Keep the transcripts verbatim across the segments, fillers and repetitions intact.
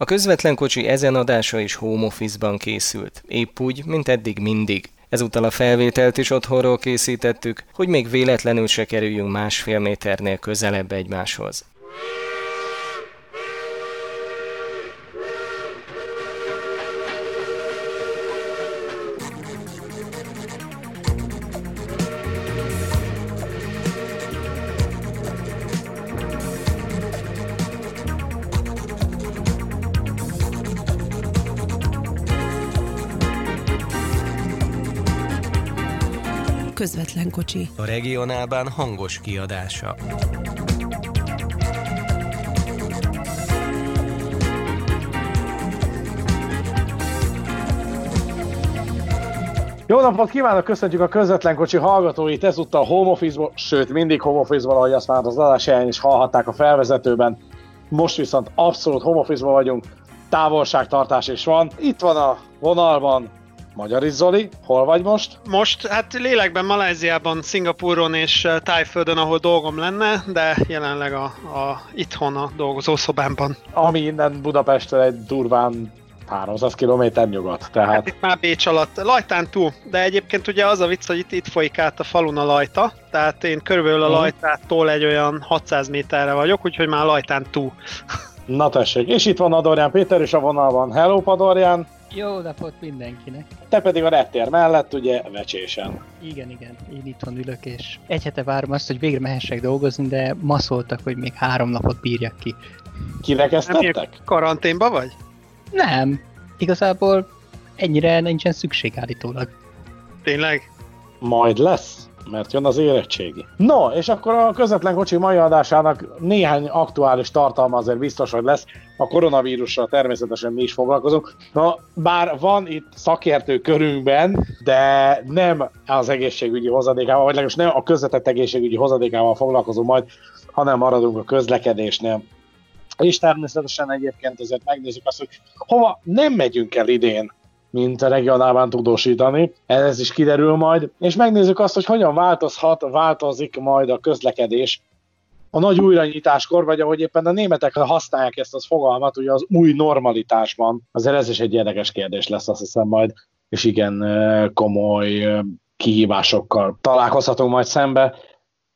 A közvetlen kocsi ezen adása is home office-ban készült, épp úgy, mint eddig mindig. Ezúttal a felvételt is otthonról készítettük, hogy még véletlenül se kerüljünk másfél méternél közelebb egymáshoz. Közvetlen kocsi. A regionálban hangos kiadása. Jó napot kívánok, köszöntjük a közvetlen kocsi hallgatóit, ezúttal home office-ból, sőt mindig home office-ból, ahogy azt már az adás elején is hallhatták a felvezetőben. Most viszont abszolút home office-ból vagyunk, távolságtartás is van. Itt van a vonalban Magyarics Zoli, hol vagy most? Most, hát lélekben Malajziában, Szingapúron és Tájföldön, ahol dolgom lenne, de jelenleg a, a itthon a dolgozószobámban. Ami innen Budapesttől egy durván háromszáz kilométer nyugat, tehát... Hát itt már Bécs alatt, Lajtán túl, de egyébként ugye az a vicc, hogy itt, itt folyik át a falun a Lajta, tehát én körülbelül a Lajtától egy olyan hatszáz méterre vagyok, úgyhogy már Lajtán túl. Na tessék, és itt van Adorján Péter is a vonalban. Hello, Adorján! Jó napot mindenkinek! Te pedig a reptér mellett, ugye, vecsésen. Igen, igen, én itthon ülök, és egy hete várom azt, hogy végre mehessek dolgozni, de ma szóltak, hogy még három napot bírjak ki. Kirekesztettek? Karanténba vagy? Nem, igazából ennyire nincsen szükség állítólag. Tényleg? Majd lesz, mert jön az érettségi. No, és akkor a közvetlen kocsi mai adásának néhány aktuális tartalma azért biztos, hogy lesz. A koronavírusra természetesen mi is foglalkozunk. Na, bár van itt szakértő körünkben, de nem az egészségügyi hozadékával, vagy legalábbis nem a közvetett egészségügyi hozadékával foglalkozunk majd, hanem maradunk a közlekedésnél. És természetesen egyébként azért megnézzük azt, hogy hova nem megyünk el idén, mint a regionálban tudósítani. Ez is kiderül majd. És megnézzük azt, hogy hogyan változhat, változik majd a közlekedés a nagy újranyitáskor, vagy ahogy éppen a németek használják ezt az fogalmat, ugye az új normalitásban. Azért ez is egy érdekes kérdés lesz, azt hiszem majd, és igen komoly kihívásokkal találkozhatunk majd szembe.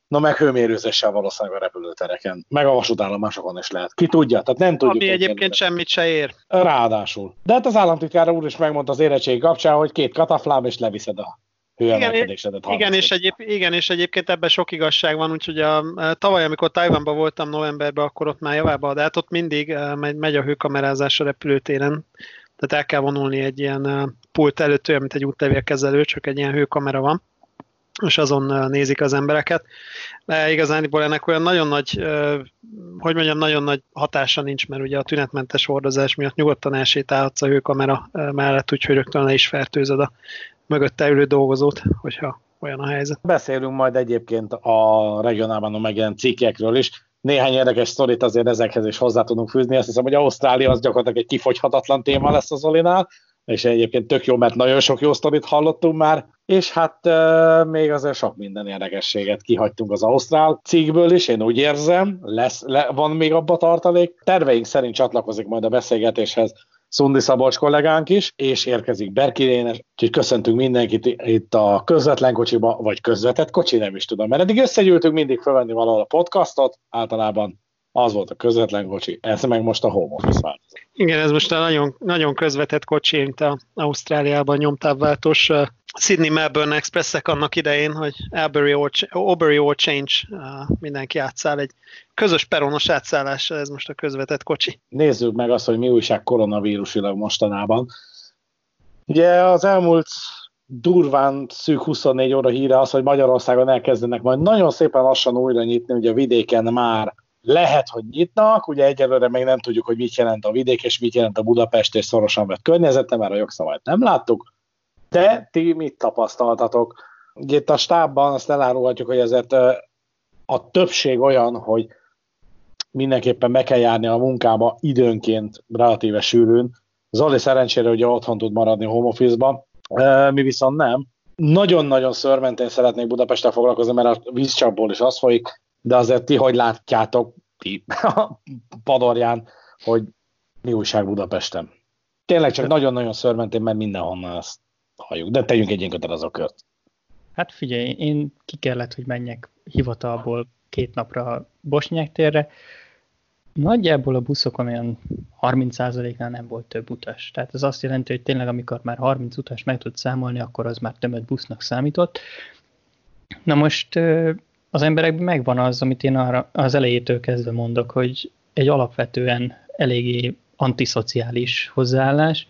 Na meg hőmérőzéssel valószínűleg a repülőtereken, meg a vasútállomásokon is lehet. Ki tudja, tehát nem tudjuk. Ami egyébként semmit se ér. Ráadásul. De hát az államtitkár úr is megmondta az érettségi kapcsán, hogy két katafláb és leviszed a hőemelkedésedet. Igen, igen, és egyéb, igen, és egyébként ebben sok igazság van, úgyhogy a, tavaly, amikor Tajvanban voltam novemberben, akkor ott már javába, de hát ott mindig megy a hőkamerázás a repülőtéren. Tehát el kell vonulni egy ilyen pult előtt, olyan, mint egy útlevélkezelő, csak egy ilyen hőkamera van, és azon nézik az embereket. De igazából ennek olyan nagyon nagy, hogy mondjam, nagyon nagy hatása nincs, mert ugye a tünetmentes hordozás miatt nyugodtan elsétálhatsz a hőkamera mellett, úgyhogy rögtön le is fertőzöd a mögötte ülő dolgozót, hogyha olyan a helyzet. Beszélünk majd egyébként a regionálban a megjelent cikkekről is. Néhány érdekes sztorit azért ezekhez is hozzá tudunk fűzni. Azt hiszem, hogy Ausztrália az gyakorlatilag egy kifogyhatatlan téma lesz a Zolinál, és egyébként tök jó, mert nagyon sok jó sztorit hallottunk már, és hát euh, még azért sok minden érdekességet kihagytunk az ausztrál cikkből is, én úgy érzem, lesz, le, van még abba tartalék. Terveink szerint csatlakozik majd a beszélgetéshez Szundi Szabolcs kollégánk is, és érkezik Berki Dénes, úgyhogy köszöntünk mindenkit itt a közvetlen kocsiba, vagy közvetett kocsi, nem is tudom, mert eddig összegyűltünk mindig fölvenni valahol a podcastot, általában az volt a közvetlen kocsi, ez meg most a home office változat. Igen, ez most a nagyon, nagyon közvetett kocsi, mint a Ausztráliában nyomtávváltós uh, Sydney Melbourne Expressek annak idején, hogy Albury or, Albury or Change uh, mindenki átszáll, egy közös peronos átszállás, ez most a közvetett kocsi. Nézzük meg azt, hogy mi újság koronavírusilag mostanában. Ugye az elmúlt durván szűk huszonnégy óra híre az, hogy Magyarországon elkezdenek majd nagyon szépen lassan újra nyitni, ugye a vidéken már lehet, hogy nyitnak, ugye egyelőre még nem tudjuk, hogy mit jelent a vidék, és mit jelent a Budapest és szorosan vett környezete, mert a jogszabályt nem láttuk, de ti mit tapasztaltatok? Ugye itt a stábban azt elárulhatjuk, hogy ezért a többség olyan, hogy mindenképpen be kell járni a munkába időnként, relatíve sűrűn. Zoli szerencsére ugye otthon tud maradni home office-ba, mi viszont nem. Nagyon-nagyon szörmentén szeretnék Budapesttel foglalkozni, mert a vízcsapból is az folyik, de azért ti hogy látjátok, ti, Padorján, hogy Mi újság Budapesten? Tényleg csak nagyon-nagyon szörmentén, mert mindenhonnan ezt halljuk. De tegyünk egy ilyenkötet az a kört. Hát figyelj, én ki kellett, hogy menjek hivatalból két napra a Bosnyák térre. Nagyjából a buszokon olyan harminc százaléknál nem volt több utas. Tehát ez azt jelenti, hogy tényleg amikor már harminc utas meg tud számolni, akkor az már tömött busznak számított. Na most az emberekben megvan az, amit én arra az elejétől kezdve mondok, hogy egy alapvetően eléggé antiszociális hozzáállás,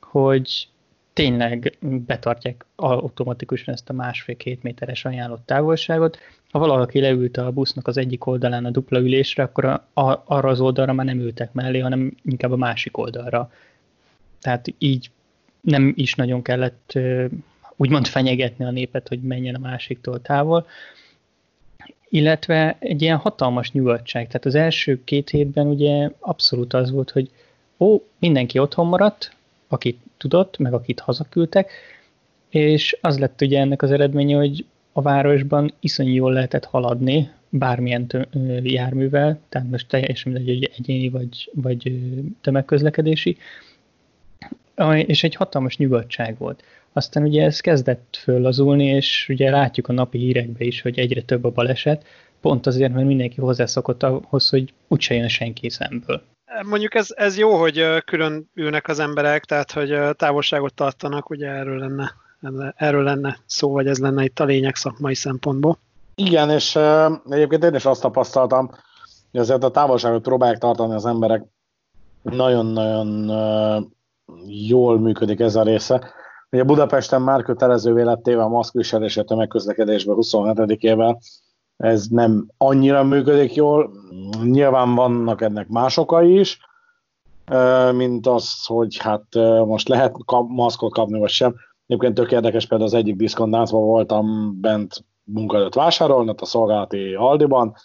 hogy tényleg betartják automatikusan ezt a másfél-két méteres ajánlott távolságot. Ha valaki leült a busznak az egyik oldalán a dupla ülésre, akkor a, a, arra az oldalra már nem ültek mellé, hanem inkább a másik oldalra. Tehát így nem is nagyon kellett úgymond fenyegetni a népet, hogy menjen a másiktól távol. Illetve egy ilyen hatalmas nyugodtság. Tehát az első két hétben ugye abszolút az volt, hogy ó, mindenki otthon maradt, akit tudott, meg akit hazaküldtek, és az lett ugye ennek az eredménye, hogy a városban iszonyú jól lehetett haladni bármilyen tö- járművel, tehát most teljesen mindegy, hogy egyéni vagy, vagy tömegközlekedési, és egy hatalmas nyugodtság volt. Aztán ugye ez kezdett föllazulni, és ugye látjuk a napi hírekbe is, hogy egyre több a baleset, pont azért, mert mindenki hozzászokott ahhoz, hogy úgyse jön senki szemből. Mondjuk ez, ez jó, hogy külön ülnek az emberek, tehát hogy távolságot tartanak, ugye erről lenne, erről lenne szó, vagy ez lenne itt a lényeg szakmai szempontból. Igen, és egyébként én is azt tapasztaltam, hogy azért a távolságot próbálják tartani az emberek, nagyon-nagyon jól működik ez a része. Ugye Budapesten már kötelezővé lett éve a maszkviselés a tömegközlekedésben huszonhetedikével, ez nem annyira működik jól. Nyilván vannak ennek más okai is, mint az, hogy hát most lehet maszkot kapni, vagy sem. Egyébként tök érdekes, például az egyik diszkontáncban voltam bent munka előtt vásárolni, a szolgálati Aldiban,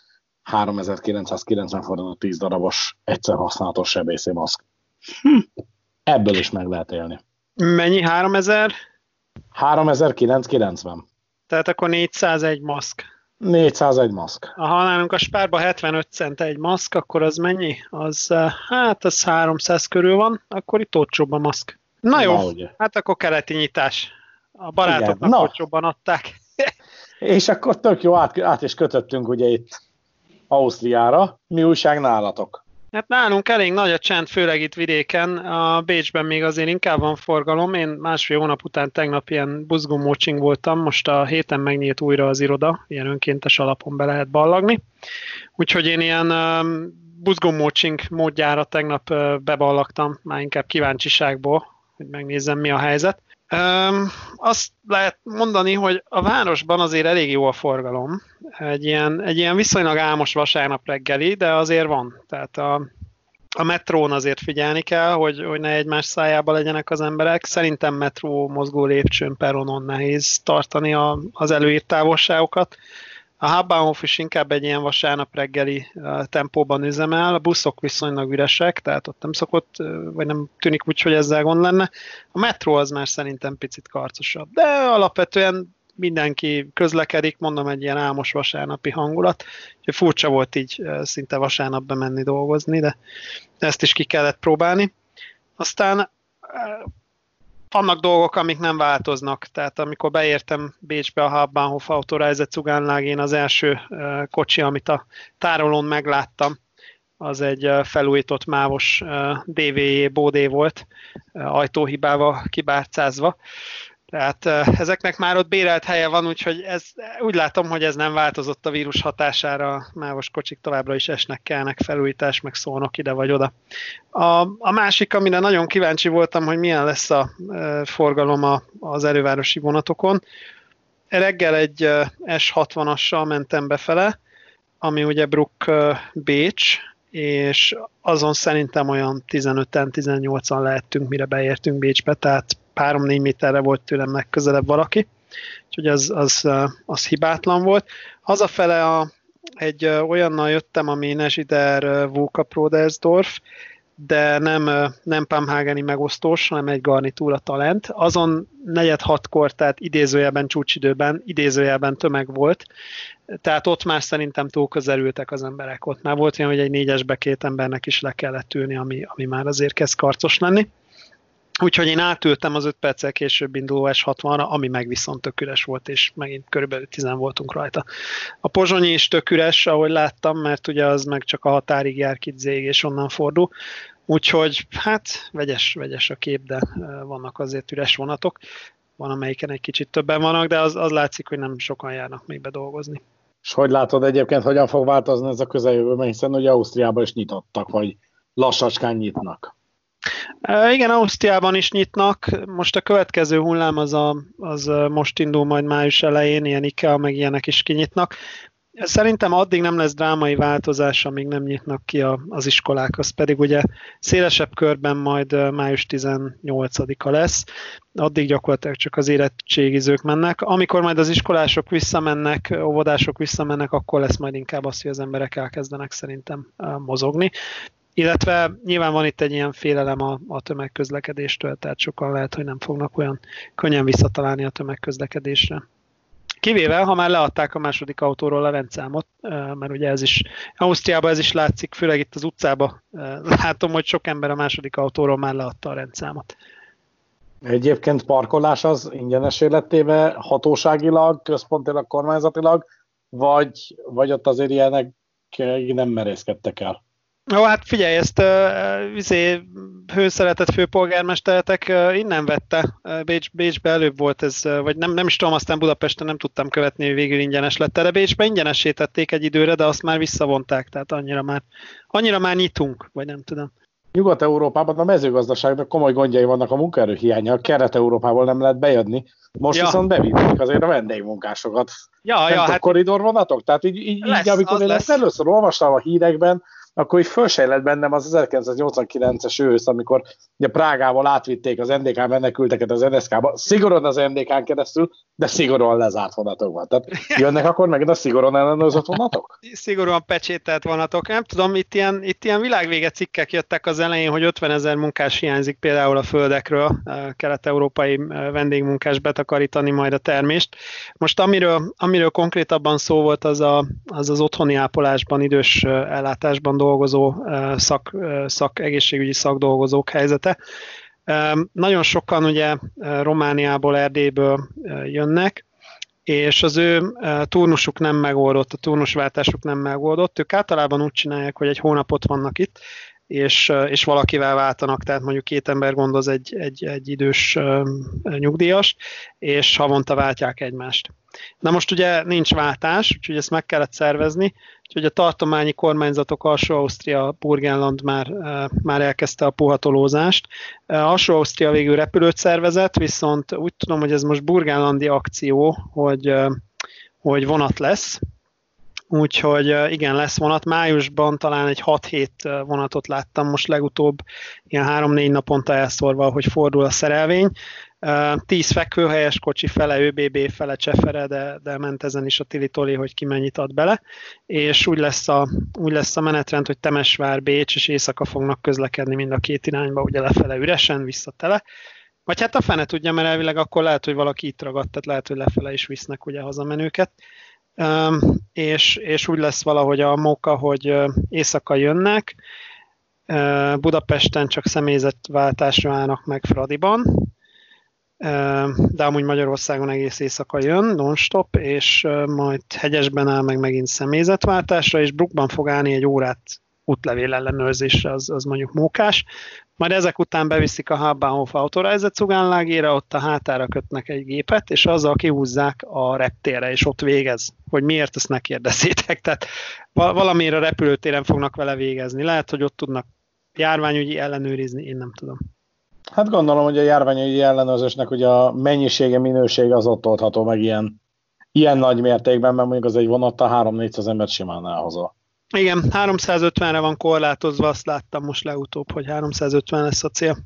háromezer-kilencszázkilencven forintos tíz darabos egyszer használatos sebészi maszk. Hm. Ebből is meg lehet élni. Mennyi? háromezer? háromezer-kilencszázkilencven. Tehát akkor négyszázegy maszk. négyszázegy maszk. Ha nálunk a Spárban hetvenöt cent egy maszk, akkor az mennyi? Az, hát az háromszáz körül van, akkor itt olcsóbb a maszk. Na jó, na, hát akkor keleti nyitás. A barátoknak no. olcsóbban adták. És akkor tök jó, át, át is kötöttünk ugye itt Ausztriára. Mi újság nálatok? Hát nálunk elég nagy a csend, főleg itt vidéken. A Bécsben még azért inkább van forgalom. Én másfél hónap után tegnap ilyen buzgó-mócsing voltam. Most a héten megnyílt újra az iroda. Ilyen önkéntes alapon be lehet ballagni. Úgyhogy én ilyen um, buzgó-mócsing módjára tegnap uh, beballagtam. Már inkább kíváncsiságból, hogy megnézzem, mi a helyzet. Um, azt lehet mondani, hogy a városban azért elég jó a forgalom. Egy ilyen, egy ilyen viszonylag álmos vasárnap reggeli, de azért van. Tehát a, a metrón azért figyelni kell, hogy, hogy ne egymás szájába legyenek az emberek. Szerintem metró, mozgó lépcsőn, peronon nehéz tartani a, az előírt távolságokat. A Hubbaumhof is inkább egy ilyen vasárnap reggeli tempóban üzemel, a buszok viszonylag üresek, tehát ott nem szokott, vagy nem tűnik úgy, hogy ezzel gond lenne. A metró az már szerintem picit karcosabb, de alapvetően mindenki közlekedik, mondom, egy ilyen álmos vasárnapi hangulat. Úgyhogy furcsa volt így szinte vasárnap bemenni dolgozni, de ezt is ki kellett próbálni. Aztán vannak dolgok, amik nem változnak. Tehát amikor beértem Bécsbe a Hauptbahnhof Autoreise Zugánlag, én az első kocsi, amit a tárolón megláttam, az egy felújított mávos dé vé jé bódé volt, ajtóhibával kibárcázva. Tehát ezeknek már ott bérelt helye van, úgyhogy ez, úgy látom, hogy ez nem változott a vírus hatására, a mávos kocsik továbbra is esnek, kelnek felújítás, meg szólnak ide vagy oda. A, a másik, amire nagyon kíváncsi voltam, hogy milyen lesz a e, forgalom a, az elővárosi vonatokon. Reggel egy e, es hatvanas-sal mentem befele, ami ugye Bruck e, Bécs, és azon szerintem olyan tizenöten, tizennyolcan lehettünk, mire beértünk Bécsbe, tehát három-négy méterre volt tőlem legközelebb valaki, úgyhogy az, az, az hibátlan volt. Hazafele a, egy olyannal jöttem, ami Nesider Vulka Prodersdorf, de nem, nem pámhágeni megosztós, hanem egy garnitúra talent. Azon negyed-hatkor, tehát idézőjelben csúcsidőben, idézőjelben tömeg volt, tehát ott már szerintem túl közelültek az emberek. Ott már volt olyan, hogy egy négyesbe két embernek is le kellett ülni, ami, ami már azért kezd karcos lenni. Úgyhogy én átültem az öt perccel később induló S hatvanra, ami meg viszont tök üres volt, és megint körülbelül tizen voltunk rajta. A pozsonyi is tök üres, ahogy láttam, mert ugye az meg csak a határig jár ki zég, és onnan fordul. Úgyhogy hát vegyes, vegyes a kép, de vannak azért üres vonatok. Van, amelyiken egy kicsit többen vannak, de az, az látszik, hogy nem sokan járnak még bedolgozni. És hogy látod egyébként, hogyan fog változni ez a közeljövőben, hiszen ugye Ausztriában is nyitottak, vagy lassacskán nyitnak? Igen, Ausztriában is nyitnak. Most a következő hullám az, a, az most indul majd május elején, ilyen IKEA, meg ilyenek is kinyitnak. Szerintem addig nem lesz drámai változás, amíg nem nyitnak ki a, az iskolák. Az pedig ugye szélesebb körben majd május tizennyolcadika lesz. Addig gyakorlatilag csak az érettségizők mennek. Amikor majd az iskolások visszamennek, óvodások visszamennek, akkor lesz majd inkább az, hogy az emberek elkezdenek szerintem mozogni. Illetve nyilván van itt egy ilyen félelem a, a tömegközlekedéstől, tehát sokan lehet, hogy nem fognak olyan könnyen visszatalálni a tömegközlekedésre. Kivéve, ha már leadták a második autóról a rendszámot, mert ugye ez is, Ausztriában ez is látszik, főleg itt az utcában látom, hogy sok ember a második autóról már leadta a rendszámot. Egyébként parkolás az ingyenes életében hatóságilag, központilag, kormányzatilag, vagy, vagy ott azért ilyenek nem merészkedtek el? Ó, hát figyelj, ezt uh, izé, hőszeretett főpolgármesteretek uh, innen vette, uh, Bécs, Bécsbe előbb volt ez, uh, vagy nem, nem is tudom, aztán Budapesten nem tudtam követni, hogy végül ingyenes lett, de Bécsbe ingyenesítették egy időre, de azt már visszavonták, tehát annyira már, annyira már nyitunk, vagy nem tudom. Nyugat-Európában a mezőgazdaságnak komoly gondjai vannak a munkaerő hiánya, a Kelet-Európából nem lehet bejönni, most ja. Viszont bevitték azért a vendégmunkásokat. Ja, nem ja, hát... koridorvonatok? Tehát így, így, lesz, így amikor én ezt először olvastam a hírekben, akkor így fölsejlett bennem az ezerkilencszáznyolcvankilences ősz, amikor ugye Prágával átvitték az en dé ká menekülteket az en es ká-ba, szigorúan az en dé ká-n keresztül, de szigorúan lezárt vonatok van. Tehát jönnek akkor meg a szigorúan ellenőrzött vonatok? Szigorúan pecsételt vonatok. Nem tudom, itt ilyen, itt ilyen világvége cikkek jöttek az elején, hogy ötvenezer munkás hiányzik például a földekről, a kelet-európai vendégmunkás betakarítani majd a termést. Most amiről, amiről konkrétabban szó volt, az a, az, az otthoni ápolásban, idős ellátásban dolgozó szak, szak, egészségügyi szakdolgozók helyzete. Nagyon sokan ugye Romániából, Erdélyből jönnek, és az ő turnusuk nem megoldott, a turnusváltásuk nem megoldott. Ők általában úgy csinálják, hogy egy hónapot vannak itt, és, és valakivel váltanak, tehát mondjuk két ember gondoz egy, egy, egy idős nyugdíjast, és havonta váltják egymást. Na most ugye nincs váltás, úgyhogy ezt meg kellett szervezni, úgyhogy a tartományi kormányzatok, Alsó-Ausztria, Burgenland már, már elkezdte a puhatolózást. Alsó-Ausztria végül repülőt szervezett, viszont úgy tudom, hogy ez most burgenlandi akció, hogy, hogy vonat lesz. Úgyhogy igen, lesz vonat. Májusban talán egy hat-hét vonatot láttam most legutóbb, ilyen három-négy naponta elszórva, hogy fordul a szerelvény. tíz fekvőhelyes kocsi, fele ÖBB, fele csefere, de, de ment ezen is a tili-toli, hogy ki mennyit ad bele. És úgy lesz a, úgy lesz a menetrend, hogy Temesvár, Bécs és éjszaka fognak közlekedni mind a két irányba, ugye lefele üresen, visszatele. Vagy hát a fene tudja, mert elvileg akkor lehet, hogy valaki itt ragadt, tehát lehet, hogy lefele is visznek ugye hazamenőket. Um, és, és úgy lesz valahogy a móka, hogy uh, éjszaka jönnek, uh, Budapesten csak személyzetváltásra állnak meg Fradiban, uh, de amúgy Magyarországon egész éjszaka jön, non-stop, és uh, majd Hegyesben áll meg megint személyzetváltásra, és Bruckban fog állni egy órát útlevél ellenőrzésre, az, az mondjuk mókás. Majd ezek után beviszik a Hauptbahnhof Autorized cugánlágére, ott a hátára kötnek egy gépet, és azzal kihúzzák a reptérre, és ott végez. Hogy miért, ezt ne kérdezzétek. Tehát valamiért a repülőtéren fognak vele végezni. Lehet, hogy ott tudnak járványügyi ellenőrizni, én nem tudom. Hát gondolom, hogy a járványügyi ellenőrzésnek ugye a mennyisége, minősége az ott oldható meg ilyen, ilyen nagy mértékben, mert mondjuk az egy vonattal három-négyszáz embert simán elhozol. Igen, háromszázötvenre van korlátozva, azt láttam most legutóbb, hogy háromszázötven lesz a cél.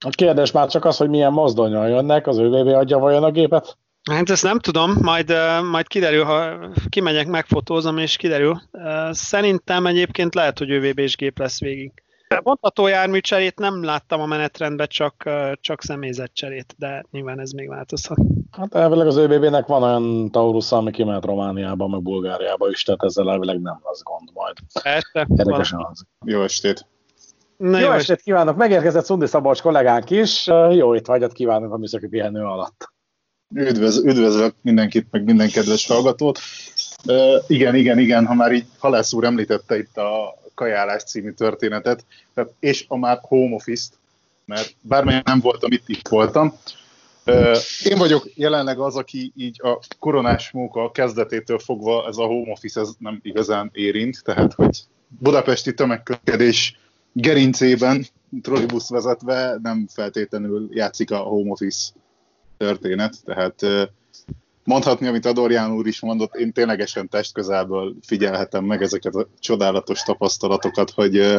A kérdés már csak az, hogy milyen mozdonyon jönnek, az ÖBB adja vajon a gépet? Hát ezt nem tudom, majd, majd kiderül, ha kimegyek, megfotózom és kiderül. Szerintem egyébként lehet, hogy ÖBB-s gép lesz végig. Mondható járműcserét nem láttam a menetrendben, csak, csak személyzetcserét, de nyilván ez még változhat. Hát elvileg az ÖBB-nek van olyan Taurus, ami kimehet Romániába, meg Bulgáriába is, tehát ezzel elvileg nem lesz gond majd. Persze. Érdekesen az. Jó estét! Na, jó, jó estét kívánok! Megérkezett Szundi Szabolcs kollégánk is. Jó étvágyat kívánok a műszaki pihenő alatt. Üdvözl- üdvözlök mindenkit, meg minden kedves hallgatót. Uh, igen, igen, igen, ha már így Halász úr említette itt a Kajálás című történetet, tehát, és a már home office-t, mert bármilyen nem voltam, itt itt voltam. Uh, én vagyok jelenleg az, aki így a koronás móka kezdetétől fogva ez a home office, ez nem igazán érint, tehát hogy budapesti tömegközlekedés gerincében trollibusz vezetve nem feltétlenül játszik a home office történet, tehát mondhatni, amit Adorján úr is mondott, én ténylegesen testközelből figyelhetem meg ezeket a csodálatos tapasztalatokat, hogy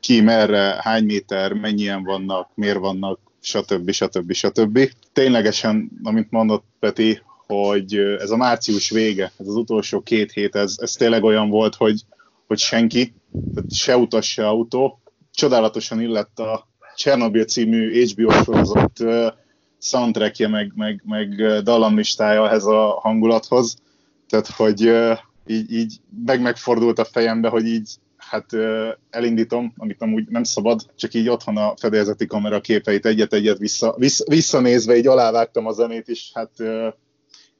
ki, merre, hány méter, mennyien vannak, miért vannak, stb. stb. stb. Ténylegesen, amit mondott Peti, hogy ez a március vége, ez az utolsó két hét, ez, ez tényleg olyan volt, hogy, hogy senki, tehát se utas, se autó. Csodálatosan illett a Csernobil című há bé o sorozat soundtrackje, meg, meg, meg dallamlistája ehhez a hangulathoz. Tehát, hogy uh, így, így meg-megfordult a fejembe, hogy így hát uh, elindítom, amit amúgy nem szabad, csak így otthon a fedélzeti kamera képeit egyet-egyet vissza, vissz, visszanézve, így alávágtam a zenét, és hát uh,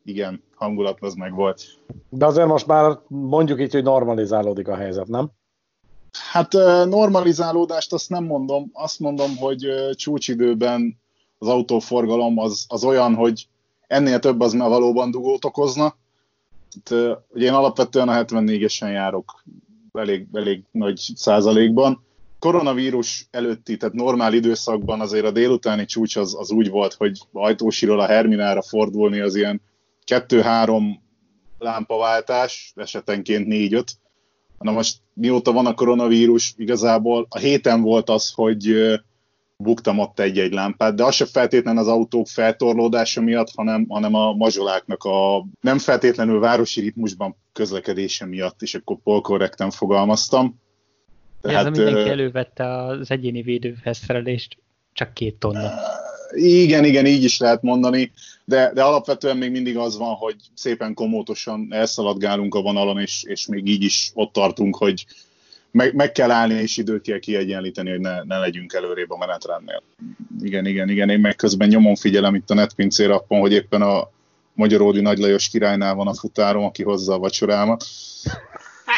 igen, hangulat az meg volt. De azért most már mondjuk így, hogy normalizálódik a helyzet, nem? Hát uh, normalizálódást azt nem mondom. Azt mondom, hogy uh, csúcsidőben az autóforgalom az, az olyan, hogy ennél több az már valóban dugót okozna. Tehát, ugye én alapvetően a hetvennégyesen járok elég, elég nagy százalékban. Koronavírus előtti, tehát normál időszakban azért a délutáni csúcs az, az úgy volt, hogy Ajtósiról a Herminára fordulni az ilyen kettő-három lámpaváltás, esetenként négy-öt. Na most mióta van a koronavírus, igazából a héten volt az, hogy buktam ott egy-egy lámpát, de az se feltétlenül az autók feltorlódása miatt, hanem, hanem a mazsoláknak a nem feltétlenül városi ritmusban közlekedése miatt, és akkor polkorrekten fogalmaztam. Tehát, ez mindenki elővette az egyéni védőfelszerelést, csak két tonna. Igen, igen, így is lehet mondani, de, de alapvetően még mindig az van, hogy szépen komótosan elszaladgálunk a vonalon, és, és még így is ott tartunk, hogy Meg, meg kell állni, és időt kell kiegyenlíteni, hogy ne, ne legyünk előrébb a menetrendnél. Igen, igen, igen. Én meg közben nyomon figyelem itt a netpincérappon, hogy éppen a Magyaródi Nagy Lajos királynál van a futárom, aki hozza a vacsorámat.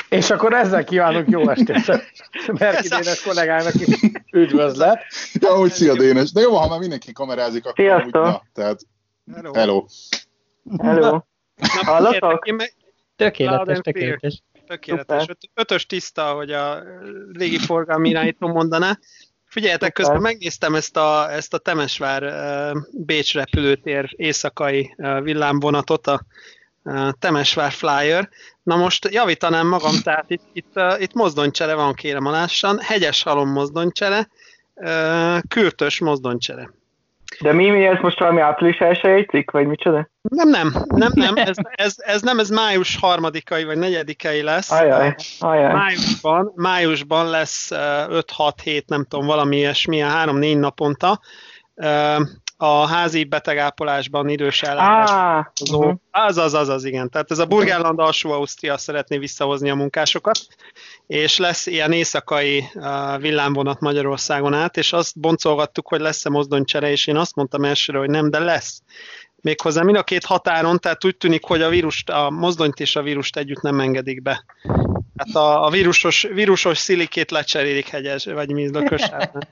És akkor ezzel kívánunk jó estét a Berki Dénes kollégának is. Üdvözlet! Ja, úgy szia Dénes. De jó, ha már mindenki kamerázik, akkor sziasztok. Úgy na. Tehát, hello. Hello. Hello. Hallottak? Tökéletes, tökéletes. Tökéletes. Öt, ötös tiszta, hogy a régi forgalmi irányító mondaná. Figyeljetek, közben megnéztem ezt a, ezt a Temesvár-Bécs repülőtér éjszakai villámvonatot, a Temesvár Flyer. Na most javítanám magam, tehát itt, itt, itt mozdonycsere van, kérem alássan. Hegyeshalom mozdonycsere, Kürtös mozdonycsere. De mi, mi ez most valami április elsőjei cikk, vagy micsoda? Nem, nem, nem, nem, ez, ez, ez nem, ez május harmadikai vagy negyedikei lesz. Ajaj, ajaj. Májusban, májusban lesz öt-hat hét, nem tudom, valami ilyesmi, három-négy naponta. A házi betegápolásban idős ellátásban. Ah, az, az, az, az, igen. Tehát ez a Burgenland alsó Ausztria szeretné visszahozni a munkásokat, és lesz ilyen éjszakai villámvonat Magyarországon át, és azt boncolgattuk, hogy lesz-e mozdonycsere, és én azt mondtam elsőre, hogy nem, de lesz. Méghozzá mind a két határon, tehát úgy tűnik, hogy a vírust, a mozdonyt és a vírust együtt nem engedik be. Hát a, a vírusos, vírusos szilikét lecserélik hegyes, vagy mi lökösárban.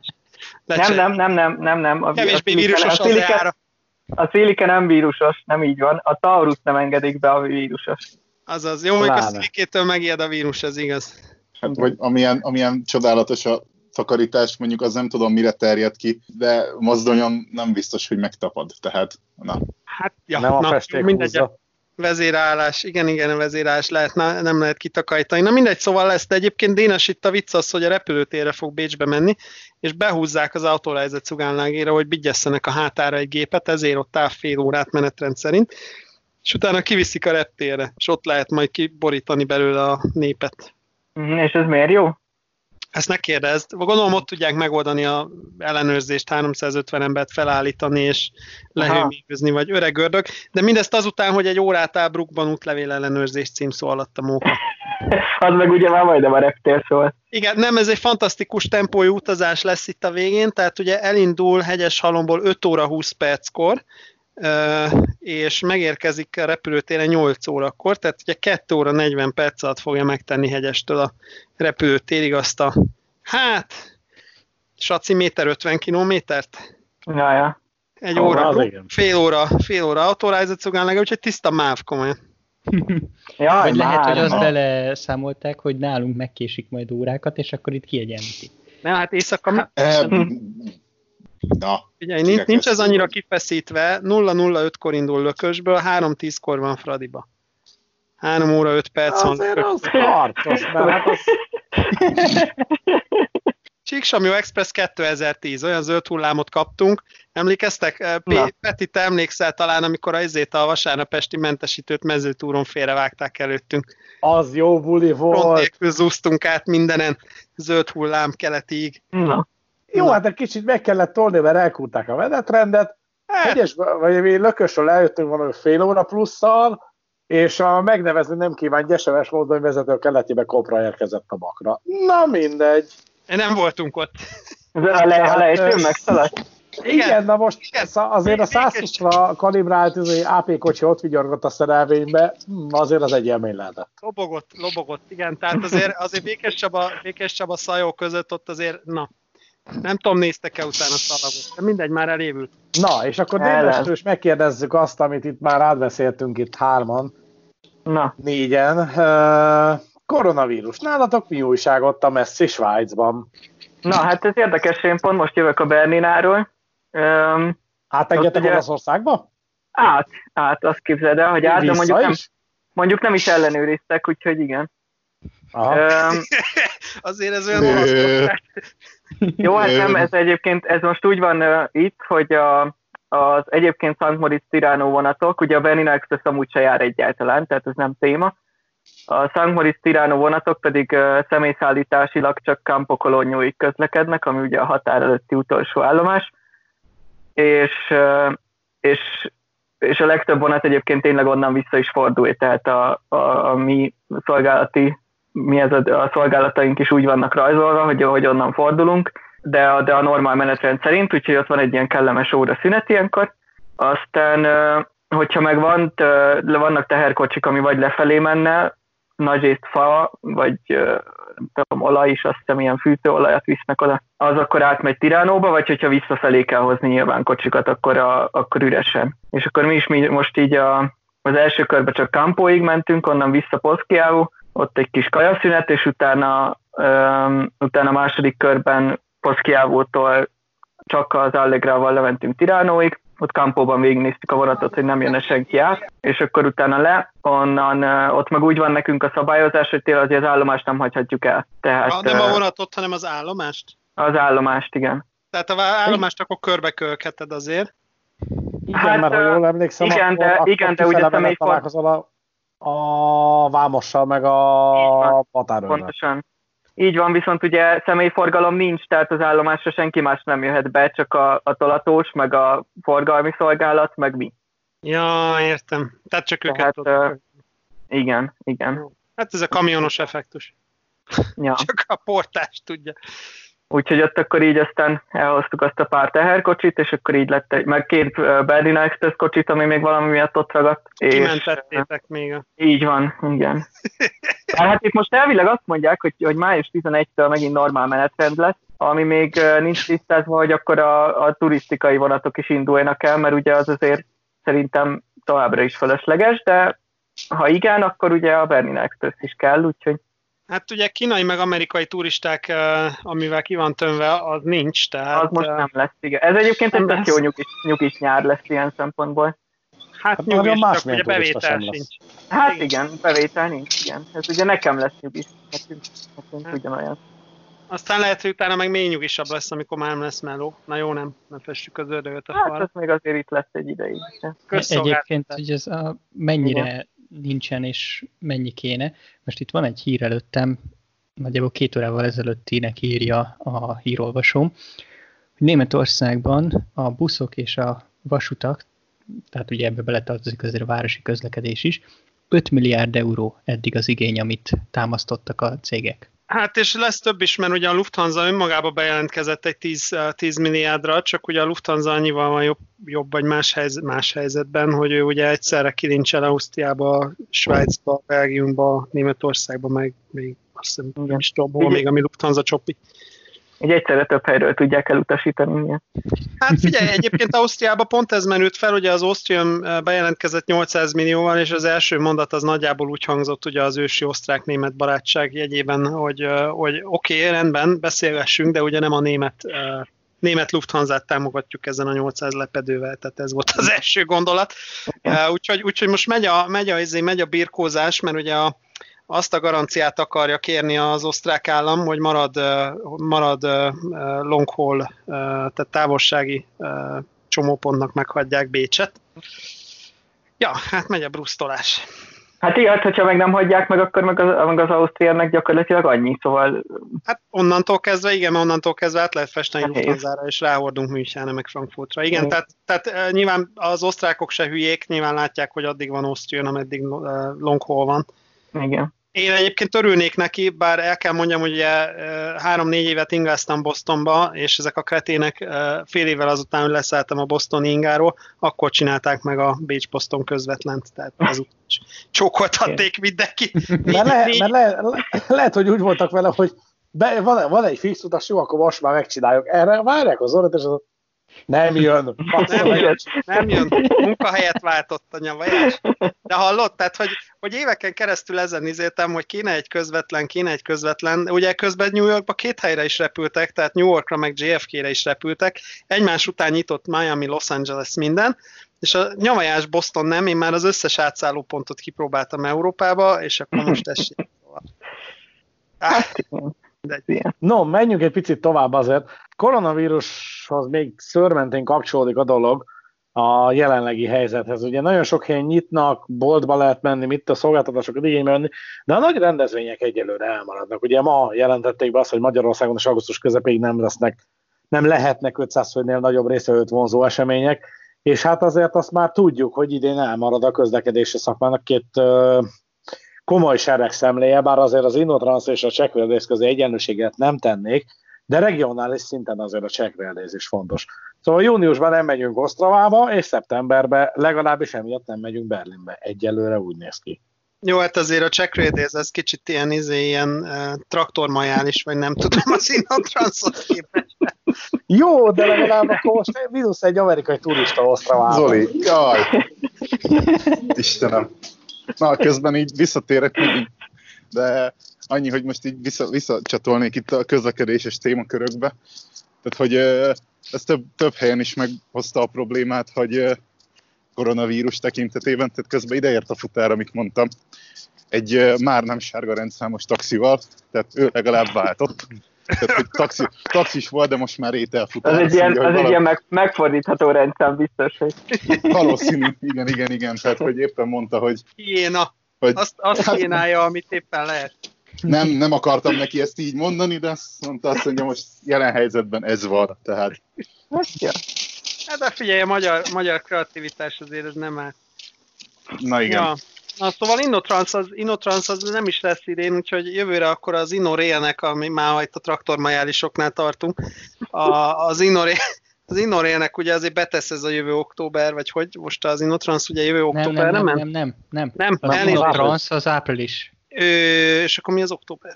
Nem, nem, nem, nem, nem, nem. A, kevésbé vírusos a szilike, a szilike nem vírusos, nem így van. A taurus nem engedik be a vírusos. Azaz, jó, mondjuk a szilikétől megijed a vírus, ez igaz. Hát, vagy amilyen, amilyen csodálatos a takarítás, mondjuk az nem tudom mire terjed ki, de mozdonyon nem biztos, hogy megtapad, tehát na. Hát, ja, nem na, a festék mindegy, húzza. Vezérállás, igen, igen, a vezérállás lehet, na, nem lehet kitakajtani. Na mindegy, szóval lesz, de egyébként Dénes itt a vicc az, hogy a repülőtérre fog Bécsbe menni, és behúzzák az autórajzat cugánlágére, hogy bigyesszenek a hátára egy gépet, ezért ott áll fél órát menetrend szerint, és utána kiviszik a reptérre, és ott lehet majd kiborítani belőle a népet. És ez miért jó? Ezt ne kérdezd. Gondolom ott tudják megoldani az ellenőrzést, háromszázötven embert felállítani és lehőmérőzni, vagy öreg ördög. De mindezt azután, hogy egy órát áll Brookban útlevél ellenőrzés címszó alatt a móka. Az meg ugye már majdnem a reptér szólt. Igen, nem, ez egy fantasztikus tempójú utazás lesz itt a végén, tehát ugye elindul Hegyeshalomból öt óra húsz perckor, és megérkezik a repülőtéren nyolc órakor, tehát ugye két óra negyven perc alatt fogja megtenni Hegyestől a repülőtérig azt a, hát, saci méter ötven kilométert? Ja, ja. Egy ah, óra, fél, fél óra, fél óra autórájzat szugán legalább, úgyhogy tiszta máv komolyan. Jaj, vagy lehet, hogy azt bele számolták, hogy nálunk megkésik majd órákat, és akkor itt kiegyenlítik. Nem, hát éjszaka... Na, figyelj, nincs, nincs ez annyira kifeszítve, nulla nulla ötkor indul Lökösből, három tízkor van Fradiba. három óra öt perc van. Azért az tartos, mert az... Csíksamjó Express kétezer-tíz, olyan zöld hullámot kaptunk. Emlékeztek? P- Peti, te emlékszel talán, amikor az izét a vasárnapesti mentesítőt mezőtúron félrevágták előttünk. Az jó buli volt. Frontékül zúztunk át mindenen, zöld hullám keletig. Na. Jó, na. Hát egy kicsit meg kellett tolni, mert elkúrták a menetrendet. Hegyes, vagy mi Lökösről eljöttünk valami fél óra plusszal, és a megnevezni nem kíván gyeseves módon vezető keletébe kopra érkezett a bakra. Na mindegy. Nem voltunk ott. De a lejtőn le, megszaladt. Igen, igen, na most igen, azért a százhúszra kalibrált á pé kocsi ott vigyorgott a szerelvénybe, azért az egy élmény lehetett. Lobogott, lobogott, igen, tehát azért, azért Békés Csaba, Békés Csaba Szajó között ott azért, na, nem tudom, néztek-e utána szalagot, de mindegy, már elévült. Na, és akkor délestől is megkérdezzük azt, amit itt már átbeszéltünk itt hárman, na. négyen. Uh, koronavírus, nálatok mi újság ott a messzi Svájcban? Na, hát ez érdekes, én pont most jövök a Berlináról. Um, Átengedtek ugye... Olaszországba? Át, át, azt képzeld el, hogy át, de mondjuk nem, mondjuk nem is ellenőriztek, úgyhogy igen. Um, Azért ez olyan olaszok. Jó, hát nem, ez egyébként, ez most úgy van uh, itt, hogy a, az egyébként Szent Moritz-Tiránó vonatok, ugye a Bernina Express amúgy se jár egyáltalán, tehát ez nem téma. A Szent Moritz-Tiránó vonatok pedig uh, személyszállításilag csak Campo Cologno-ig közlekednek, ami ugye a határ előtti utolsó állomás, és, uh, és, és a legtöbb vonat egyébként tényleg onnan vissza is fordul, tehát a, a, a mi szolgálati mi ez a, a szolgálataink is úgy vannak rajzolva, hogy, hogy onnan fordulunk, de a, de a normál menetrend szerint, úgyhogy ott van egy ilyen kellemes óra szünet ilyenkor. Aztán, hogyha meg van, vannak teherkocsik, ami vagy lefelé menne, nagyrészt fa, vagy nem tudom, olaj is, azt hiszem, ilyen fűtőolajat visznek oda, az akkor átmegy Tiránóba, vagy hogyha visszafelé kell hozni nyilván kocsikat, akkor, a, akkor üresen. És akkor mi is mi most így a, az első körben csak Campóig mentünk, onnan vissza Poszkiáú, ott egy kis kajaszünet, és utána, um, utána a második körben Poszkiávótól csak az Allegrával lementünk Tiránóig, ott Campóban végignéztük a vonatot, hogy nem jönne senki át, és akkor utána le, onnan, uh, ott meg úgy van nekünk a szabályozás, hogy tényleg az állomást nem hagyhatjuk el. Tehát, ha, nem a vonatot, hanem az állomást? Az állomást, igen. Tehát az állomást akkor körbekölheted azért? Igen, hát, mert ha jól emlékszem, igen, akkor, de, akkor igen, de ugye személy találkozol a... a vámossal, meg a határőrrel. Pontosan. Így van, viszont ugye személyforgalom nincs, tehát az állomásra senki más nem jöhet be, csak a, a tolatós, meg a forgalmi szolgálat, meg mi. Ja, értem. Tehát csak tehát, őket uh, igen, igen. Hát ez a kamionos effektus. Ja. Csak a portás tudja. Úgyhogy ott akkor így aztán elhoztuk azt a pár teherkocsit, és akkor így lett egy, meg két Berliner Express kocsit, ami még valami miatt ott ragadt. Kimentettétek még a... Így van, igen. Hát itt most elvileg azt mondják, hogy, hogy május tizenegyedikétől megint normál menetrend lesz, ami még nincs tisztázva, hogy akkor a, a turisztikai vonatok is induljanak el, mert ugye az azért szerintem továbbra is fölösleges, de ha igen, akkor ugye a Berliner Express is kell, úgyhogy... Hát ugye kínai meg amerikai turisták, amivel ki van tömve, az nincs, tehát... Az most nem lesz, igen. Ez egyébként egy tök jó nyugis, nyugis nyár lesz ilyen szempontból. Hát, hát nyugis, csak ugye bevétel sincs. Hát igen. igen, bevétel nincs, igen. Ez ugye nekem lesz nyugis, nekünk, nekünk hát. Ugyanolyan. Aztán lehet, hogy utána meg mély nyugisabb lesz, amikor már nem lesz meló. Na jó, nem, nem festjük az ördögöt a falra. Hát ez még azért itt lesz egy ideig. Egyébként, hogy ez a mennyire... Igen. Nincsen és mennyi kéne. Most itt van egy hír előttem, nagyjából két órával ezelőttinek írja a hírolvasóm, hogy Németországban a buszok és a vasutak, tehát ugye ebbe beletartozik azért a városi közlekedés is, öt milliárd euró eddig az igény, amit támasztottak a cégek. Hát és lesz több is, mert ugye a Lufthansa önmagába bejelentkezett egy tíz milliárdra, csak ugye a Lufthansa annyival van jobb, jobb vagy más, helyz, más helyzetben, hogy ő ugye egyszerre kilincsel Ausztriába, Svájcba, Belgiumba, Németországba, meg még azt hiszem, nem is tudom, hol még, ami Lufthansa csopi. Egy egyszerre több helyről tudják elutasítani. Hát figyelj, egyébként Ausztriában pont ez merült fel, ugye az Ausztrium bejelentkezett nyolcszáz millióval, és az első mondat az nagyjából úgy hangzott ugye az ősi osztrák-német barátság jegyében, hogy, hogy oké, okay, rendben, beszélgessünk, de ugye nem a német, német Lufthansa-t támogatjuk ezen a nyolcszáz lepedővel, tehát ez volt az első gondolat. Úgyhogy, úgyhogy most megy a, megy, a, megy a birkózás, mert ugye a azt a garanciát akarja kérni az osztrák állam, hogy marad, marad long haul, tehát távolsági csomópontnak meghagyják Bécset. Ja, hát megy a brusztolás. Hát így, hogyha meg nem hagyják meg, akkor meg az, meg az Ausztriának gyakorlatilag annyi, szóval... Hát onnantól kezdve, igen, onnantól kezdve át lehet festeni Lufthansára, és ráhordunk Münchenre, meg Frankfurtra. Igen, tehát, tehát nyilván az osztrákok se hülyék, nyilván látják, hogy addig van Ausztria, ameddig long haul van. Igen. Én egyébként örülnék neki, bár el kell mondjam, hogy három-négy évet ingáztam Bostonba, és ezek a kretének fél évvel azután, hogy leszálltam a bostoni ingáról, akkor csinálták meg a Bécs-Boston közvetlent, tehát azután csókoltatték mindenki. Mert, le, mert le, le, lehet, hogy úgy voltak vele, hogy be, van, van egy fix utas, jó, akkor most már megcsináljuk. Erre várják az orrat, és az nem jön. Nem jön. Nem jön. Munkahelyet váltott a nyavajás. De hallott? Tehát, hogy, hogy éveken keresztül ezen izéltem, hogy kéne egy közvetlen, kéne egy közvetlen. Ugye közben New Yorkba két helyre is repültek, tehát New Yorkra meg jé ef ká-re is repültek. Egymás után nyitott Miami, Los Angeles, minden. És a nyavajás Boston nem, én már az összes átszállópontot kipróbáltam Európába, és akkor most esik. Ah. No, menjünk egy picit tovább azért. Koronavírushoz még szőrmentén kapcsolódik a dolog a jelenlegi helyzethez. Ugye nagyon sok helyen nyitnak, boltba lehet menni, mit a szolgáltatásokat igénybe venni, de a nagy rendezvények egyelőre elmaradnak. Ugye ma jelentették be azt, hogy Magyarországon és augusztus közepéig nem lesznek, nem lehetnek ötszáz főnél nagyobb részvevőt vonzó események, és hát azért azt már tudjuk, hogy idén elmarad a közlekedési szakmának két uh, komoly seregszemléje, bár azért az Innotransz és a Czech Railways közé egyenlőséget nem tennék, de regionális szinten azért a Czech Railways is fontos. Szóval júniusban nem megyünk Osztravába, és szeptemberben legalábbis emiatt nem megyünk Berlinbe. Egyelőre úgy néz ki. Jó, hát azért a Czech Railways az kicsit ilyen, izé, ilyen e, traktormajális, vagy nem tudom, az Innotranszhoz képest. Jó, de legalább akkor most minusz egy amerikai turista Osztravába. Zoli, jaj! Istenem! Na, közben így visszatérek mindig, de annyi, hogy most így vissza, visszacsatolnék itt a közlekedéses témakörökbe. Tehát, hogy ez több, több helyen is meghozta a problémát, hogy koronavírus tekintetében, tehát közben ideért a futár, amit mondtam, egy már nem sárga rendszámos taxival, tehát ő legalább váltott. Tehát, hogy taxi, taxis volt, de most már ételfutár. Ez egy ilyen, ugye, az valami... ilyen meg, megfordítható rendszám biztos, hogy... Valószínű, igen, igen, igen. Tehát, hogy éppen mondta, hogy... Hiéna. Hogy... Azt, azt hiénálja, amit éppen lehet. Nem, nem akartam neki ezt így mondani, de azt mondta, azt mondja, most jelen helyzetben ez van, tehát... Hát, de figyelj, a magyar, magyar kreativitás azért ez nem áll. Na igen. Ja. Na, szóval Innotrans az, Innotrans az nem is lesz idén, úgyhogy jövőre akkor az Innorail-nek, ami már itt a traktormajálisoknál tartunk, a, az Innorail-nek ugye azért betesz ez a jövő október, vagy hogy most az Innotrans ugye jövő október, nem? Nem, nem, nem. nem, nem. nem az Innotrans az április. Ö, és akkor mi az október?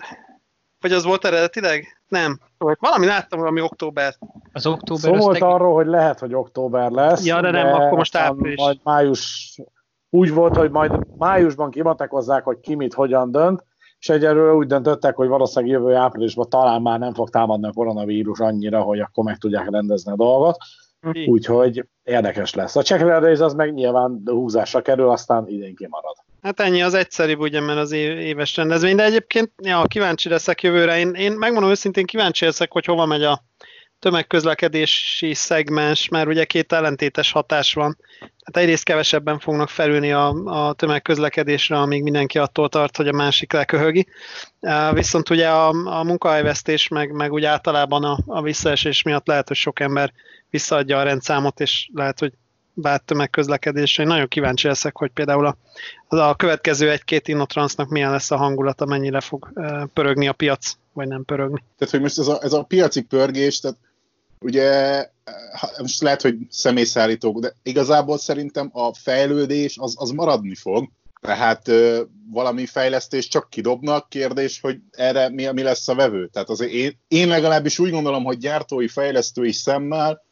Vagy az volt eredetileg? Nem. Valami láttam, valami október. Az október szóval volt teg... arról, hogy lehet, hogy október lesz. Ja, de, de nem, akkor most április. Majd május... Úgy volt, hogy majd májusban kimatekozzák, hogy ki mit hogyan dönt, és egyelőre úgy döntöttek, hogy valószínűleg jövő áprilisban talán már nem fog támadni a koronavírus annyira, hogy akkor meg tudják rendezni a dolgot. Mm. Úgyhogy érdekes lesz. A Czech Railways az meg nyilván húzásra kerül, aztán idén kimarad. Hát ennyi az egyszerűbb, ugye, mert az éves rendezvény, de egyébként ja, kíváncsi leszek jövőre. Én, én megmondom őszintén, kíváncsi leszek, hogy hova megy a tömegközlekedési szegmens, mert ugye két ellentétes hatás van. Hát egyrészt kevesebben fognak felülni a, a tömegközlekedésre, amíg mindenki attól tart, hogy a másik leköhögi. Viszont ugye a, a munkahelyvesztés, meg, meg úgy általában a, a visszaesés miatt lehet, hogy sok ember visszaadja a rendszámot, és lehet, hogy vált tömegközlekedésre. Én nagyon kíváncsi leszek, hogy például a, a következő egy-két Innotransznak milyen lesz a hangulata, mennyire fog pörögni a piac, vagy nem pörögni. Tehát, hogy most ez a, ez a piaci pörgés, tehát ugye most lehet, hogy személyszállítók, de igazából szerintem a fejlődés az, az maradni fog. Tehát ö, valami fejlesztést csak kidobnak, kérdés, hogy erre mi, mi lesz a vevő. Tehát azért én, én legalábbis úgy gondolom, hogy gyártói, fejlesztői szemmel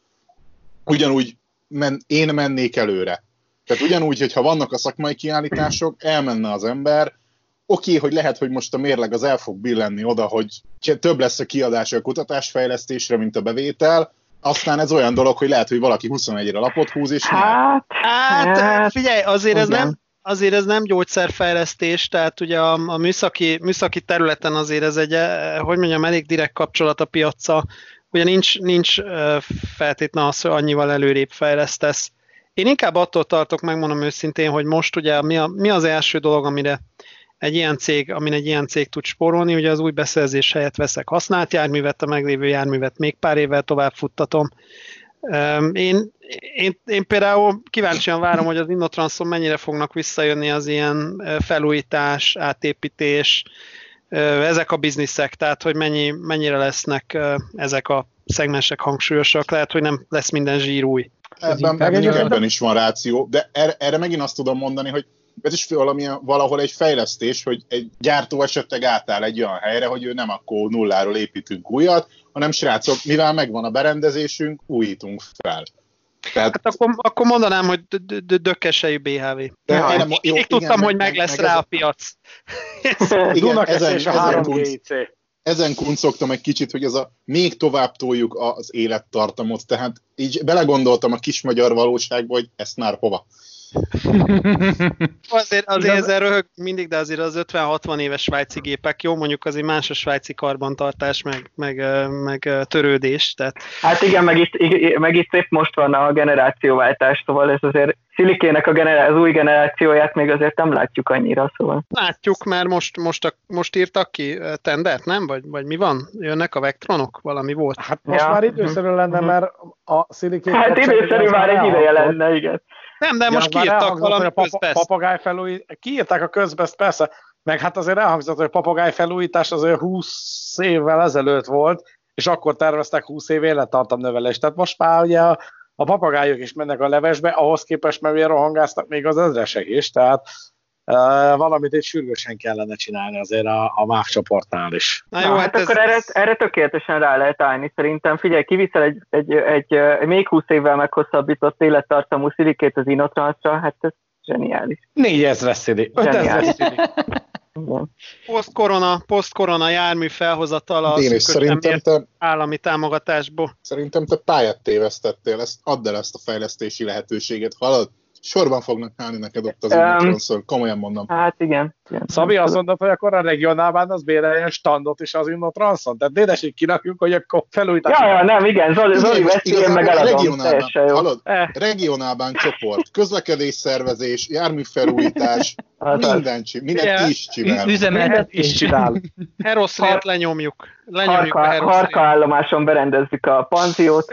ugyanúgy men, én mennék előre. Tehát ugyanúgy, hogyha vannak a szakmai kiállítások, elmenne az ember. Oké, hogy lehet, hogy most a mérleg az el fog billenni oda, hogy több lesz a kiadás a kutatásfejlesztésre, mint a bevétel. Aztán ez olyan dolog, hogy lehet, hogy valaki huszonegyre lapot húz, és hát, hát, hát figyelj, azért ez nem, azért ez nem gyógyszerfejlesztés, tehát ugye a, a műszaki, műszaki területen azért ez egy, hogy mondjam, elég direkt kapcsolat a piaccal. Ugye nincs, nincs feltétlen az, hogy annyival előrébb fejlesztesz. Én inkább attól tartok, megmondom őszintén, hogy most ugye mi, a, mi az első dolog, amire egy ilyen cég, amin egy ilyen cég tud spórolni, ugye az új beszerzés helyett veszek használt járművet, a meglévő járművet még pár évvel tovább futtatom. Én, én, én például kíváncsian várom, hogy az Innotranszon mennyire fognak visszajönni az ilyen felújítás, átépítés, ezek a bizniszek, tehát hogy mennyi, mennyire lesznek ezek a szegmensek hangsúlyosak, lehet, hogy nem lesz minden zsír új. Ebben, ebben is van ráció, de erre, erre megint azt tudom mondani, hogy ez is valamilyen, valahol egy fejlesztés, hogy egy gyártó esetleg átáll egy olyan helyre, hogy ő nem akkor nulláról építünk újat, hanem srácok, mivel megvan a berendezésünk, újítunk fel. Tehát... Hát akkor, akkor mondanám, hogy dökkesejű bé há vé. Én tudtam, hogy meg lesz rá a piac. Dunakeszi és a három gé i cé. Ezen kuncogtam egy kicsit, hogy ez a még tovább toljuk az élettartamot. Tehát így belegondoltam a kis magyar valóságba, hogy ezt már hova. Azért, azért ezzel röhög mindig, de azért az ötven-hatvan éves svájci gépek, jó, mondjuk azért más a svájci karbantartás, meg, meg, meg törődés. Tehát... Hát igen, meg itt, meg itt épp most van a generációváltás, szóval ez azért Szilikének a generá- az új generációját még azért nem látjuk annyira, szóval. Látjuk, mert most, most, a, most írtak ki tendert, nem? Vagy, vagy mi van? Jönnek a Vectronok? Valami volt? Hát most ja. már időszerű lenne, mert a Szilikének... Hát időszerű már egy ideje lenne, igen. Nem, de ja, most kiírtak valami közbeszt. Kiírták a közbeszt, persze. Meg hát azért elhangzott, hogy papagájfelújítás azért húsz évvel ezelőtt volt, és akkor terveztek húsz év élettartamnövelést. Tehát most már ugye a, a papagájok is mennek a levesbe, ahhoz képest meg ugye rohangásznak még az ezresek is, tehát e, valamit egy sürgősen kellene csinálni azért a, a MÁV csoportnál is. Na, jó, Na, hát ez akkor ez erre, erre tökéletesen rá lehet állni szerintem. Figyelj, kiviszel egy, egy, egy, egy még húsz évvel meghosszabbított élettartamú Szilikét az Innotranszra, hát ez zseniális. négyezer Szili, ötezer Szili. Post-korona, post-korona jármű felhozatala az te, állami támogatásból. Szerintem te pályát tévesztettél, ezt, add el ezt a fejlesztési lehetőséget, hallod? Sorban fognak állni neked ott az Innotranszon, um, komolyan mondom. Hát igen. igen. Szabi azt mondta, hogy akkor a regionálban az béreljen standot is az Innotranszon. Tehát dédesig kirakjuk, hogy akkor felújítás. Ja, ja, nem, igen, Zoli, Zoli veszélyen meg eladom. Hallod, eh. regionálban csoport, közlekedésszervezés, járműfelújítás, mindent csinál, mindent is csinál. Üzemeltet is csinál. Heroszlét lenyomjuk. lenyomjuk Harka, Harkaállomáson berendezzük a panziót.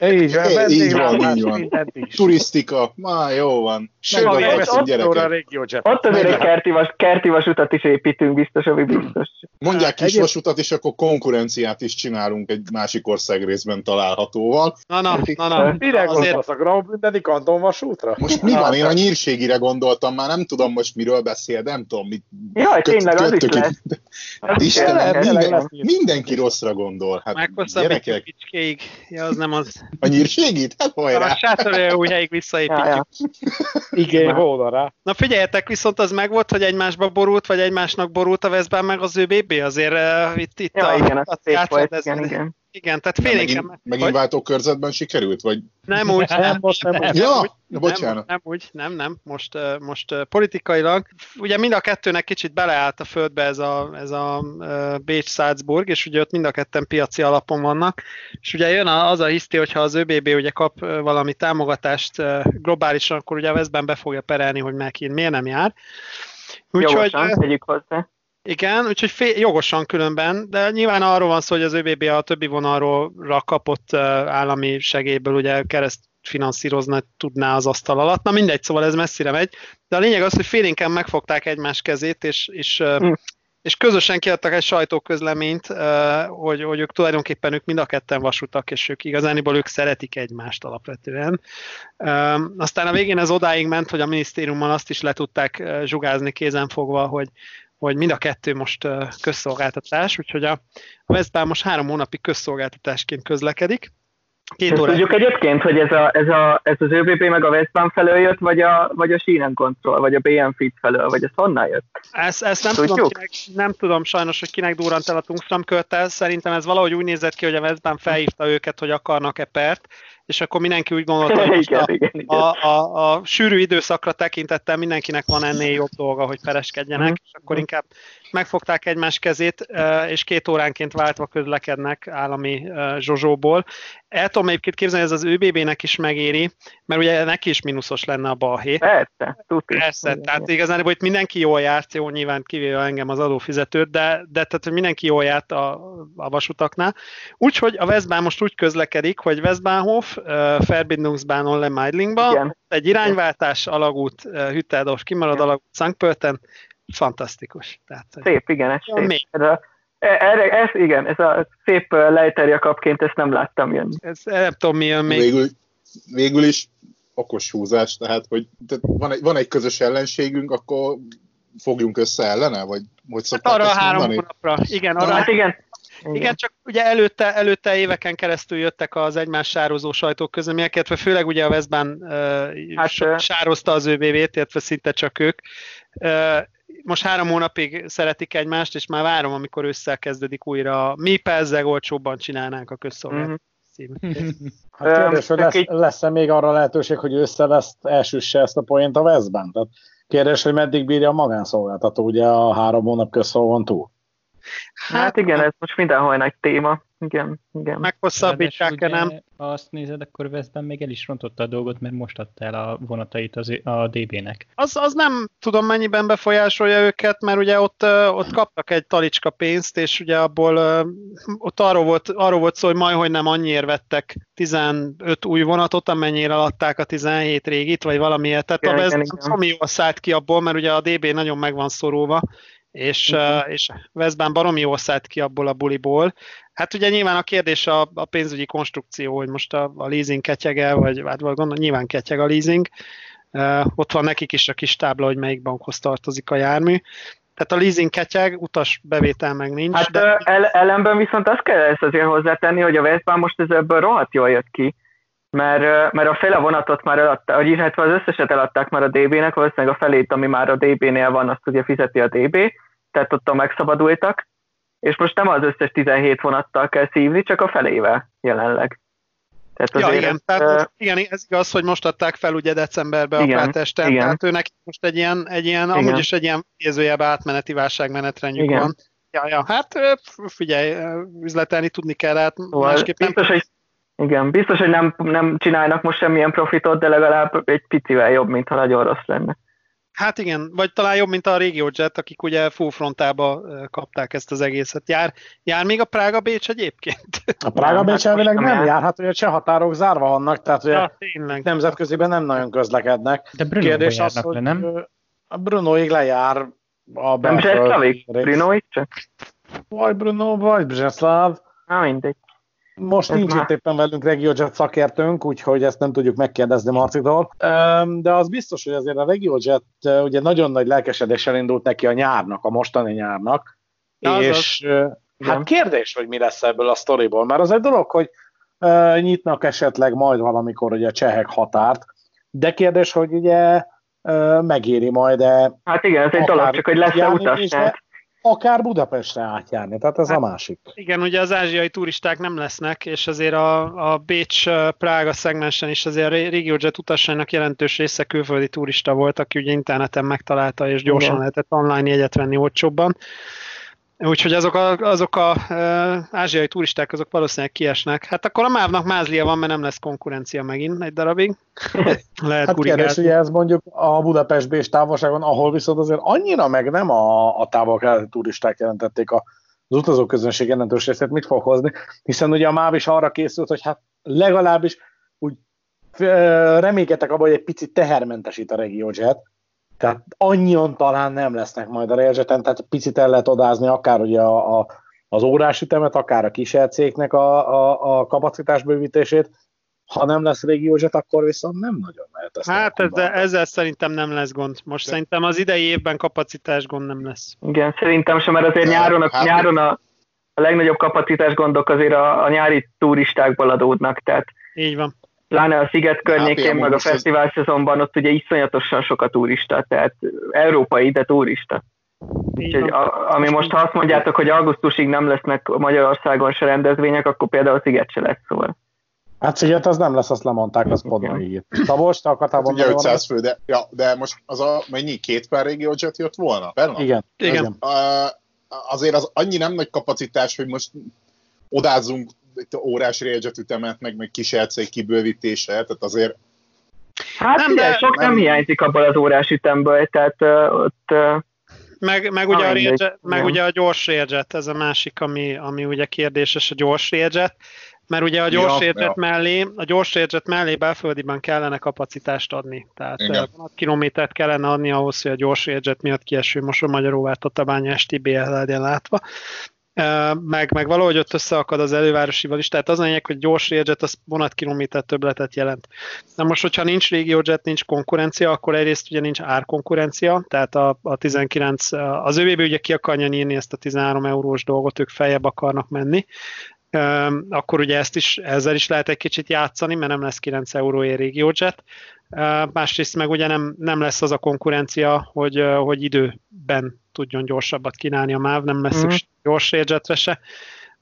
Így van, így van, így van. Turisztika, már jó van. Megveszünk gyerekek. Ott azért egy kerti, vas, kerti vasutat is építünk, biztos, ami biztos. Mondják kis Egyéb... vasutat, és akkor konkurenciát is csinálunk egy másik ország részben találhatóval. Na, na, na, na. Mire gondolsz a Graubündeni kantonvasútra? Most mi van? Én a Nyírségire gondoltam, már nem tudom most miről beszél, nem tudom mit. Jaj, tényleg az is lesz. Istenem, mindenki rosszra gondol. Hát, meghosszabbítjuk a Picskéig. Ja, az nem az. A Nyírségit? Hát hajrá. A sátorja új helyig visszaépítjük. Ja, ja. Igen, volna rá. Na figyeljetek, viszont az megvolt, hogy egy egymásba borult, vagy egymásnak borult a Veszbán meg az ÖBB? Azért uh, itt, itt ja, a... Igen, a volt, ez, igen, igen. Igen, tehát félénken... Megint, meg, megint hogy... váltókörzetben sikerült, vagy... Nem úgy, nem, most nem, nem, ja, úgy, nem, bocsánat. nem úgy, nem, nem, most, most politikailag. Ugye mind a kettőnek kicsit beleállt a földbe ez a, ez a Bécs-Salzburg, és ugye ott mind a ketten piaci alapon vannak, és ugye jön az a hiszti, hogyha az ÖBB ugye kap valami támogatást globálisan, akkor ugye a Veszben be fogja perelni, hogy megint miért nem jár. Úgyhogy... Jogosan, tegyük hozzá. Igen, úgyhogy fél, jogosan különben, de nyilván arról van szó, hogy az ÖBB a többi vonalról kapott állami segélyből ugye kereszt finanszírozni tudná az asztal alatt. Na mindegy, szóval ez messzire megy. De a lényeg az, hogy félénken megfogták egymás kezét, és, és, mm. és közösen kiadtak egy sajtóközleményt, hogy, hogy ők tulajdonképpen ők mind a ketten vasutak, és ők igazániból ők szeretik egymást alapvetően. Aztán a végén ez odáig ment, hogy a minisztériumban azt is le tudták zsugázni kézenfogva, hogy hogy mind a kettő most közszolgáltatás, úgyhogy a Westbán most három hónapig közszolgáltatásként közlekedik. Két órát. Tudjuk egyébként, hogy ez, a, ez, a, ez az ÖBB meg a Westbán felől jött, vagy a, vagy a Sheeran Control, vagy a bé em ef i té felől, vagy ez honnan jött? Ezt, ezt nem, tudom, kinek, nem tudom sajnos, hogy kinek durrant el a tungstramkörtel. Szerintem ez valahogy úgy nézett ki, hogy a Westbán felhívta őket, hogy akarnak-e pert, és akkor mindenki úgy gondolta, hogy igen, a, igen, igen. A, a, a sűrű időszakra tekintettel mindenkinek van ennél jobb dolga, hogy pereskedjenek, mm-hmm. és akkor inkább megfogták egymás kezét, és két óránként váltva közlekednek állami zsozsóból. El tudom egyébként képzelni, hogy ez az ÖBB-nek is megéri, mert ugye neki is mínuszos lenne a balhé. Persze, tudni. Persze, tehát igazán, hogy mindenki jól járt, jó, nyilván kivéve engem az adófizetőt, de, de tehát, hogy mindenki jól járt a, a vasutaknál. Úgyhogy a Westbahn most úgy közlekedik, hogy Westbahnhof, Verbindungsbahnon le Meidlingba, egy irányváltás, alagút, Hütteldorf kimarad, alagút, Sankt-Pölten. Fantasztikus. Tehát, szép, igen, ez szép. Még. Ez a, erre, ez, igen, ez a szép lejterjakapként ezt nem láttam jönni. Ez, nem tudom, mi jön még. Végül, végül is okos húzás, tehát, hogy tehát van, egy, van egy közös ellenségünk, akkor fogjunk össze ellene? Vagy hogy hát arra a három mondani? Hónapra. Igen, arra. Hát igen. Igen. Igen, csak ugye előtte, előtte éveken keresztül jöttek az egymás sározó sajtók közül, illetve főleg ugye a Westbahn uh, hát, sározta az ÖBB-t, illetve szinte csak ők. Uh, most három hónapig szeretik egymást, és már várom, amikor ősszel kezdődik újra. Mi persze olcsóbban csinálnánk a közszolgáltatást. Mm-hmm. Hát kérdés, hogy lesz, lesz-e még arra lehetőség, hogy ősszel ezt elsüsse ezt a poént a Westbahn? Tehát kérdés, hogy meddig bírja a magánszolgáltató ugye a három hónap közszolgon túl? Hát, hát igen, ez most mindenhol nagy téma. Igen, igen. Meghosszabbítják-e, nem? Ha azt nézed, akkor Westbahn még el is rontotta a dolgot, mert most adta el a vonatait az, a dé bé-nek. Az, az nem tudom mennyiben befolyásolja őket, mert ugye ott, ott kaptak egy talicska pénzt, és ugye abból ott arról volt, arról volt szó, hogy majdhogy nem annyiért vettek tizenöt új vonatot, amennyire adták a tizenhét régit, vagy valamiért. Tehát igen, a Westbahn ami jól szállt ki abból, mert ugye a dé bé nagyon meg van szorulva, és, uh-huh. és Westbahn baromi jól szállt ki abból a buliból. Hát ugye nyilván a kérdés a, a pénzügyi konstrukció, hogy most a, a leasing ketyege, vagy hát gondolom, nyilván ketyeg a leasing. Uh, ott van nekik is a kis tábla, hogy melyik bankhoz tartozik a jármű. Tehát a leasing ketyeg, utas bevétel meg nincs. Hát de... el, ellenben viszont azt kell ezt azért hozzátenni, hogy a Westbahn most ez ebből rohadt jól jött ki, mert, mert a fél a vonatot már eladták, vagy illetve az összeset eladták már a dé bé-nek, valószínűleg a felét, ami már a dé bé-nél van, azt ugye fizeti a dé bé, tehát ott megszabadultak, és most nem az összes tizenhét vonattal kell szívni, csak a felével jelenleg. Tehát ja, igen, ezt, tehát, igen, ez igaz, hogy most adták fel ugye decemberben a Prátesten, tehát őnek most egy ilyen, egy ilyen amúgy is egy ilyen kézőjebb átmeneti válságmenetrendjük van. Ja, ja, hát figyelj, üzletelni tudni kell, hát másképpen... Biztos, hogy... Igen, biztos, hogy nem, nem csinálnak most semmilyen profitot, de legalább egy picivel jobb, mint ha nagyon rossz lenne. Hát igen, vagy talán jobb, mint a RegioJet, akik ugye full frontába kapták ezt az egészet. Jár, jár még a Prága-Bécs egyébként? A Prága-Bécs elvileg nem jár, jár. Hát ugye a cseh határok zárva vannak, tehát ugye ja, nemzetköziben nem nagyon közlekednek. De Brunóig járnak az, le, nem? A Brunóig lejár a Brzeslávig? Brunóig csak? Vagy Brunó, vagy Brzeszláv. Na mindegy. Most ez nincs már. Itt éppen velünk RegioJet szakértőnk, úgyhogy ezt nem tudjuk megkérdezni Marcitól. De az biztos, hogy azért a RegioJet ugye nagyon nagy lelkesedéssel indult neki a nyárnak, a mostani nyárnak. Azaz. És hát kérdés, hogy mi lesz ebből a sztoriból. Mert az egy dolog, hogy nyitnak esetleg majd valamikor ugye a csehek határt, de kérdés, hogy ugye megéri majd, de... Hát igen, ez egy dolog, csak hogy lesz a utasság. Akár Budapestre átjárni, tehát ez hát, a másik. Igen, ugye az ázsiai turisták nem lesznek, és azért a, a Bécs-Prága szegmensen is azért a RegioJet utasainak jelentős része külföldi turista volt, aki ugye interneten megtalálta, és gyorsan igen. lehetett online jegyet venni olcsóbban. Úgyhogy azok az azok a, e, ázsiai turisták, azok valószínűleg kiesnek. Hát akkor a MÁV-nak mázlia van, mert nem lesz konkurencia megint egy darabig. Lehet hát kérdés, ugye ez mondjuk a Budapest-Bécs távolságon, ahol viszont azért annyira meg nem a, a távol-keleti turisták jelentették a, az utazóközönség jelentős részét, mit fog hozni, hiszen ugye a MÁV is arra készült, hogy hát legalábbis úgy reménykedtek abban, hogy egy picit tehermentesít a RegioJet. Tehát annyian talán nem lesznek majd a RegioJeten, tehát picit el lehet odázni akár ugye a, a, az órásütemet, akár a kisebb cégnek a, a, a kapacitás bővítését. Ha nem lesz RegioJet, akkor viszont nem nagyon lehet ezt. Hát ezzel, ezzel szerintem nem lesz gond. Most de. Szerintem az idei évben kapacitás gond nem lesz. Igen, szerintem sem, mert azért de, nyáron, hát, nyáron a, a legnagyobb kapacitás gondok azért a, a nyári turistákból adódnak. Tehát... Így van. Pláne a Sziget környékén, meg a fesztivál szezonban, ott ugye iszonyatosan sok a turista, tehát európai, de turista. Úgyhogy a, ami most, ha azt mondjátok, hogy augusztusig nem lesznek Magyarországon se rendezvények, akkor például a Sziget se lesz, szóval. Hát Sziget az nem lesz, azt lemondták, az pontban így. Szabolcs, te akartál mondani? Hát ugye ötszáz fő, de, ja, de most az a mennyi, két pár RegioJet jött volna? Bernard? Igen. Igen. Uh, azért az annyi nem nagy kapacitás, hogy most odázunk, itt órás RegioJet ütemet, meg, meg kis elceg kibővítése, tehát azért... Hát nem, de sok nem hiányzik abban az órás ütemből, tehát uh, ott... Uh, meg meg, ugye, a RegioJet, meg ugye a gyors RegioJet, ez a másik, ami, ami ugye kérdéses, a gyors RegioJet, mert ugye a gyors ja, RegioJet ja. mellé, a gyors RegioJet mellé belföldiben kellene kapacitást adni, tehát igen. kilométert kellene adni ahhoz, hogy a gyors RegioJet miatt kieső Mosonmagyaróvár-Tatabánya es té bé-el legyen látva. Meg, meg valahogy ott összeakad az elővárosival is, tehát az a lényeg, hogy gyors RegioJet az vonatkilométer többletet jelent. Na most, hogyha nincs RegioJet, nincs konkurencia, akkor egyrészt ugye nincs árkonkurencia, tehát a, a tizenkilenc, az övéből ugye ki akarja nyírni ezt a tizenhárom eurós dolgot, ők feljebb akarnak menni, akkor ugye ezt is, ezzel is lehet egy kicsit játszani, mert nem lesz kilenc euróért RegioJet. Másrészt meg ugye nem, nem lesz az a konkurencia, hogy, hogy időben tudjon gyorsabbat kínálni a MÁV, nem lesz mm-hmm. gyors RegioJetre se.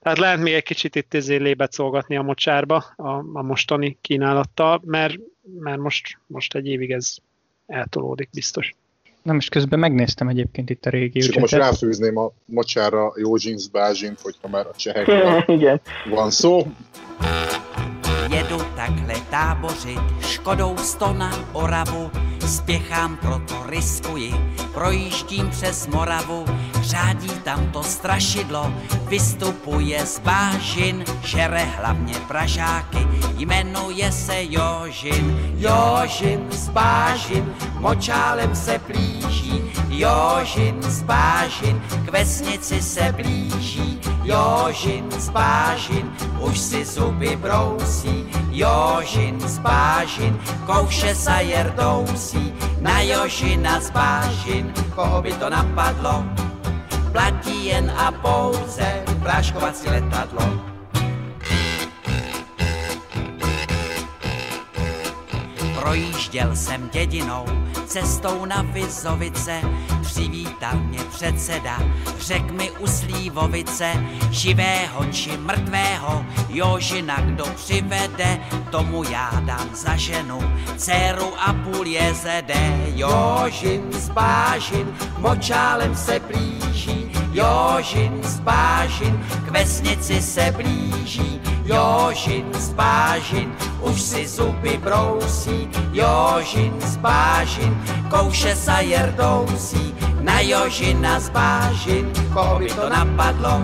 Tehát lehet még egy kicsit itt azért lébet szolgatni a mocsárba a, a mostani kínálattal, mert, mert most, most egy évig ez eltolódik biztos. Na most közben megnéztem egyébként itt a RegioJetet. És most ráfűzném a mocsárra Józsinsz Bázsint, hogyha már a csehekről van szó. Jedu takhle tábořit, škodou sto na Oravu, spěchám, proto riskuji, projíždím přes Moravu, řádí tam to strašidlo, vystupuje z Bážin, žere hlavně Pražáky, jmenuje se Jožin. Jožin z Bážin, močálem se blíží, Jožin z Bážin, k vesnici se blíží, Jožin z Bážin, už si zuby brousí, Jožin z Bážin, kouše sa jerdousí, na Jožina z Bážin, koho by to napadlo, platí jen a pouze práškovací letadlo. Projížděl jsem dědinou, cestou na Vizovice, přivítal mě předseda, řek mi u Slívovice, živého či mrtvého, Jožina kdo přivede, tomu já dám za ženu, dceru a půl jezede. Jožin z Bážin, močálem se blíží, Jožin z Bážin, k vesnici se blíží, Jožin z Bážin, už si zuby brousí, Jožin z Bážin, kouše sa jerdousí, na Jožina z Bážin, koho by to napadlo,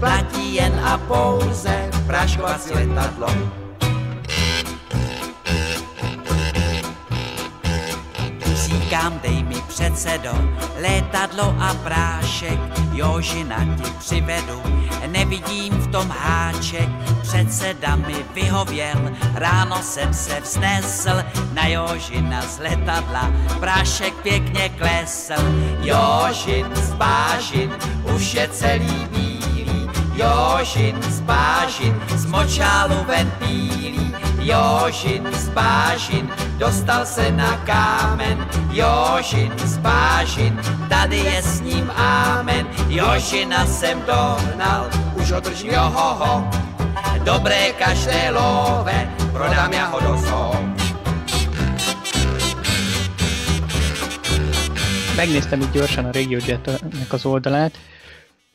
platí jen a pouze práškovací letadlo. Říkám, dej mi předsedo, létadlo a prášek, Jožina ti přivedu, nevidím v tom háček. Předseda mi vyhověl, ráno jsem se vznesl, na Jožina z letadla prášek pěkně klesl. Jožin z Bážin, už je celý bílý, Jožin, Spážin, z Močáloven bílý, Jožin, Spážin, dostal se na kámen, Jožin, Spážin, tady je s ním ámen, Jožina jsem dohnal, už ho držím, johoho, dobré kaštelové, prodám já ho do zoo. Megnéztem itt gyorsan a RegioJet-nek az oldalát.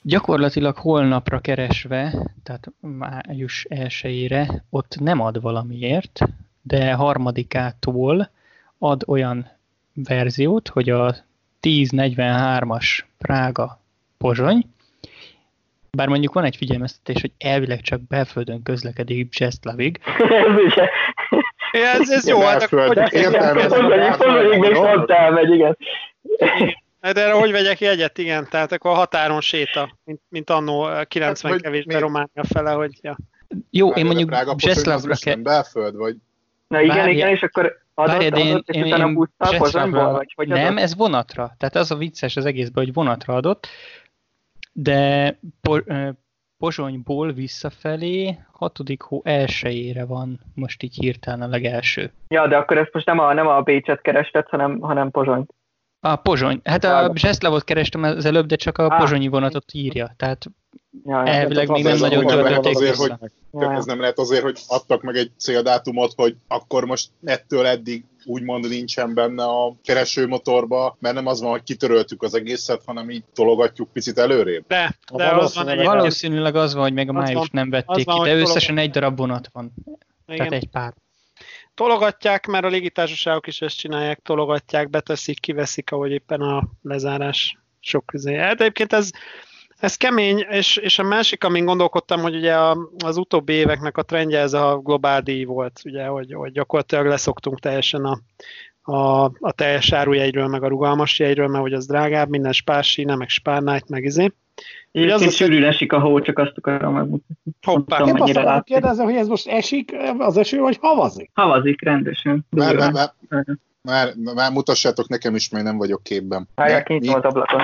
Gyakorlatilag holnapra keresve, tehát május elsejére, ott nem ad valamiért, de harmadikától ad olyan verziót, hogy a tíz negyvenhármas Prága Pozsony, bár mondjuk van egy figyelmeztetés, hogy elvileg csak belföldön közlekedik Csehszlavig. ez ez jó, hát akkor... Pozsonyig még mondtál meg, igen. Igen. De erre hogy vegyek jegyet? Igen, tehát akkor a határon séta, mint, mint annó kilencven kevésbé Románia fele, hogy... Ja. Jó, én mondjuk Csehszlavra kell... Belföld, vagy... Na igen, bárjá, igen, és akkor adott, bárjá, adott, adott én, és utána busztal Pozsonyból, vagy hogy nem, adott? Ez vonatra. Tehát az a vicces az egészben, hogy vonatra adott, de Pozsonyból visszafelé hatodika elsejére van most így hirtelen a legelső. Ja, de akkor ezt most nem a, nem a Bécset kerested, hanem, hanem Pozsonyt. A Pozsony. Hát a Zseszlavot kerestem az előbb, de csak a Á, pozsonyi vonatot írja. Tehát jaj, elvileg még nem nagyon gyöldölték vissza. Ez nem lehet azért, hogy adtak meg egy céldátumot, hogy akkor most ettől eddig úgymond nincsen benne a keresőmotorba, mert nem az van, hogy kitöröltük az egészet, hanem így tologatjuk picit előrébb. De, de az van egy valószínűleg az van, hogy még a május van, nem vették van, ki, de összesen egy darab vonat van. Igen. Tehát egy pár. Tologatják, mert a légitársaságok is ezt csinálják, tologatják, beteszik, kiveszik, ahogy éppen a lezárás sok közé. De egyébként ez, ez kemény, és, és a másik, amin gondolkodtam, hogy ugye a, az utóbbi éveknek a trendje ez a globál díj volt, ugye, hogy, hogy gyakorlatilag leszoktunk teljesen a, a, a teljes árujegyről, meg a rugalmas jegyről, mert hogy az drágább, minden spársína, meg spárnájt, meg izé. Egyébként sűrűn esik a hó, csak azt akarom megmutatni. Hoppá, nem azt akarom kérdezni, hogy ez most esik az eső, vagy havazik? Havazik, rendesen. Már, már, már, már, már mutassátok nekem is, mert nem vagyok képben. Hájá, kint volt ablakon.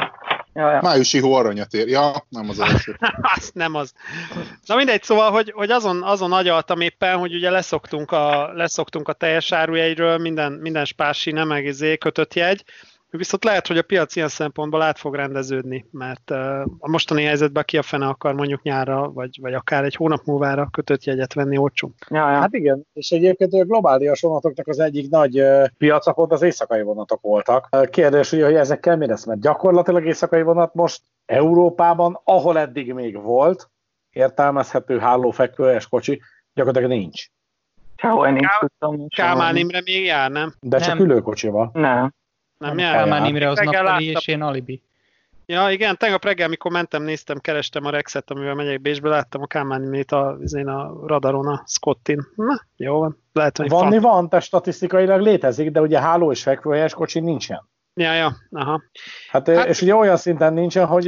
Ja, ja. Májusi hó aranyat ér. Ja, nem az az eső. Azt nem az. Na mindegy, szóval, hogy, hogy azon, azon agyaltam éppen, hogy ugye leszoktunk a, leszoktunk a teljes árujegyről, minden, minden spársi, nem egészé kötött jegy. Viszont lehet, hogy a piac ilyen szempontból át fog rendeződni, mert a mostani helyzetben ki a fene akar mondjuk nyárra, vagy, vagy akár egy hónap múlvára kötött jegyet venni olcsón. Ja, ja. Hát igen, és egyébként a globális vonatoknak az egyik nagy piaca pont az éjszakai vonatok voltak. Kérdés, hogy ezekkel mi lesz, mert gyakorlatilag éjszakai vonat most Európában, ahol eddig még volt, értelmezhető hálófekvőes kocsi, gyakorlatilag nincs. Sehol nincs. Kálmán Imre még jár, nem? De nem. Csak ülőkocsival. Nem. Nem, nem Kálmán Imre az nappali, és én alibi. Ja, igen, tegnap reggel, mikor mentem, néztem, kerestem a Rexet, amivel megyek Bécsbe, láttam a Kálmán Imrét a, a radaron, a Scottin. Na, jó van. Lehet, hogy vanni van, van, tehát statisztikailag létezik, de ugye háló és fekvőhelyes kocsi nincsen. Ja, ja, aha. Hát, hát, és ugye olyan szinten nincsen, hogy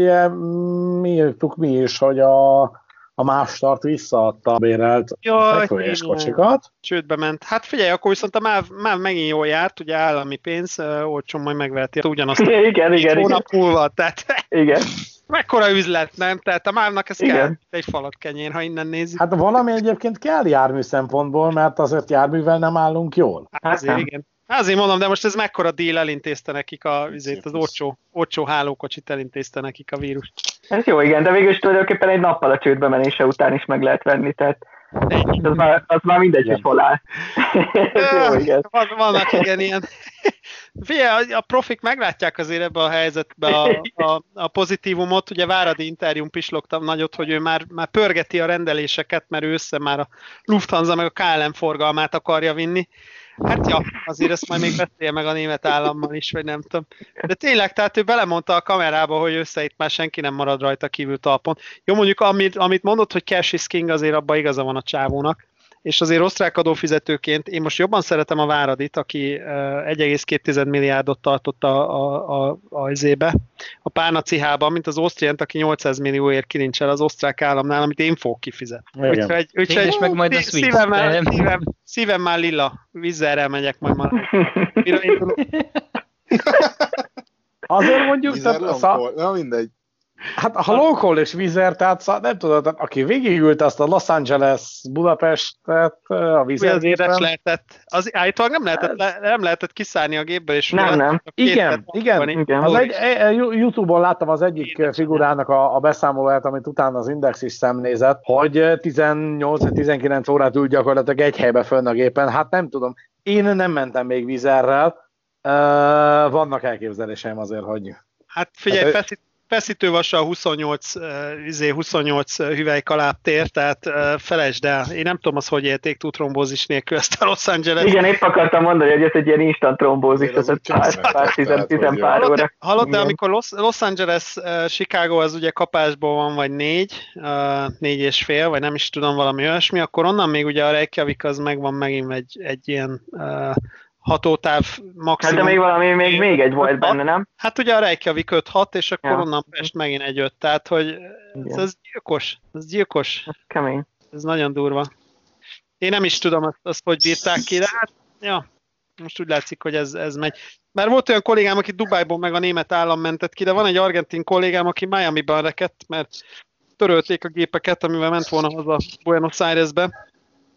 mi írtuk mi is, hogy a, a más tart visszaadta a bérelt fekvőhelyes kocsikat. Csődbe ment. Hát figyelj, akkor viszont a MÁV, MÁV megint jól járt, ugye állami pénz, olcsón majd megveheti ugyanazt a igen, igen, hónap igen. Múlva. Tehát igen. Mekkora üzlet, nem? Tehát a MÁV-nak ez igen. Kell egy falat kenyér, ha innen nézzük. Hát valami egyébként kell jármű szempontból, mert azért járművel nem állunk jól. Hát azért nem. Igen. Azért mondom, de most ez mekkora díl elintézte nekik a, azért, az olcsó, olcsó hálókocsit elintézte nekik a vírus. Ez jó, igen, de végül is tulajdonképpen egy nappal a csődbe menése után is meg lehet venni, tehát az már, az már mindegy, igen. Hogy hol áll. Jó, igen. Vannak igen ilyen. Figyelj, a profik meglátják azért ebbe a helyzetbe a, a, a pozitívumot, ugye Váradi interjún pislogtam nagyot, hogy ő már, már pörgeti a rendeléseket, mert ő össze már a Lufthansa meg a ká el em forgalmát akarja vinni. Hát ja, azért ezt majd még beszélje meg a német állammal is, vagy nem tudom. De tényleg, tehát ő belemondta a kamerába, hogy össze itt már senki nem marad rajta kívül talpon. Jó, mondjuk amit, amit mondott, hogy cash is king, azért abban igaza van a csávónak. És azért osztrák adófizetőként én most jobban szeretem a Váradit, aki egy egész két milliárdot tartott a, a, a, a zébe, a pánacihában, mint az Ausztriánt, aki nyolcszáz millióért kilincsel az osztrák államnál, amit én fogok kifizetni. Úgyhogy is meg majd a szívem, szívem, szívem már lila, vízzel megyek majd már. Azért mondjuk... Vízzel szá... Na mindegy. Hát ha local és vízer, tehát nem tudod, aki végigült azt a Los Angeles, Budapestet, a vízért. Miért lehetett? Az állítólag nem lehetett, le, nem lehetett kiszállni a gépből, és nem, nem. Igen, igen, igen. Az egy, YouTube-on láttam az egyik Édes figurának a, a beszámolóját, amit utána az Index is szemlézett, hogy tizennyolc-tizenkilenc órát ült gyakorlatilag egy helybe fönn a gépen. Hát nem tudom, én nem mentem még vízerrel, vannak elképzeléseim azért, hogy... Hát figyelj, hát, feszítővassal huszonnyolc, huszonnyolc hüvelyk alábbtér, tehát felejtsd el. Én nem tudom, az hogy élték túl trombózis nélkül ezt a Los Angeles-t. Igen, épp akartam mondani, hogy ez egy ilyen instant trombózis, az egy pár óra. Hallottál, amikor Los, Los Angeles, Chicago, az ugye kapásból van, vagy négy, négy és fél, vagy nem is tudom, valami olyasmi, akkor onnan még ugye a Reykjavik az megvan megint egy, egy ilyen... hatótáv maximum. Hát de még valami, még, még egy volt benne, nem? Hát ugye a Reykjavik öt-hat, és akkor ja. onnan Pest megint egy öt, tehát hogy ez, ez gyilkos, ez gyilkos. Ez kemény. Ez nagyon durva. Én nem is tudom azt, azt hogy bírták ki, de hát, ja, most úgy látszik, hogy ez, ez megy. Már volt olyan kollégám, aki Dubájból meg a német állam mentett ki, de van egy argentin kollégám, aki Miamiban rekedt, mert törölték a gépeket, amivel ment volna haza Buenos Airesbe.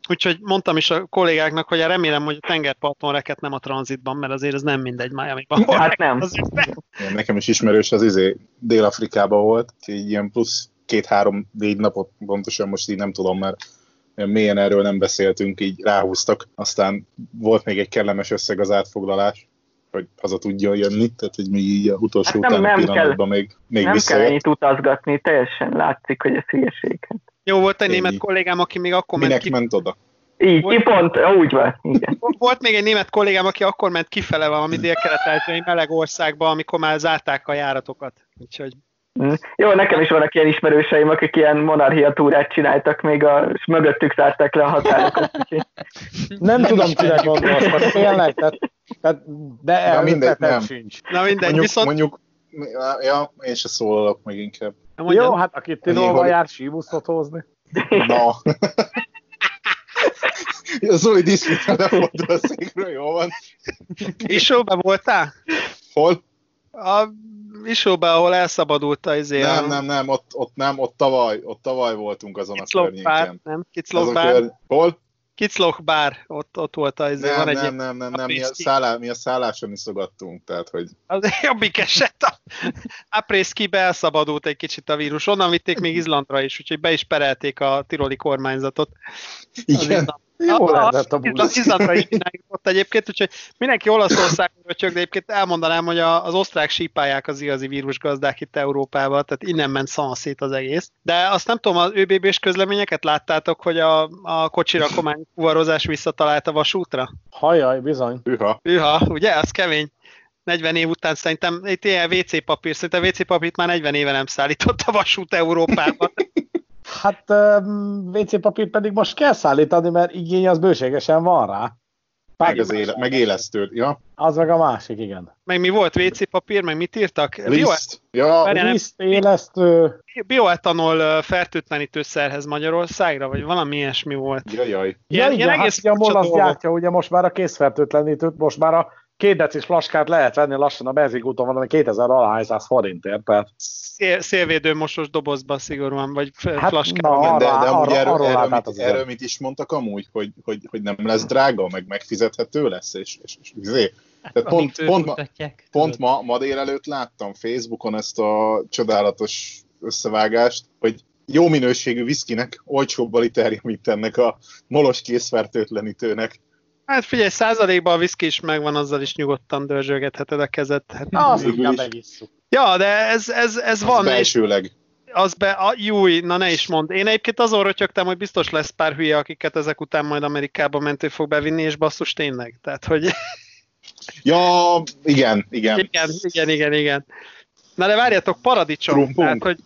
Úgyhogy mondtam is a kollégáknak, hogy remélem, hogy a tengerparton rekett, nem a tranzitban, mert azért ez nem mindegy Miamiban. Hát nem. Nekem is ismerős az izé, Dél-Afrikában volt, így ilyen plusz két-három négy napot, pontosan most így nem tudom, mert mélyen erről nem beszéltünk, így ráhúztak. Aztán volt még egy kellemes összeg az átfoglalás, hogy haza tudjon jönni, tehát hogy még így a utolsó hát nem, utáni nem pillanatban kell, még, még visszajött. Nem kell ennyit utazgatni, teljesen látszik, hogy ez hülyeség. Jó, volt egy Én német így. kollégám, aki még akkor ment ki... ment oda? Így, volt... pont, úgy van. Igen. Volt még egy német kollégám, aki akkor ment kifele valami délkelet-ázsiai meleg országba, amikor már zárták a járatokat. Úgyhogy... Jó, nekem is vannak ilyen ismerőseim, akik ilyen monarchia túrát csináltak még, a, és mögöttük zárták le a határokat. Nem tudom, kire gondolsz, tényleg, tehát, tehát de elmények sincs. Na mindegy, mondjuk, viszont... Mondjuk, ja, én se szólalok meg inkább. Mondjad. Jó, hát aki Tirolban jár síbuszot hozni. Na. Zoli diszkutál a fordulszékről, jól van. Isóban voltál? Hol? A Isóban, ahol elszabadult az izé. Nem, nem, nem, ott, ott nem, ott tavaly, ott tavaly voltunk azon Kitzloch a környéken. Nem, Kitzloch bár. Kör... Hol? Kitzloch bár, ott, ott volt az izé. Nem, nem, nem, nem, nem, mi a, szállá, mi a szálláson iszogattunk, tehát hogy... Az jobbik eset a... Aprészkibe elszabadult egy kicsit a vírus, onnan vitték még Izlandra is, úgyhogy be is perelték a tiroli kormányzatot. Igen, jól lehetett a busz. Az Izlandra is ott egyébként, úgyhogy mindenki Olaszországon röcsög, de egyébként elmondanám, hogy az osztrák sípályák az igazi vírusgazdák itt Európában, tehát innen ment szanszét az egész. De azt nem tudom, az ÖBB-s közleményeket láttátok, hogy a, a kocsirakomány fuvarozás visszatalált a vasútra? Hajaj, bizony. Üha. Üha, ugye? Az kemény. negyven év után szerintem, itt ilyen vé cé papír, szerintem a vé cé papírt már negyven éve nem szállított a vasút Európában. Hát vé cé papírt pedig most kell szállítani, mert igény az bőségesen van rá. Meg, az éle, meg élesztőd, ja. Az meg a másik, igen. Meg mi volt vé cé papír, meg mit írtak? Liszt. Ja, liszt, élesztő. Bioetanol fertőtlenítőszerhez Magyarországra, vagy valami ilyesmi volt. Jajaj. Ilyen, ja, igen, ilyen egész hát, furcsa dolog. Gyártja, ugye most már a készfertőtlenítőt, most már a két decis flaskát lehet venni lassan a benzinkúton, valami kétezer alahányszáz forintért, tehát... Szél, szélvédő mosos dobozba szigorúan, vagy hát flaskában. De, de amúgy arra, erről, arra mit, erről mit is mondtak amúgy, hogy, hogy, hogy nem lesz drága, meg megfizethető lesz, és, és, és, és tehát pont, pont, ma, pont ma, ma délelőtt láttam Facebookon ezt a csodálatos összevágást, hogy jó minőségű viszkinek olcsóbb a literje, mint ennek a molos készfertőtlenítőnek. Hát figyelj, százalékban a viszki is megvan, azzal is nyugodtan dörzsölgetheted a kezed. Hát, na, azt inkább megisszuk. Ja, de ez, ez, ez az van. Belsőleg. Az be, a, júj, na ne is mondd. Én egyébként azon rötyögtem, hogy biztos lesz pár hülye, akiket ezek után majd Amerikába mentő fog bevinni, és basszus tényleg. Tehát, hogy... Ja, igen, igen. Igen, igen, igen, igen. Na de várjatok, paradicsom. Trumpunk. Tehát, hogy...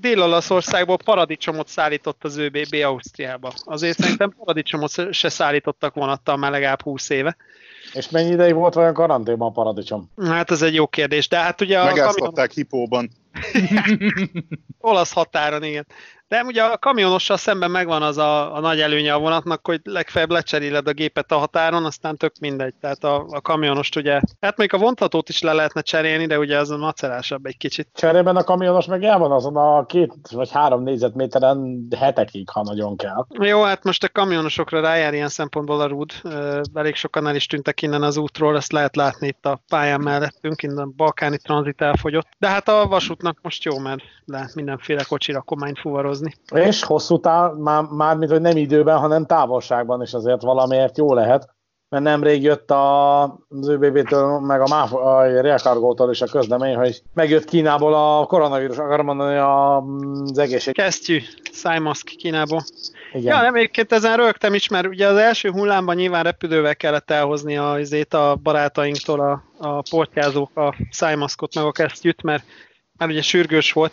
Dél-Olaszországból paradicsomot szállított az ÖBB Ausztriába. Azért szerintem paradicsomot se szállítottak vonattal már legalább húsz éve. És mennyi ideig volt olyan karanténban a paradicsom? Hát ez egy jó kérdés, de hát ugye... Megáztatták a kamion... hipóban. Olasz határon, igen. De ugye a kamionossal szemben megvan az a, a nagy előnye a vonatnak, hogy legfeljebb lecseréled a gépet a határon, aztán tök mindegy. Tehát a, a kamionost ugye, hát még a vontatót is le lehetne cserélni, de ugye az macerásabb egy kicsit. Cserében a kamionos meg el van azon a két vagy három négyzetméteren hetekig, ha nagyon kell. Jó, hát most a kamionosokra rájár ilyen szempontból a rúd. Elég sokan el is tűntek innen az útról, ezt lehet látni itt a pályán mellettünk, innen a balkáni tranzit elfogyott. De hát a vasútnak most jó, mert lehet mindenféle kocsira kományt fuvarozni. És hosszú táv, már, már mint hogy nem időben, hanem távolságban is azért valamiért jó lehet, mert nemrég jött a, az ÖBB-től, meg a, MÁF, a Real Cargo-tól is a közlemény, hogy megjött Kínából a koronavírus, akarom mondani az egészség. Kesztyű, szájmaszk Kínából. Igen. Ja, nem, egyébként ezen rögtem is, mert ugye az első hullámban nyilván repülővel kellett elhozni azért a barátainktól a, a portyázók a szájmaszkot, meg a kesztyűt, mert már ugye sürgős volt.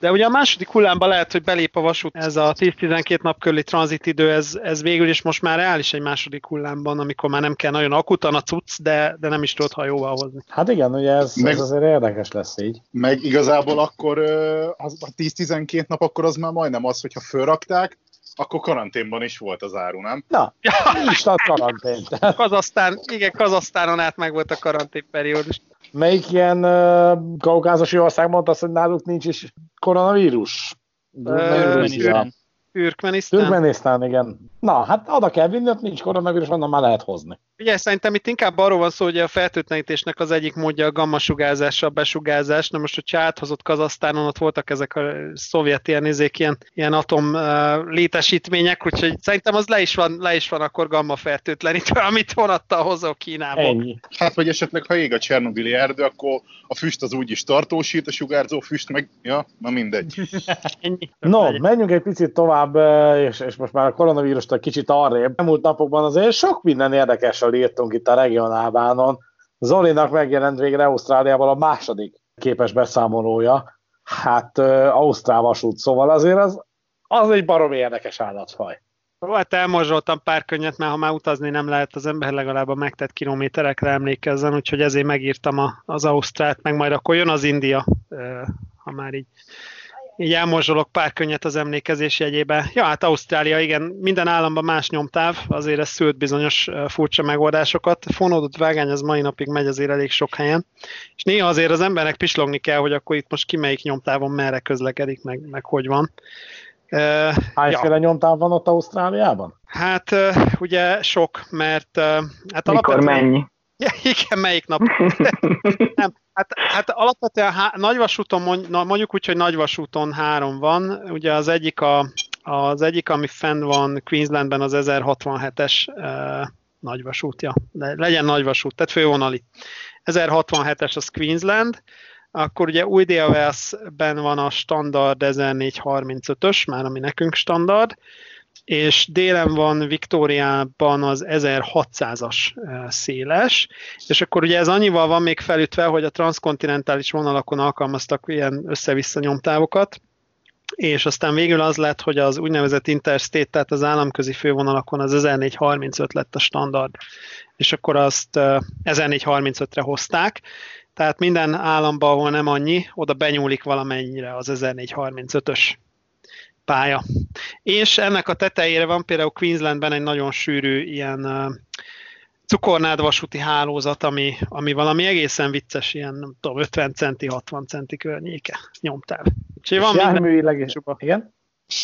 De ugye a második hullámban lehet, hogy belép a vasút, ez a tíz-tizenkét nap körüli tranzitidő, ez, ez végül is most már reális egy második hullámban, amikor már nem kell nagyon akutan a cucc, de, de nem is tudod hajóval hozni. Hát igen, ugye ez, meg, ez azért érdekes lesz így. Meg igazából akkor az, a tíz-tizenkét nap, akkor az már majdnem az, hogyha fölrakták, akkor karanténban is volt az áru, nem? Na, instant karantén. Kazasztán, igen, Kazasztánon át meg volt a karanténperiódus. Melyik ilyen uh, kaukázusi ország mondta, hogy náluk nincs is koronavírus? Türkmenisztán. Türkmenisztán. Türkmenisztán, igen. Na, hát oda kell vinni, ott nincs koronavírus, onnan már lehet hozni. Ugye, szerintem itt inkább arról van szó, hogy a fertőtlenítésnek az egyik módja a gammasugázás, a besugázás. Na most, hogyha áthozott Kazasztánon, ott voltak ezek a szovjet ilyen, ilyen, ilyen atom uh, létesítmények, úgyhogy szerintem az le is van, le is van akkor gammafertőtlenítő, amit vonattal hozol Kínából. Ennyi. Hát, vagy esetleg, ha ég a Csernobili erdő, akkor a füst az úgyis tartósít, a sugárzó füst meg, ja, na mindegy. No, menjünk egy picit tovább, és, és most már a koronavírust egy kicsit arrébb. A múlt napokban azért sok minden érdekes írtunk itt a regionálbánon. Zolinak megjelent végre Ausztráliában a második képes beszámolója, hát ausztrál vasút, szóval azért az, az egy baromi érdekes állatfaj. Hát elmorzsoltam pár könnyet, mert ha már utazni nem lehet, az ember legalább a megtett kilométerekre emlékezzen, úgyhogy ezért megírtam a, az ausztrált, meg majd akkor jön az India, ha már így. Így elmorzsolok pár könnyet az emlékezés jegyébe. Ja, hát Ausztrália, igen, minden államban más nyomtáv, azért ez szült bizonyos furcsa megoldásokat. Fonódott vágány az mai napig megy azért elég sok helyen. És néha azért az embernek pislogni kell, hogy akkor itt most ki melyik nyomtávon merre közlekedik, meg, meg hogy van. Hányféle ja. nyomtáv van ott Ausztráliában? Hát ugye sok, mert... Hát mikor mennyi? Ja, igen, melyik nap? Nem. Hát, hát alapvetően há- nagyvasúton, mondjuk úgy, hogy nagyvasúton három van. Ugye az egyik, a, az egyik ami fenn van Queenslandben, az ezerhatvanhetes eh, nagyvasútja. De legyen nagyvasút, tehát fővonali. ezerhatvanhetes az Queensland. Akkor ugye új Dél-Walesben van a standard ezernégyszázharmincötös, már ami nekünk standard. És délen van Viktóriában az ezerhatszázas széles, és akkor ugye ez annyival van még felütve, hogy a transzkontinentális vonalakon alkalmaztak ilyen össze-vissza nyomtávokat, és aztán végül az lett, hogy az úgynevezett interstate, tehát az államközi fővonalakon az ezernégyszázharmincöt lett a standard, és akkor azt ezernégyszázharmincötre hozták. Tehát minden államban, ahol nem annyi, oda benyúlik valamennyire az ezernégyszázharmincötös pálya. És ennek a tetejére van például Queenslandben egy nagyon sűrű ilyen cukornádvasúti hálózat, ami, ami valami egészen vicces, ilyen nem tudom, ötven centi, hatvan centi környéke nyomtáv. Úgyhogy van minden. Járműileg is. Igen?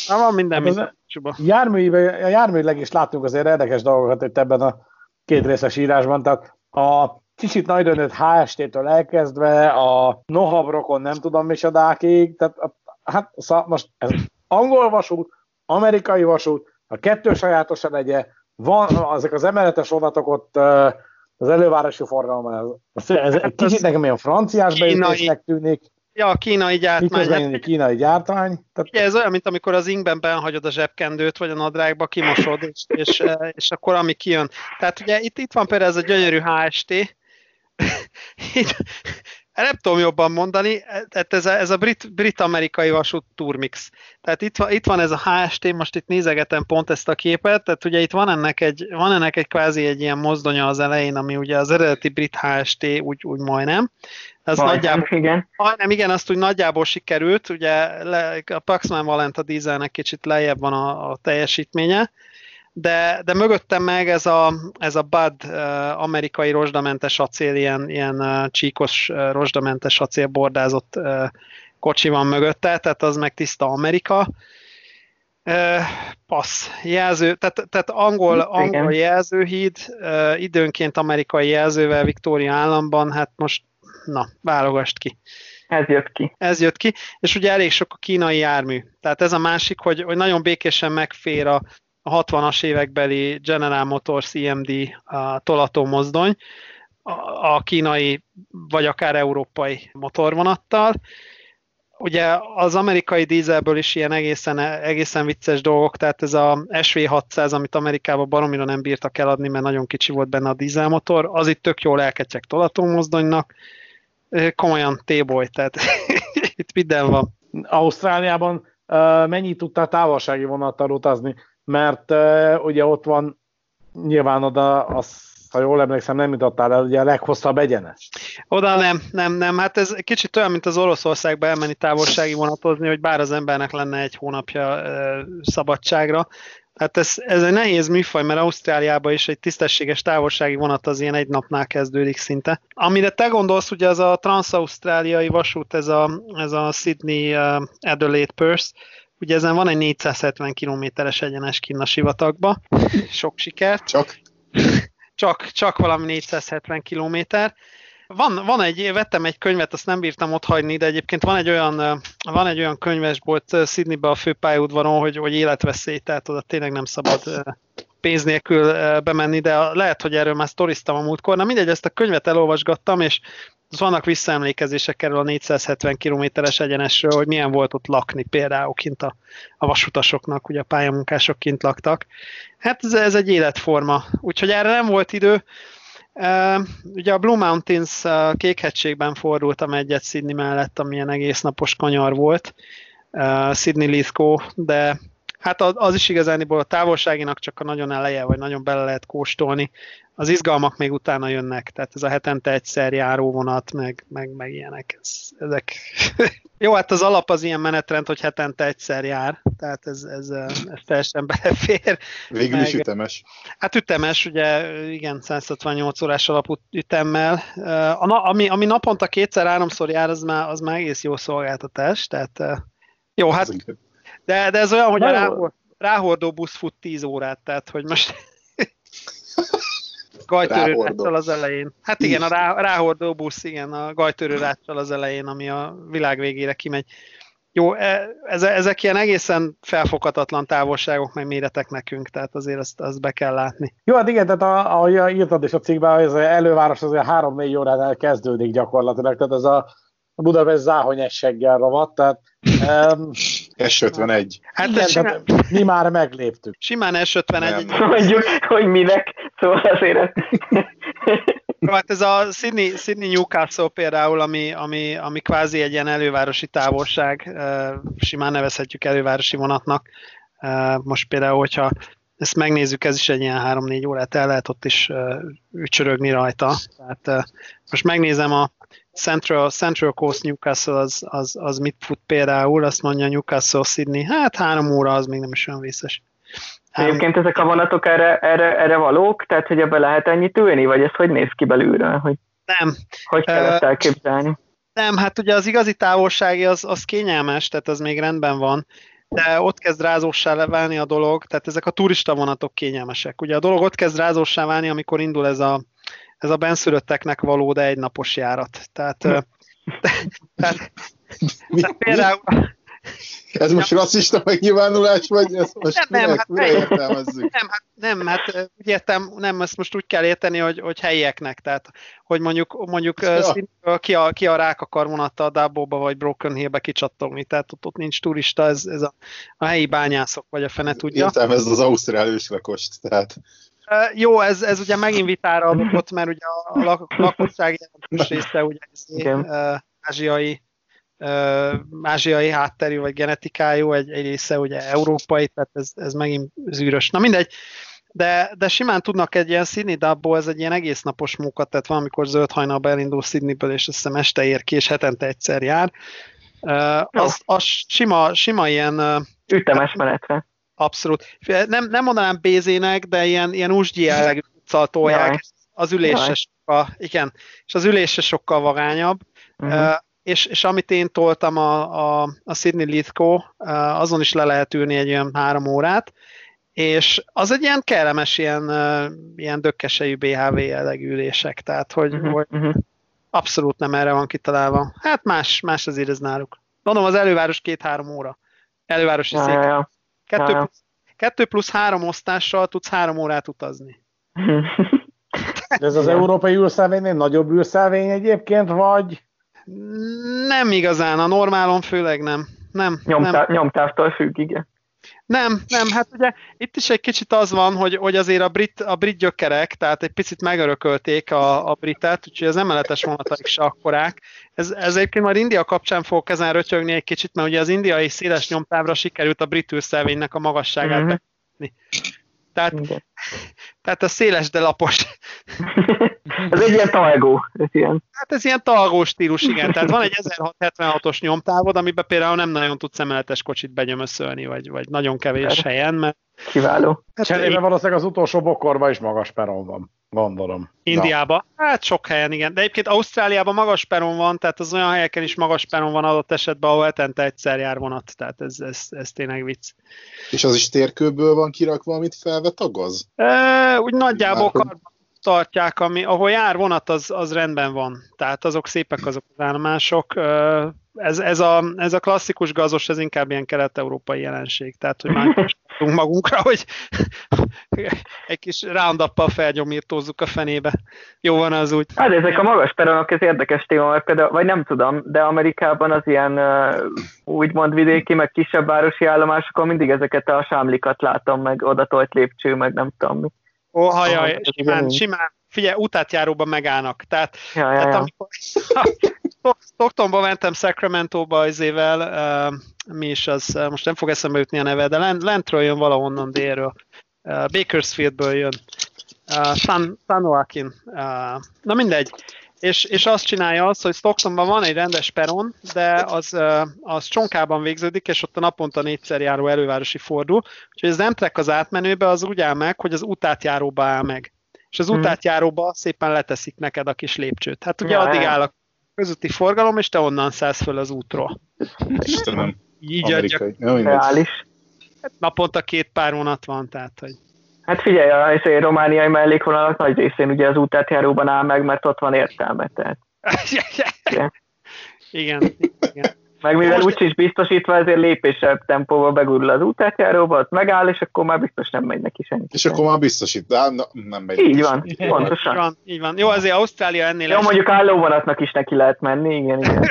Na, van minden, hát minden csuba. Járműileg, járműileg is láttunk azért érdekes dolgokat itt ebben a két részes írásban. Tehát a kicsit nagyrönött há es té-től elkezdve, a nohabrokon nem tudom micsodákig, tehát a, hát szóval most ez angol vasút, amerikai vasút, a kettő sajátosa legyen, van, ezek az emeletes vonatok ott az elővárosi forgalomban. Ez, ez hát kicsit nekem ilyen franciás bejutásnak tűnik. Ja, a kínai gyártmány. Hát, kínai gyártmány. Tehát... Ugye ez olyan, mint amikor az ingben benhagyod a zsebkendőt, vagy a nadrágba, kimosod, és, és, és akkor ami kijön. Tehát ugye itt, itt van például ez a gyönyörű há es té. Itt... Nem tudom jobban mondani, ez a, ez a brit, brit-amerikai vasút turmix. Tehát itt van, itt van ez a há es té, most itt nézegetem pont ezt a képet, tehát ugye itt van ennek egy, van ennek egy kvázi egy ilyen mozdonya az elején, ami ugye az eredeti brit há es té, úgy, úgy majdnem. Ez Vaj, nagyjából, nem, igen. Majdnem igen, azt úgy nagyjából sikerült, ugye le, a Paxman Valent a dízelnek kicsit lejjebb van a, a teljesítménye, de, de mögöttem meg ez a, ez a bud amerikai rozsdamentes acél, ilyen, ilyen csíkos rozsdamentes acélbordázott kocsi van mögötte, tehát az meg tiszta Amerika. Uh, passz, jelző, tehát, tehát angol, angol jelzőhíd, uh, időnként amerikai jelzővel Victoria államban, hát most, na, válogasd ki. Ez jött ki. Ez jött ki, és ugye elég sok a kínai jármű. Tehát ez a másik, hogy, hogy nagyon békésen megfér a hatvanas évekbeli General Motors i em dé a tolató mozdony a, a kínai, vagy akár európai motorvonattal. Ugye az amerikai dízelből is ilyen egészen, egészen vicces dolgok, tehát ez a es vé hatszáz, amit Amerikában baromira nem bírtak eladni, mert nagyon kicsi volt benne a dízelmotor, az itt tök jól elketyeg tolatómozdonynak, komolyan téboly, tehát itt minden van. Ausztráliában uh, mennyit tudtál távolsági vonattal utazni? Mert uh, ugye ott van nyilván oda az, ha jól emlékszem, nem jutottál el ugye a leghosszabb egyenes. Oda nem, nem, nem. Hát ez kicsit olyan, mint az Olaszországba elmenni távolsági vonatozni, hogy bár az embernek lenne egy hónapja ö, szabadságra. Hát ez, ez egy nehéz műfaj, mert Ausztráliában is egy tisztességes távolsági vonat az ilyen egy napnál kezdődik szinte. Amire te gondolsz, ugye az a transzausztráliai vasút, ez a, ez a Sydney uh, Adelaide Perth, ugye ezen van egy négyszázhetven kilométeres egyenes kinn a sivatagba. Sok sikert. Csak. Csak, csak valami négyszázhetven kilométer. Van, van egy, vettem egy könyvet, azt nem bírtam ott hagyni, de egyébként van egy olyan, van egy olyan könyvesbolt Sydneyben a főpályaudvaron, hogy, hogy életveszély, tehát oda tényleg nem szabad pénz nélkül bemenni, de lehet, hogy erről már sztoriztam a múltkor. Na mindegy, ezt a könyvet elolvasgattam, és vannak visszaemlékezések erről a négyszázhetven kilométeres egyenesről, hogy milyen volt ott lakni például kint a, a vasutasoknak, ugye a pályamunkások kint laktak. Hát ez, ez egy életforma, úgyhogy erre nem volt idő. Uh, ugye a Blue Mountains uh, Kékhegységben fordultam egyet Sydney mellett, amilyen egésznapos kanyar volt, uh, Sydney Lithgow, de hát az, az is igazániból a távolságinak csak a nagyon eleje, vagy nagyon bele lehet kóstolni. Az izgalmak még utána jönnek, tehát ez a hetente egyszer járó vonat, meg, meg, meg ilyenek. Ez, ezek. Jó, hát az alap az ilyen menetrend, hogy hetente egyszer jár, tehát ez, ez, ez teljesen belefér. Végül meg, is ütemes. Hát ütemes, ugye igen, száz hatvannyolc órás alapú ütemmel. A, ami, ami naponta kétszer-háromszor jár, az már, az már egész jó szolgáltatás, tehát jó, hát... De, de ez olyan, hogy a ráhordó busz fut tíz órát, tehát hogy most gajtörőráccsal az elején. Hát igen, a rá, ráhordó busz, igen, a gajtörőráccsal az elején, ami a világ végére kimegy. Jó, ez, ezek ilyen egészen felfoghatatlan távolságok, meg méretek nekünk, tehát azért azt, azt be kell látni. Jó, hát igen, tehát ahogy írtad is a cikkben, ez az előváros azért három-négy órán elkezdődik gyakorlatilag, tehát ez a Budapest záhonyesseggel ravadt, tehát Um, es ötvenegy. Hát igen, simán... mi már megléptük. Simán es ötvenegy. Mondjuk, hogy minek, szóval azért. Hát ez a Sydney, Sydney Newcastle például, ami, ami, ami kvázi egy ilyen elővárosi távolság, simán nevezhetjük elővárosi vonatnak. Most például, hogyha ezt megnézzük, ez is egy ilyen három-négy órát el lehet ott is ücsörögni rajta. Tehát most megnézem a Central, Central Coast Newcastle az, az, az mit fut például, azt mondja Newcastle Sydney, hát három óra az még nem is olyan vészes. Egyébként ezek a vonatok erre, erre, erre valók? Tehát, hogy ebbe lehet ennyit ülni? Vagy ez hogy néz ki belülről? Hogy, nem. Hogy kell ezt elképzelni? Nem, hát ugye az igazi távolsági az, az kényelmes, tehát az még rendben van, de ott kezd rázóssá válni a dolog, tehát ezek a turista vonatok kényelmesek. Ugye a dolog ott kezd rázóssá válni, amikor indul ez a Ez a benszülötteknek való, de egynapos járat. Tehát, mi? tehát, mi? tehát például... Ez most rasszista megnyilvánulás, vagy ez most nem, minek, nem, hát, értelmezzük? Nem, hát, nem, hát úgy értem, nem, ezt most úgy kell érteni, hogy, hogy helyieknek, tehát hogy mondjuk, mondjuk ja. ki, a, ki a rák akar vonattal Dábóba vagy Broken Hillbe kicsattogni, tehát ott, ott nincs turista, ez, ez a, a helyi bányászok, vagy a fene tudja. Értelmezd az ausztrál őslakost, tehát... Jó, ez, ez ugye megint vitára adott, mert ugye a lak- lakosság jelentős része ugye okay. ázsiai, ázsiai hátterű vagy genetikájú, egy, egy része ugye európai, tehát ez, ez megint zűrös. Na mindegy, De, de simán tudnak egy ilyen Sydney dubból, ez egy ilyen egész napos munka, tehát valamikor zöld hajnalba elindul Sydneyből, és azt hiszem este ér ki, és hetente egyszer jár. Uh, az, az sima, sima ilyen... Uh, ütemes menetre. Abszolút. Nem, nem mondanám bézének, de ilyen, ilyen úsgyi jellegű utccal tolják. Az ülése sokkal, igen, és az ülése sokkal vagányabb. Uh-huh. Uh, és, és amit én toltam a, a, a Sydney Litco, uh, azon is le lehet ülni egy olyan három órát, és az egy ilyen kellemes, ilyen, uh, ilyen dökkesejű bé há vé jellegű ülések, tehát hogy, uh-huh, hogy uh-huh. abszolút nem erre van kitalálva. Hát más, más azért ez náluk. Mondom, az előváros két-három óra. Elővárosi ja, szék. Ja. Kettő, ja, plusz, kettő plusz három osztással tudsz három órát utazni. De ez az ja. európai űrszelvénynél nagyobb űrszelvény egyébként, vagy? Nem igazán, a normálon főleg nem. nem, Nyomtá- nem. Nyomtávtól függ, igen. Nem, nem, hát ugye itt is egy kicsit az van, hogy, hogy azért a brit, a brit gyökerek, tehát egy picit megörökölték a, a britet, úgyhogy az emeletes vonataik se akkorák. Ez, ez egyébként már India kapcsán fogok ezen rötyögni egy kicsit, mert ugye az indiai széles nyomtávra sikerült a brit űrszelvénynek a magasságát mm-hmm. bekötni. Tehát, tehát a széles, de lapos. Ez egy ilyen talgó. Ez ilyen. Hát ez ilyen talgó stílus, igen. Tehát van egy ezerhatszázhetvenhatos nyomtávod, amiben például nem nagyon tudsz emeletes kocsit benyömöszölni, vagy, vagy nagyon kevés hát, helyen. Mert... Kiváló. Hát cserébe én... valószínűleg az utolsó bokorban is magas peron van, gondolom. Indiában? Na. Hát sok helyen, igen. De egyébként Ausztráliában magas peron van, tehát az olyan helyeken is magas peron van adott esetben, ahol hetente egyszer jár vonat. Tehát ez, ez, ez tényleg vicc. És az is térkőből van kirakva, amit felvet a gaz? E, úgy nagyjából karban tartják, ami, ahol jár vonat, az, az rendben van. Tehát azok szépek, azok az állomások. Ez, ez, a, ez a klasszikus gazos, ez inkább ilyen kelet-európai jelenség. Tehát, hogy már magunkra, hogy egy kis round-up-pal felgyomírtózzuk a fenébe. Jó van az úgy. Hát ezek a magas peronok, ez érdekes téma, például, vagy nem tudom, de Amerikában az ilyen úgymond vidéki, meg kisebb városi állomásokon mindig ezeket a sámlikat látom, meg odatolt lépcső, meg nem tudom mi. Ó, oh, hajaj, ah, simán, simán, figyelj, utátjáróban megállnak. Tehát, ja, tehát ja, amikor Stocktonba mentem Sacramento-ba izével, uh, mi is az, uh, most nem fog eszembe jutni a neve, de lent, lentről jön valahonnan délről. Uh, Bakersfieldből jön. Uh, San, San Joaquin. Uh, na mindegy. És, és azt csinálja az, hogy Stocktonban van egy rendes peron, de az, az csonkában végződik, és ott a naponta négyszer járó elővárosi fordul. Úgyhogy ez nem trek az átmenőbe, az úgy áll meg, hogy az útátjáróba áll meg. És az hmm. útátjáróba szépen leteszik neked a kis lépcsőt. Hát ugye ja, addig áll a közúti forgalom, és te onnan szállsz föl az útról. Istenem, így amerikai. Reális. Hát naponta két pár vonat van, tehát hogy... Hát figyelj, a, a romániai mellékvonalak nagy részén ugye az útátjáróban áll meg, mert ott van értelme, tehát. igen, igen, igen. Meg mivel most... úgyis biztosítva, ezért lépésebb tempóval begurul az útátjáróba, ott megáll, és akkor már biztos nem megy neki senki. És akkor már biztosít, de no, nem megy. Így van, így pontosan. Van, így van. Jó, azért Ausztrália ennél... Jó, mondjuk állóvonatnak is neki lehet menni, igen, igen.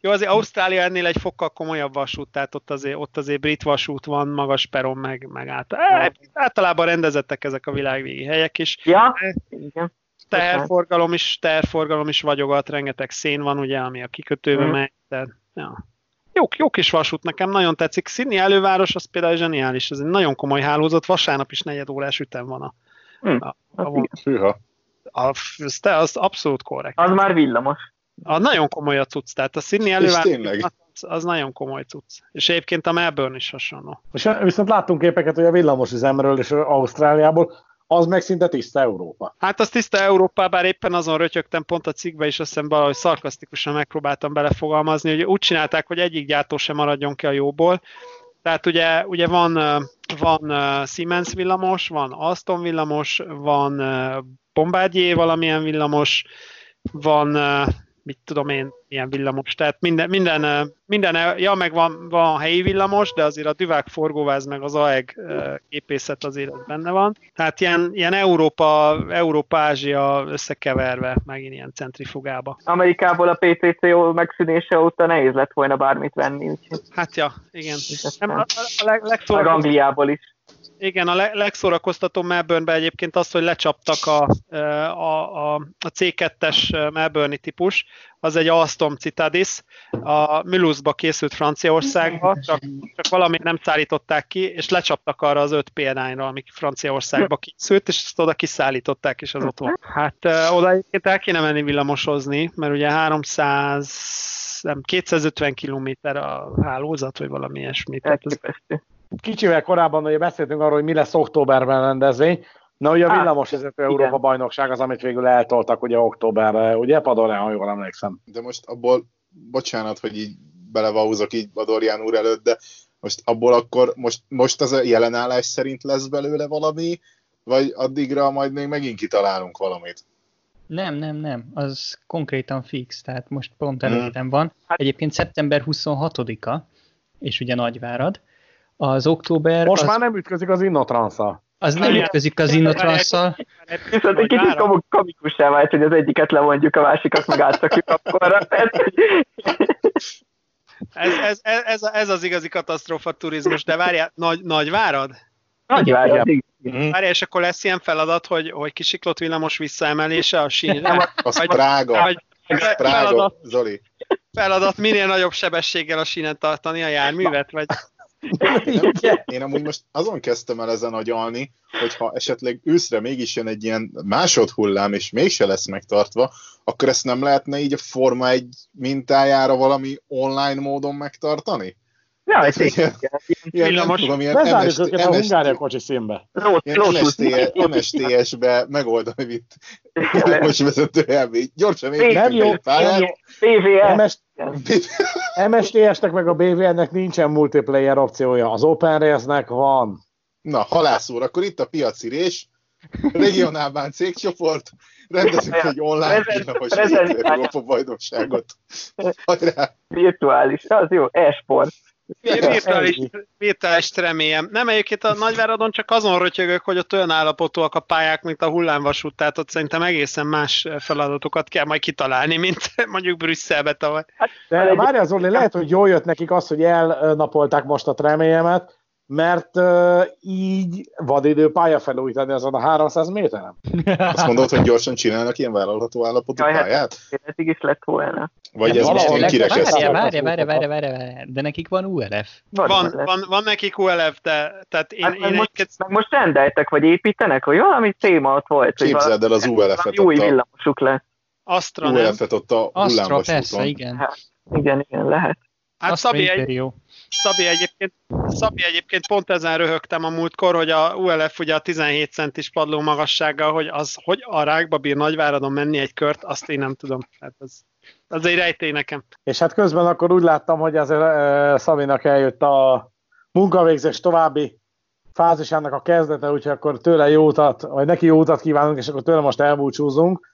Jó, azért Ausztrália ennél egy fokkal komolyabb vasút, tehát ott azért, ott azért brit vasút van, magas peron, meg, meg általában, általában rendezettek ezek a világvégi helyek is. Ja, igen. Teherforgalom is, teherforgalom is vagyogat, rengeteg szén van, ugye, ami a kikötőbe mm. megy, tehát, ja. Jó, jó kis vasút, nekem nagyon tetszik. Sydney előváros, az például zseniális, ez egy nagyon komoly hálózat, vasárnap is negyed órás ütem van a... Mm. a, a, a, a az, az abszolút korrekt. Az már villamos. A nagyon komoly a cucc, tehát a Sydney előváros az nagyon komoly cucc. És egyébként a Melbourne is hasonló. És viszont láttunk képeket, hogy a villamos üzemről és Ausztráliából, az meg szinte tiszta Európa. Hát az tiszta Európa, bár éppen azon rötyögtem pont a cikkbe, és azt hiszem valahogy szarkasztikusan megpróbáltam belefogalmazni, hogy úgy csinálták, hogy egyik gyártó sem maradjon ki a jóból. Tehát ugye, ugye van, van Siemens villamos, van Alstom villamos, van Bombardier valamilyen villamos, van... mit tudom én, ilyen villamos. Tehát minden, minden, minden ja, meg van, van helyi villamos, de azért a Düvák forgóváz, meg az á e gé képészet azért az benne van. Tehát ilyen, ilyen Európa, Európa-Ázsia összekeverve, megint ilyen centrifugába. Amerikából a pé cé cé megszűnése óta nehéz lett volna bármit venni. Úgyhogy. Hát ja, igen. Nem, a, a leg, legtorkoz... Meg Angliából is. Igen, a legszórakoztató Melbourne-ben egyébként az, hogy lecsaptak a, a, a, a cé kettes Melbourne-i típus, az egy Alstom Citadis, a Mulhouse-ba készült Franciaországba, csak, csak valamit nem szállították ki, és lecsaptak arra az öt pé en egy-ra, ami Franciaországba készült, és ezt oda kiszállították, és az ott van. Hát oda egyébként el kéne menni villamosozni, mert ugye háromszáz, nem, kétszázötven kilométer a hálózat, vagy valami ilyesmi. Kicsivel korábban ugye beszéltünk arról, hogy mi lesz októberben rendezvény. Na ugye a villamosvezető Európa bajnokság az, amit végül eltoltak ugye októberre, ugye Padorján, ha jól emlékszem. De most abból, bocsánat, hogy így belevaúzok így Adorján úr előtt, de most abból akkor, most, most az a jelenállás szerint lesz belőle valami, vagy addigra majd még megint kitalálunk valamit? Nem, nem, nem. Az konkrétan fix, tehát most pont előttem hmm. van. Egyébként szeptember huszonhatodika, és ugye Nagyvárad. Az október... Most az... már nem ütközik az Innotranszal. Az nem ütközik az Innotranszal. Viszont egy kicsit komikussá vált, hogy az egyiket lemondjuk, a másikat meg átszakjuk akkorra. ez, ez, ez, ez az igazi katasztrófa turizmus, de várjál, nagy, Nagyvárad? Nagyvárad, igen. Várjál, és akkor lesz ilyen feladat, hogy, hogy kisiklott villamos visszaemelése a sínre. Az Prága. Prága, Zoli. Feladat minél nagyobb sebességgel a sínen tartani a járművet, vagy... Nem, én amúgy most azon kezdtem el ezen agyalni, hogy ha esetleg őszre mégis jön egy ilyen másodhullám, és mégse lesz megtartva, akkor ezt nem lehetne így a Forma egy mintájára valami online módon megtartani? Ja, ez így. Bezárjuk őket a hungária kocsi színbe. em es té es-be megoldani itt. Most vezető elmény. Gyorsan építünk egy pályát. em es té es-nek meg a bé vé en-nek nincsen multiplayer opciója. Az Open Race-nek van. Na, halász úr, akkor itt a piacirés. Regionálbán cégcsoport. Rendezünk egy online villamos Európa bajnokságot. Virtuális, az jó. E-sport. Virtuális remélem. Nem, egyébként a Nagyváradon csak azon rötyögök, hogy ott olyan állapotúak a pályák, mint a hullámvasút, tehát ott szerintem egészen más feladatokat kell majd kitalálni, mint mondjuk Brüsszelbe tavaly. De várjál Zoli, lehet, hogy jól jött nekik az, hogy elnapolták most a remélyemet, mert uh, így vadidő pálya felújítani azon a háromszáz méteren. Azt mondod, hogy gyorsan csinálnak ilyen vállalható állapotú pályát? Eddig is lett volna. Vagy ez most én kirekesztem. Várj, várj, várj, várj, de nekik van u el ef. Van, van, van, van nekik u el ef, de... Tehát én, hát, én most, egyet... meg most rendeltek, vagy építenek, vagy valami téma ott volt. Képzeld el az u el ef-et. Új villamosuk lesz. Astra, nem? u el ef-et ott a Astra, persze, igen. Hát, igen, igen, lehet. Hát Szabi, egy, Szabi, egyébként, Szabi egyébként pont ezen röhögtem a múltkor, hogy a u el ef ugye a tizenhét centis padló magassággal, hogy az, hogy a rákba bír Nagyváradon menni egy kört, azt én nem tudom. Hát az, az egy rejtély nekem. És hát közben akkor úgy láttam, hogy azért uh, Szabinak eljött a munkavégzés további fázisának a kezdete, úgyhogy akkor tőle jó utat, vagy neki jó utat kívánunk, és akkor tőle most elbúcsúzunk.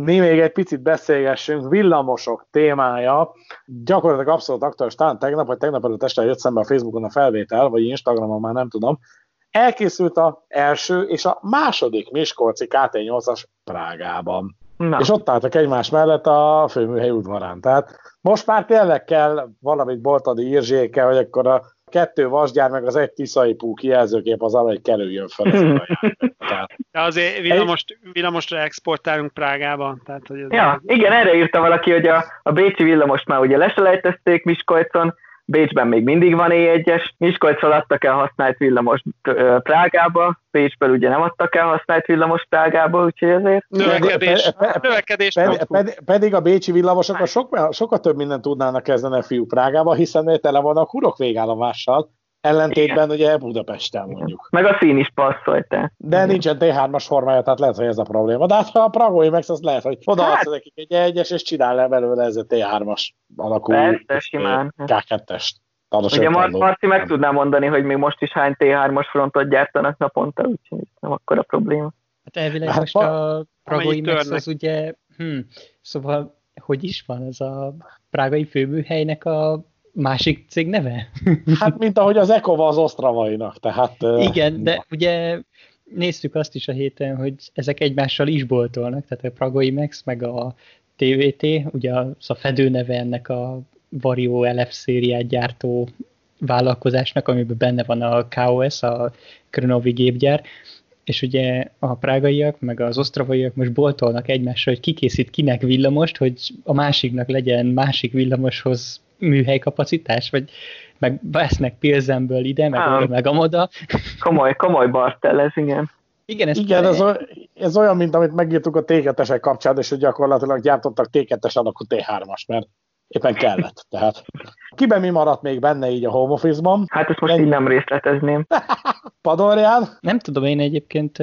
Mi még egy picit beszélgessünk, villamosok témája, gyakorlatilag abszolút aktuális, talán tegnap, vagy tegnap előtt este jött szembe a Facebookon a felvétel, vagy Instagramon, már nem tudom, elkészült az első és a második miskolci ká té nyolcas Prágában. Na. És ott álltak egymás mellett a főműhely udvarán. Tehát most már tényleg kell valamit Boltadi Irzsékkel, hogy akkor a kettő vasgyár, meg az egy tiszai pú kijelzőkép az, amely kerüljön fel az ajánlókat. De azért villamost, villamosra exportálunk Prágában. Tehát, hogy ja, az... Igen, erre írta valaki, hogy a, a bécsi villamost már ugye leselejtezték Miskolcon, Bécsben még mindig van é egyes, Miskolcon adtak el használt villamost Prágába, Bécsben ugye nem adtak el használt villamost Prágába, úgyhogy ezért... Növekedés. Növekedés. Ped, ped, pedig a bécsi villamosok a sok, sokkal több mindent tudnának kezdeni a fiú Prágába, hiszen tele van a Kurok végállomással, ellentétben ugye Budapesten mondjuk. Meg a szín is passzolta. De igen. Nincsen té hármas formája, tehát lehet, hogy ez a probléma. De hát ha a pragói megsz, az lehet, hogy odaadsz hát... nekik egy egyes, és csinál le belőle ez a té hármas alakú ká kettes. Ugye Marci meg tudná mondani, hogy még most is hány té hármas frontot gyártanak naponta, úgyhogy nem akkora probléma. Hát elvileg hát, most a pragói megsz az ugye, hm, szóval hogy is van ez a prágai főműhelynek a másik cég neve? Hát, mint ahogy az Ekova az osztravainak, tehát... Igen, de ugye néztük azt is a héten, hogy ezek egymással is boltolnak, tehát a Pragoimex, meg a té vé té, ugye az a fedőneve ennek a Vario el ef szériát gyártó vállalkozásnak, amiben benne van a ká o es, a Krnovi gépgyár, és ugye a prágaiak, meg az osztravaiak most boltolnak egymásra, hogy kikészít kinek villamost, hogy a másiknak legyen másik villamoshoz műhelykapacitás, vagy meg vesznek Pilsenből ide, meg oda, meg amoda. Komoly, komoly bartel ez, igen. Igen, ez, igen, ez, oly, ez olyan, mint amit megírtuk a té kettesek kapcsán, és gyakorlatilag gyártottak té kettes alakú té hármas, mert éppen kellett. Tehát kiben mi maradt még benne így a home office-ban? Hát ezt most Ennyi... így nem részletezném. Padorján? Nem tudom, én egyébként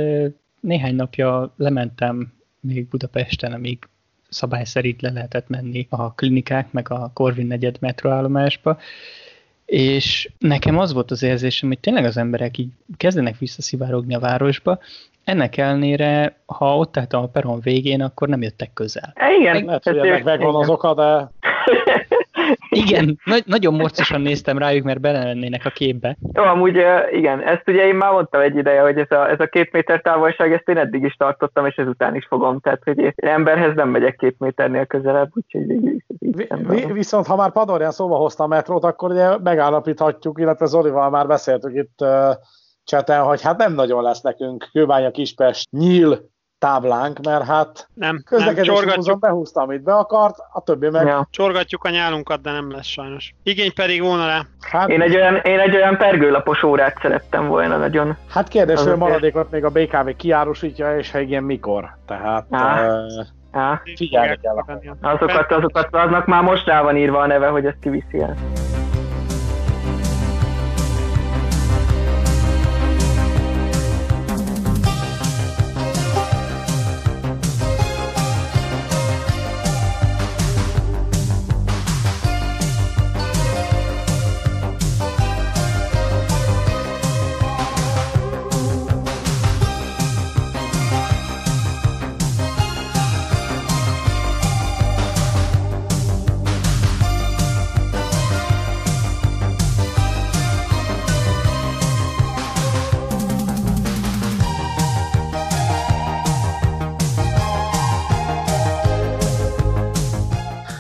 néhány napja lementem még Budapesten, amíg szabály szerint le lehetett menni a klinikák, meg a Korvin negyed metroállomásba, és nekem az volt az érzésem, hogy tényleg az emberek így kezdenek visszaszivárogni a városba. Ennek ellenére, ha ott álltam a peron végén, akkor nem jöttek közel. Igen. Lehet, hogy ennek megvan az oka, de... Igen, nagy, nagyon morcosan néztem rájuk, mert belemennének a képbe. Jó, amúgy igen, ezt ugye én már mondtam egy ideje, hogy ez a, ez a két méter távolság, ezt én eddig is tartottam, és ezután is fogom. Tehát, hogy én emberhez nem megyek két méternél közelebb, úgyhogy... Vi, viszont, ha már Padorján szóba hozta a metrót, akkor ugye megállapíthatjuk, illetve Zolival már beszéltük itt uh, cseten, hogy hát nem nagyon lesz nekünk Kőbánya-Kispest nyíl táblánk, mert hát nem, közlekedési múzeum behúzta, amit be akart, a többi meg... Ja. Csorgatjuk a nyálunkat, de nem lesz sajnos. Igény pedig volna rá. Hát, én, egy olyan, én egy olyan pergőlapos órát szerettem volna nagyon. Hát kérdés, hogy maradékot még a bé ká vé kiárusítja, és ha igen, mikor. Tehát... Uh, figyelni kell a... Azokat, azokat, aznak már most rá van írva a neve, hogy ezt kiviszi el.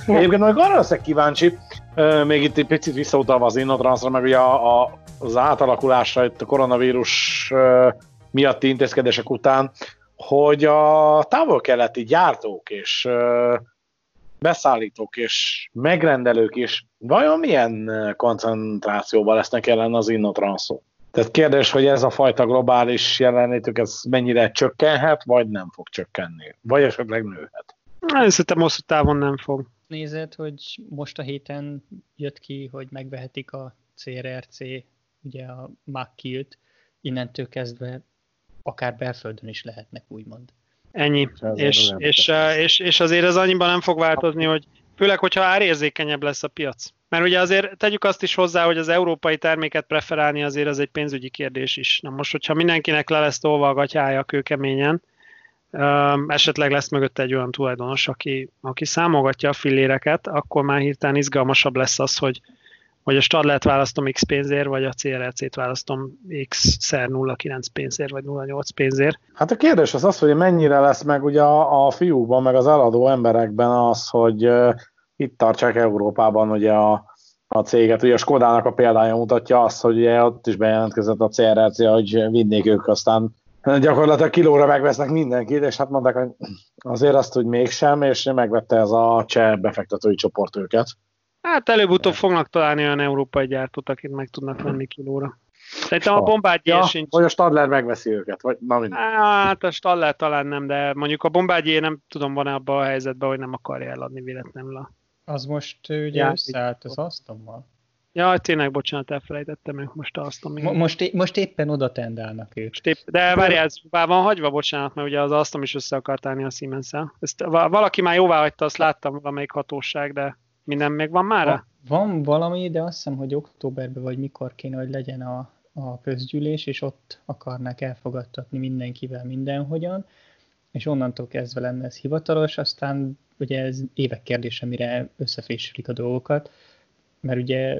Egyébként meg arra leszek kíváncsi, még itt egy picit visszautalva az Innotranszra, meg ugye a, a, az átalakulásra itt a koronavírus miatti intézkedések után, hogy a távol-keleti gyártók és beszállítók és megrendelők is vajon milyen koncentrációban lesznek jelen az Innotranszon? Tehát kérdés, hogy ez a fajta globális jelenlétük, ez mennyire csökkenhet, vagy nem fog csökkenni, vagy esetleg nőhet? Én szerintem hosszú távon nem fog. Nézed, hogy most a héten jött ki, hogy megvehetik a cé er er cé, ugye a Mac-kilt, innentől kezdve akár belföldön is lehetnek, úgymond. Ennyi. És, és, és, és azért ez annyiban nem fog változni, hogy főleg, hogyha árérzékenyebb lesz a piac. Mert ugye azért tegyük azt is hozzá, hogy az európai terméket preferálni azért az egy pénzügyi kérdés is. Na most, hogyha mindenkinek le lesz tolva a gatyája kőkeményen, esetleg lesz mögötte egy olyan tulajdonos, aki, aki számogatja a filléreket, akkor már hirtelen izgalmasabb lesz az, hogy, hogy a Stadlert választom X pénzért, vagy a cé er er cét választom X-szer nulla egész kilenc pénzért, vagy nulla egész nyolc pénzért. Hát a kérdés az az, hogy mennyire lesz meg ugye a, a fiúban, meg az eladó emberekben az, hogy uh, itt tartsák Európában ugye a, a céget. Ugye a Skodának a példája mutatja azt, hogy ugye ott is bejelentkezett a cé er er cé, hogy vinnék ők, aztán gyakorlatilag kilóra megvesznek mindenkit, és hát mondták, hogy azért azt, hogy mégsem, és megvette ez a cseh befektetői csoport őket. Hát előbb-utóbb fognak találni olyan európai gyártót, akit meg tudnak venni kilóra. Szerintem a bombágyér ja, sincs. Vagy a Stadler megveszi őket, vagy na minden. Hát a Stadler talán nem, de mondjuk a bombágyér nem tudom, van abban a helyzetben, hogy nem akarja eladni véletlenül a... Az most ugye összeállt az asztommal. Ja, tényleg, bocsánat, elfelejtettem, ők most Alstom. Most, é- most éppen oda tendálnak ők. Épp, de várjál, ez már van hagyva, bocsánat, mert ugye az Alstom is össze akart állni a Siemens-szel. Ezt valaki már jóvá hagyta, azt láttam valamelyik hatóság, de minden még van már rá? Van valami, de azt hiszem, hogy októberben vagy mikor kéne, hogy legyen a, a közgyűlés, és ott akarnak elfogadtatni mindenkivel mindenhogyan, és onnantól kezdve lenne ez hivatalos, aztán ugye ez évek kérdése, mire összefésülik a dolgokat, mert ugye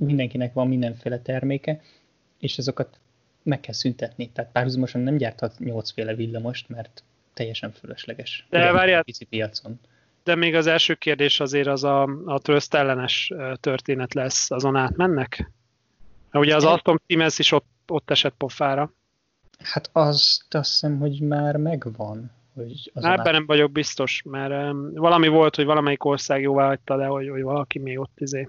mindenkinek van mindenféle terméke, és azokat meg kell szüntetni. Tehát párhuzamosan nem gyárthat nyolcféle villamost, mert teljesen fölösleges. De várjál, piacon. De még az első kérdés azért az a, a trösztellenes történet lesz, azon átmennek? Ugye az Aston Siemens is ott, ott esett pofára. Hát azt, azt hiszem, hogy már megvan. Hogy az hát, már... nem vagyok biztos, mert um, valami volt, hogy valamelyik ország jóvá hagyta, de hogy, hogy valaki még ott izé.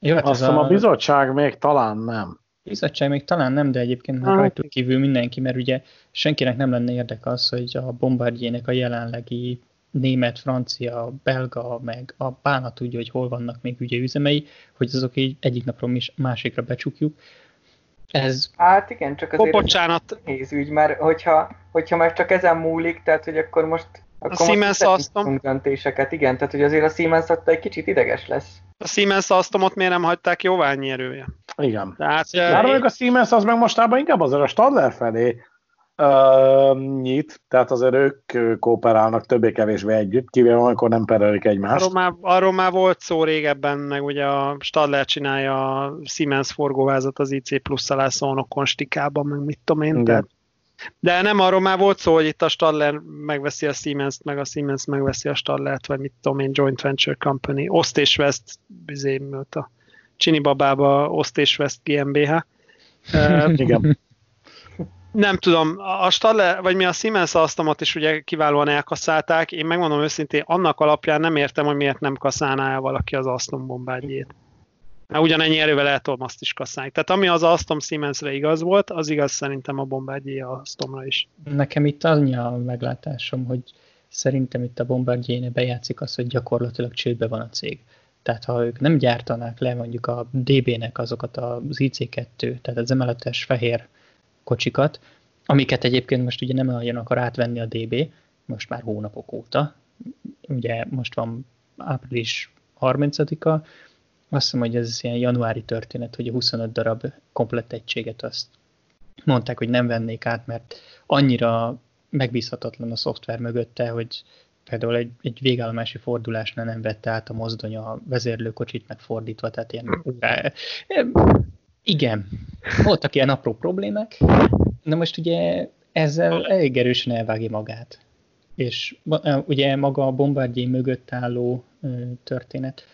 Jó, hát azt hiszem, a... a bizottság még talán nem. A bizottság még talán nem, de egyébként már hát. Rajtuk kívül mindenki, mert ugye senkinek nem lenne érdek az, hogy a Bombardier-nek a jelenlegi német, francia, belga, meg a bána tudja, hogy hol vannak még ugye üzemei, hogy azok így egyik napról másikra becsukjuk. Ez... Hát igen, csak azért oh, bocsánat. Néz ügy, mert hogyha, hogyha már csak ezen múlik, tehát hogy akkor most akkor a Siemens Alstom döntéseket, igen, tehát hogy azért a Siemens attól egy kicsit ideges lesz. A Siemens Alstomot miért nem hagyták jóvá nyerője? Igen. Tehát, már mondjuk a Siemens az meg mostában inkább azért a Stadler felé uh, nyit, tehát azért ők kooperálnak többé-kevésbé együtt, kivéve amikor nem perelik egymást. Arról már, arról már volt szó régebben, meg ugye a Stadler csinálja a Siemens forgóvázat az i cé plusszal a Szolnokon stikában, meg mit tudom én. De. de nem, arról már volt szó, hogy itt a Stadler megveszi a Siemens-t, meg a Siemens megveszi a Stadlert, vagy mit tudom én, Joint Venture Company, Ost és West, bizony, a Csinibabába Ost és West gé em bé há. Uh, igen. Nem tudom, a Stadler, vagy mi a Siemens Alstomot is ugye kiválóan elkasszálták, én megmondom őszintén, annak alapján nem értem, hogy miért nem kaszálná el valaki az Alstom bombágyét. Már ugyanennyi erővel el tudom azt is kasszálni. Tehát ami az Alstom Siemensre igaz volt, az igaz szerintem a Bombardier Alstomra is. Nekem itt annyi a meglátásom, hogy szerintem itt a Bombardier-nél bejátszik az, hogy gyakorlatilag csődbe van a cég. Tehát ha ők nem gyártanák le mondjuk a dé bé-nek azokat az i cé kettő, tehát az emeletes fehér kocsikat, amiket egyébként most ugye nem olyan akar átvenni a dé bé, most már hónapok óta, ugye most van április harmincadika, azt hiszem, hogy ez ilyen januári történet, hogy a huszonöt darab komplett egységet azt mondták, hogy nem vennék át, mert annyira megbízhatatlan a szoftver mögötte, hogy például egy, egy végállomási fordulásnál nem vette át a mozdony a vezérlőkocsit megfordítva, tehát ilyen... Igen, voltak ilyen apró problémák, de most ugye ezzel elég erősen elvágja magát. És ugye maga a Bombardier mögött álló történet,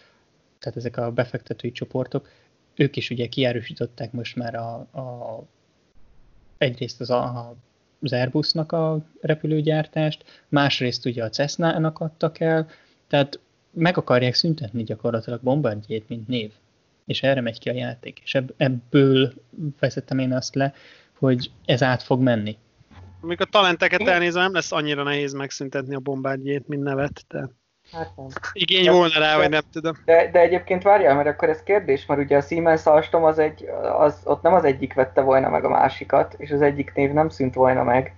tehát ezek a befektetői csoportok, ők is ugye kiárusították most már a, a, egyrészt az, a, az Airbusnak a repülőgyártást, másrészt ugye a Cessnának adtak el, tehát meg akarják szüntetni gyakorlatilag Bombardier-t, mint név. És erre megy ki a játék. És ebből vezettem én azt le, hogy ez át fog menni. Amikor a talenteket elnézve, nem lesz annyira nehéz megszüntetni a Bombardier-t, mint nevet. De... Hát nem. Igény volna rá, de, vagy nem tudom. De, de egyébként várjál, mert akkor ez kérdés, mert ugye a Siemens Alstom az egy, az, ott nem az egyik vette volna meg a másikat, és az egyik név nem szűnt volna meg.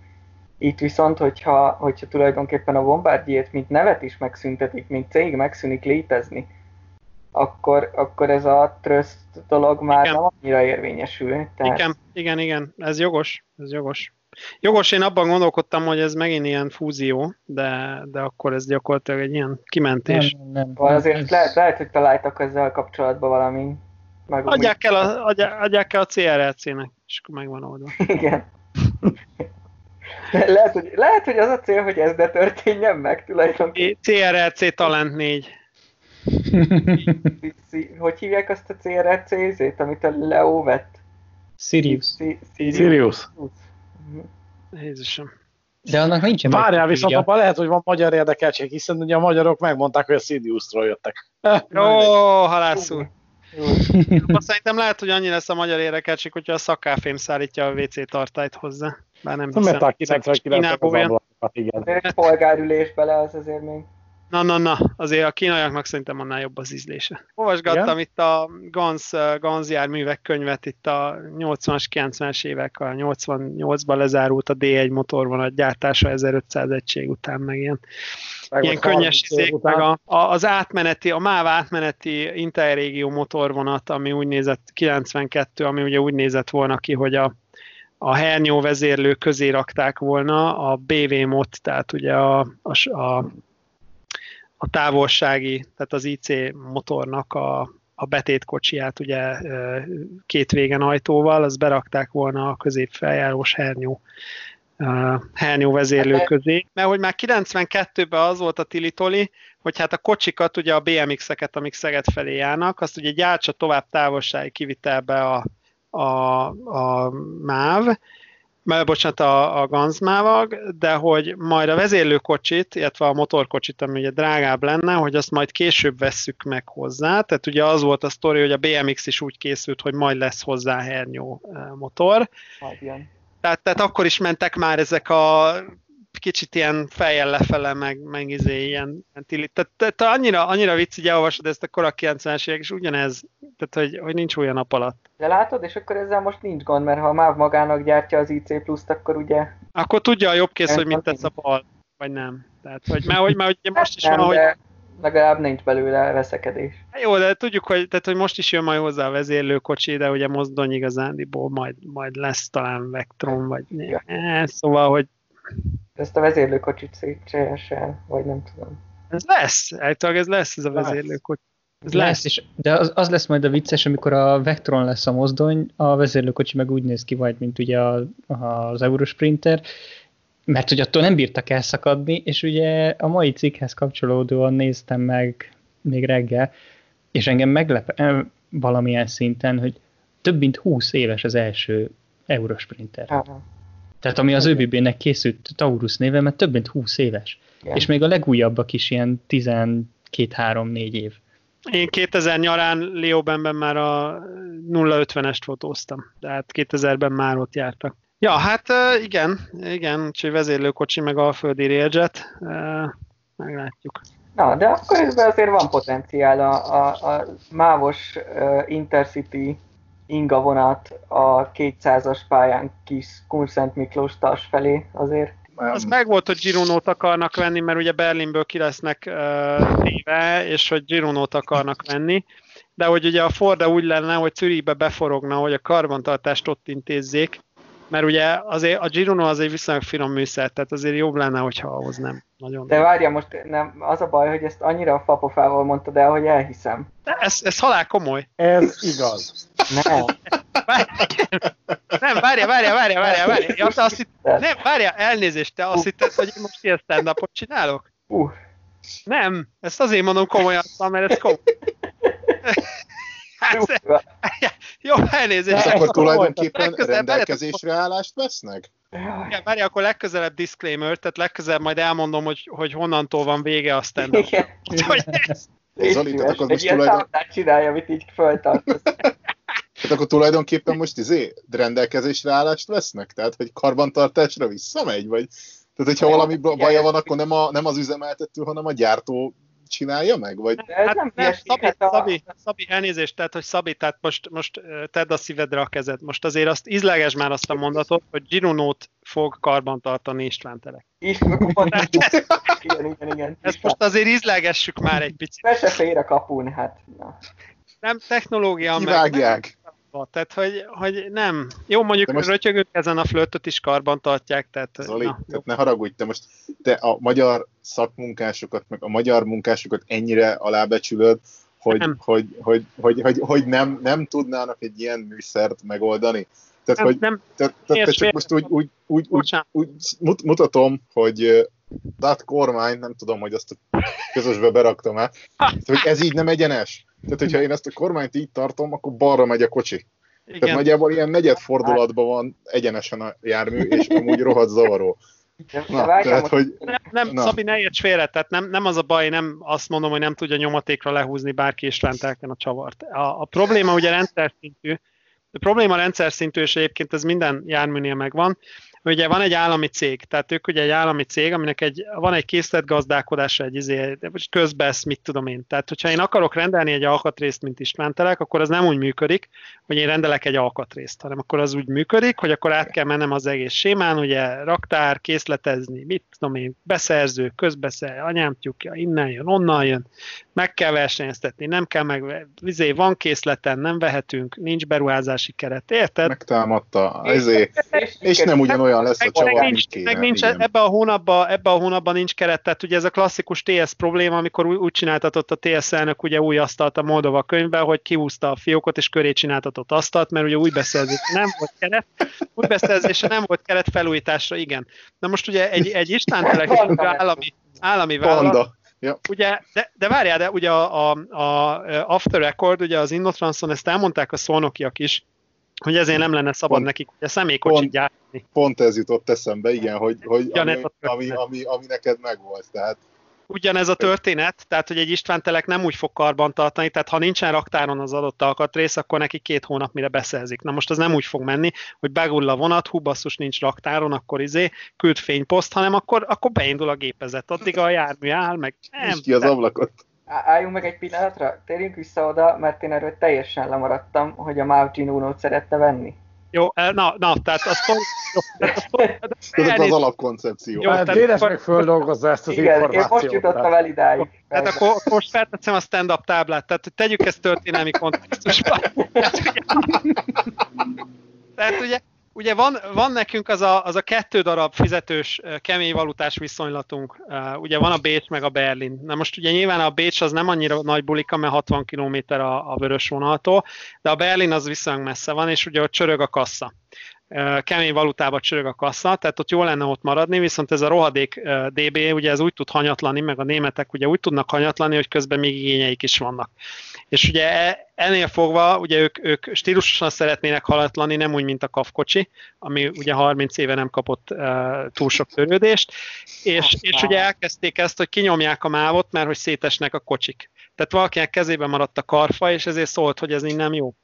Itt viszont, hogyha, hogyha tulajdonképpen a Bombardier-t, mint nevet is megszüntetik, mint cég megszűnik létezni, Akkor, akkor ez a trust dolog már igen. nem annyira érvényesül. Tehát... Igen, igen, igen, ez jogos, ez jogos. Jogos, én abban gondolkodtam, hogy ez megint ilyen fúzió, de, de akkor ez gyakorlatilag egy ilyen kimentés. Nem, nem, nem, Azért ez... lehet, lehet, hogy találtak ezzel kapcsolatban valami. Adják el a, adják, adják el a cé er el cé-nek, és akkor megvan oldva. Igen. lehet, hogy, lehet, hogy az a cél, hogy ez ne történjen meg tulajdonképpen. cé er el cé Talent négy. Hogy hívják azt a cé er el cé-zét, amit a Leo vett? Sirius. Sirius. Jézusom. De annak nincsen. Várjál, viszont abban lehet, hogy van magyar érdekeltség, hiszen ugye a magyarok megmondták, hogy a Siriusról jöttek. Jó, halászul. Szerintem lehet, hogy annyi lesz a magyar érdekeltség, hogyha a szakkáfém szállítja a vé cé tartályt hozzá. Bár nem hiszem. Mert kilencvenkilenc az ablakokat, igen. Egy polgárülés bele az azért még. Na, na, na, azért a kínaiaknak szerintem annál jobb az ízlése. Olvasgattam itt a Ganz, Ganz járművek könyvet, itt a nyolcvanas, kilencvenes évek, a nyolcvannyolcban lezárult a dé egy motorvonat gyártása ezerötszáz egység után, meg ilyen, ilyen könnyes izék, meg a, a, az átmeneti, a MÁV átmeneti interrégió motorvonat, ami úgy nézett, kilencvenkettő, ami ugye úgy nézett volna ki, hogy a a hernyó vezérlő közé rakták volna a bé vé em-ot, tehát ugye a, a, a a távolsági, tehát az i cé motornak a, a betétkocsiját ugye két végen ajtóval, azt berakták volna a középfeljárós hernyó hányóvezérlők közé. Mert hogy már kilencvenkettőben az volt a tilitoli, hogy hát a kocsikat, ugye a bé em iksz-eket, amik Szeged felé járnak, azt ugye gyártsa tovább távolsági kivitelbe a, a, a MÁV, mert bocsánat, a, a ganzmávag, de hogy majd a vezérlőkocsit, illetve a motorkocsit, ami ugye drágább lenne, hogy azt majd később vesszük meg hozzá. Tehát ugye az volt a sztori, hogy a bé em iksz is úgy készült, hogy majd lesz hozzá hernyó motor. Hát, igen. Tehát, tehát akkor is mentek már ezek a kicsit ilyen fejjel lefele, meg, meg izé ilyen tilit. Tehát, tehát annyira, annyira vicc, így elolvasod ezt a kora kilencvenes évek, és ugyanez, tehát hogy, hogy nincs olyan nap alatt. De látod, és akkor ezzel most nincs gond, mert ha a MÁV magának gyártja az i cé pluszt, akkor ugye... Akkor tudja a jobb kész, hogy mit tesz a bal, vagy nem. Tehát, hogy már hogy, már, ugye most is nem, van, ahogy... De... legalább nincs belőle veszekedés. Hát jó, de tudjuk, hogy, tehát, hogy most is jön majd hozzá a vezérlőkocsi, de ugye mozdony igazándiból majd, majd lesz talán Vectron, vagy ja. e, szóval, hogy... Ezt a vezérlőkocsit szétcsehessel, vagy nem tudom. Ez lesz, elvileg ez lesz ez a vezérlőkocsi. Ez lesz, lesz és, de az, az lesz majd a vicces, amikor a Vectron lesz a mozdony, a vezérlőkocsi meg úgy néz ki majd, mint ugye a, az Eurosprinter, mert hogy attól nem bírtak elszakadni, és ugye a mai cikkhez kapcsolódóan néztem meg még reggel, és engem meglep valamilyen szinten, hogy több mint húsz éves az első Eurosprinter. Aha. Tehát ami az ÖBB-nek készült Taurus néven, mert több mint húsz éves. Igen. És még a legújabbak is ilyen tizenkettő-három-négy év. Én kétezer nyarán Leobenben már a nulla ötvenest fotóztam, tehát kétezerben már ott jártak. Ja, hát igen, igen, úgyhogy vezérlőkocsi, meg alföldi Railjet, meglátjuk. Na, de akkor ezben azért van potenciál a, a, a mávos Intercity ingavonat a kétszázas pályán kis Kunszent Miklós Tass felé azért. Az meg volt, hogy Gironót akarnak venni, mert ugye Berlinből ki lesznek téve, uh, és hogy Gironót akarnak venni, de hogy ugye a Forda úgy lenne, hogy Zürichbe beforogna, hogy a karbantartást ott intézzék, mert ugye azért a Girono azért viszonylag finom műszer, tehát azért jobb lenne, hogyha ahhoz nem nagyon. De várja, most nem, az a baj, hogy ezt annyira a fapofával mondtad el, hogy elhiszem. De ez, ez halál komoly. Ez igaz. Nem. Nem, várja, várja, várja, várja, várja. Ja, te azt hitt, nem, várja, elnézést, te azt hitted, hogy én most ilyen stand-upot csinálok? Uh. Nem, ezt azért mondom komolyan, mert ez komoly. Hát, jó, elnézést. Hát akkor tulajdonképpen rendelkezésre állást vesznek? Igen, várj, akkor legközelebb disclaimer, tehát legközelebb majd elmondom, hogy, hogy honnantól van vége a stand-up. Zoli, tehát akkor most tulajdonképpen... csinálja, amit így föltartasz. Tehát akkor tulajdonképpen most izé, rendelkezésre állást vesznek? Tehát, hogy karbantartásra visszamegy? Vagy... Tehát, hogyha valami baja van, akkor nem, a, nem az üzemeltető, hanem a gyártó csinálja meg? Vagy? Hát nem, nem Szabi, a... Szabi, Szabi, elnézést, tehát, hogy Szabi, tehát most, most tedd a szívedre a kezed. Most azért azt ízlegesd már azt a mondatot, hogy Gironót fog karbantartani István Telek. Igen, igen, igen. Ezt most azért ízlegessük már egy picit. Persze fér a kapun, hát. Na. Nem technológia, kivágják. Meg. Tehát, hogy, hogy nem. Jó, mondjuk most... rötyögök ezen a flörtöt is karbantartják. Tehát, Zoli, na, tehát ne haragudj, te most te a magyar szakmunkásokat, meg a magyar munkásokat ennyire alábecsülöd, hogy, nem. hogy, hogy, hogy, hogy, hogy nem, nem tudnának egy ilyen műszert megoldani. Tehát, nem, hogy, nem. Te, te, te csak most úgy, úgy, úgy, úgy, úgy mut, mutatom, hogy dat kormány, nem tudom, hogy azt a közösbe beraktam el, hogy ez így nem egyenes. Tehát, hogyha én ezt a kormányt így tartom, akkor balra megy a kocsi. Igen. Tehát nagyjából ilyen negyed fordulatban van egyenesen a jármű, és amúgy rohadt zavaró. Na, tehát, hogy... Nem, nem na. Szabi, ne érts félre, tehát nem, nem az a baj, nem azt mondom, hogy nem tudja nyomatékra lehúzni bárki és rendelken a csavart. A, a probléma ugye rendszer szintű, a probléma rendszer szintű, és egyébként ez minden járműnél megvan. Ugye van egy állami cég, tehát ők ugye egy állami cég, aminek egy, van egy készletgazdálkodása, egy izé, közbesz, mit tudom én. Tehát, hogyha én akarok rendelni egy alkatrészt, mint István Telek, akkor az nem úgy működik, hogy én rendelek egy alkatrészt, hanem akkor az úgy működik, hogy akkor át kell mennem az egész sémán, ugye raktár, készletezni, mit tudom én, beszerző, közbeszerző, anyám tyúkja, innen jön, onnan jön, meg kell versenyeztetni, nem kell meg, izé, van készleten, nem vehetünk, nincs beruházási keret, érted? Megtámadta, izé, és nem ugyanolyan olyan lesz a csavar, meg nincs, ebben a hónapban, ebben a hónapban nincs keret, tehát ugye ez a klasszikus té es probléma, amikor úgy csináltatott a té es elnök ugye új asztalt a Moldova könyvben, hogy kihúzta a fiókot, és köré csináltatott asztalt, mert ugye új beszerzése nem volt keret, új beszerzése nem volt keret, felújításra igen. Na most ugye egy, egy istentelek állami, állami vállalat, ja. Ugye, de, de várjál, de ugye a, a, a After Record, ugye az Innotranson, ezt elmondták a szolnokiak is, hogy ezért nem lenne szabad pont, nekik, hogy a személykocsit gyártani. Pont ez jutott eszembe, igen, hogy, hogy ami, ami, ami, ami neked megvolt. Tehát. Ugyanez a történet, tehát hogy egy Istvántelek nem úgy fog karban tartani, tehát ha nincsen raktáron az adott alkatrész, akkor neki két hónap mire beszerzik. Na most az nem úgy fog menni, hogy begull a vonat, hú basszus, nincs raktáron, akkor izé, küld fényposzt, hanem akkor, akkor beindul a gépezet. Addig a jármű áll, meg nem. Nyisd ki az ablakot. Álljunk meg egy pillanatra, térjünk vissza oda, mert én erről teljesen lemaradtam, hogy a MÁV Gino-t szerette venni. Jó, na, na tehát az pont... Ez az alapkoncepció. Jó, hát Dénes meg földolgozza ezt az igen, információt. Igen, én most jutottam el idáig. Tehát akkor most feltetszem a stand-up táblát, tehát hogy tegyük ezt történelmi kontextusban. Tehát ugye... Ugye van, van nekünk az a, az a kettő darab fizetős, kemény valutás viszonylatunk. Ugye van a Bécs meg a Berlin. Na most ugye nyilván a Bécs az nem annyira nagy bulika, mert hatvan kilométer a, a vörös vonaltól, de a Berlin az viszonylag messze van, és ugye ott csörög a kassa. Kemény valutába csörög a kassa, tehát ott jól lenne ott maradni, viszont ez a rohadék dé bé, ugye ez úgy tud hanyatlani, meg a németek ugye úgy tudnak hanyatlani, hogy közben még igényeik is vannak. És ugye ennél fogva, ugye ők, ők stílusosan szeretnének halatlani, nem úgy, mint a kafkocsi, ami ugye harminc éve nem kapott uh, túl sok törődést, és, és ugye elkezdték ezt, hogy kinyomják a mávot, mert hogy szétesnek a kocsik. Tehát valakinek kezében maradt a karfa, és ezért szólt, hogy ez így nem jó.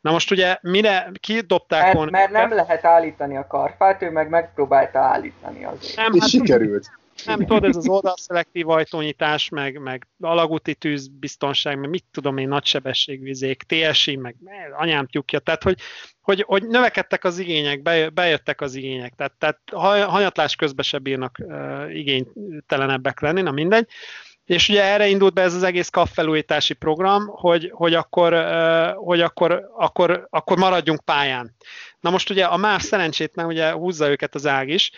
Na most ugye mire kidobták mert, volna... Mert nem lehet állítani a karfát, ő meg megpróbálta állítani azért. Nem, és hát, sikerült. Nem tudod, ez az oldalszelektív ajtónyitás, meg, meg alagúti tűzbiztonság, meg mit tudom én, nagysebességvizék, té es i, meg anyám tyúkja, tehát hogy, hogy, hogy növekedtek az igények, bejöttek az igények, tehát, tehát hanyatlás közben se bírnak uh, igénytelenebbek lenni, na mindegy. És ugye erre indult be ez az egész kapfelújítási program, hogy, hogy, akkor, hogy akkor, akkor, akkor maradjunk pályán. Na most ugye a MÁV szerencsétlen ugye húzza őket az ág is,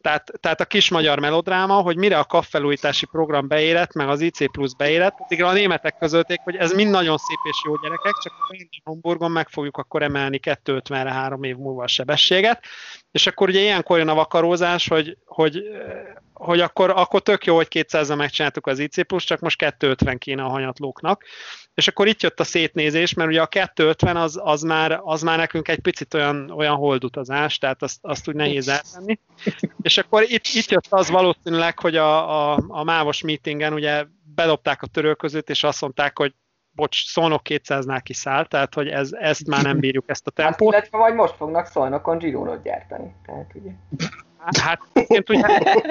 tehát, tehát a kis magyar melodráma, hogy mire a kapfelújítási program beérett, meg az i cé plusz beérett, addigra a németek közölték, hogy ez mind nagyon szép és jó gyerekek, csak Hamburgon meg fogjuk akkor emelni kétszázötvenre három év múlva a sebességet, és akkor ugye ilyenkor jön a vakarózás, hogy, hogy hogy akkor, akkor tök jó, hogy kétszázzal megcsináltuk az i cé plusz, csak most kétszázötven kéne a hanyatlóknak. És akkor itt jött a szétnézés, mert ugye a kétszázötven az, az, már, az már nekünk egy picit olyan, olyan holdutazás, tehát azt, azt úgy nehéz eltenni. És akkor itt, itt jött az valószínűleg, hogy a, a, a mávos meetingen ugye bedobták a törölközőt, és azt mondták, hogy bocs, Szolnok kétszáznál kiszáll, tehát hogy ez, ezt már nem bírjuk, ezt a tempót. Illetve majd most fognak Szolnokon Gironot gyártani, tehát ugye... Hát, én tudják,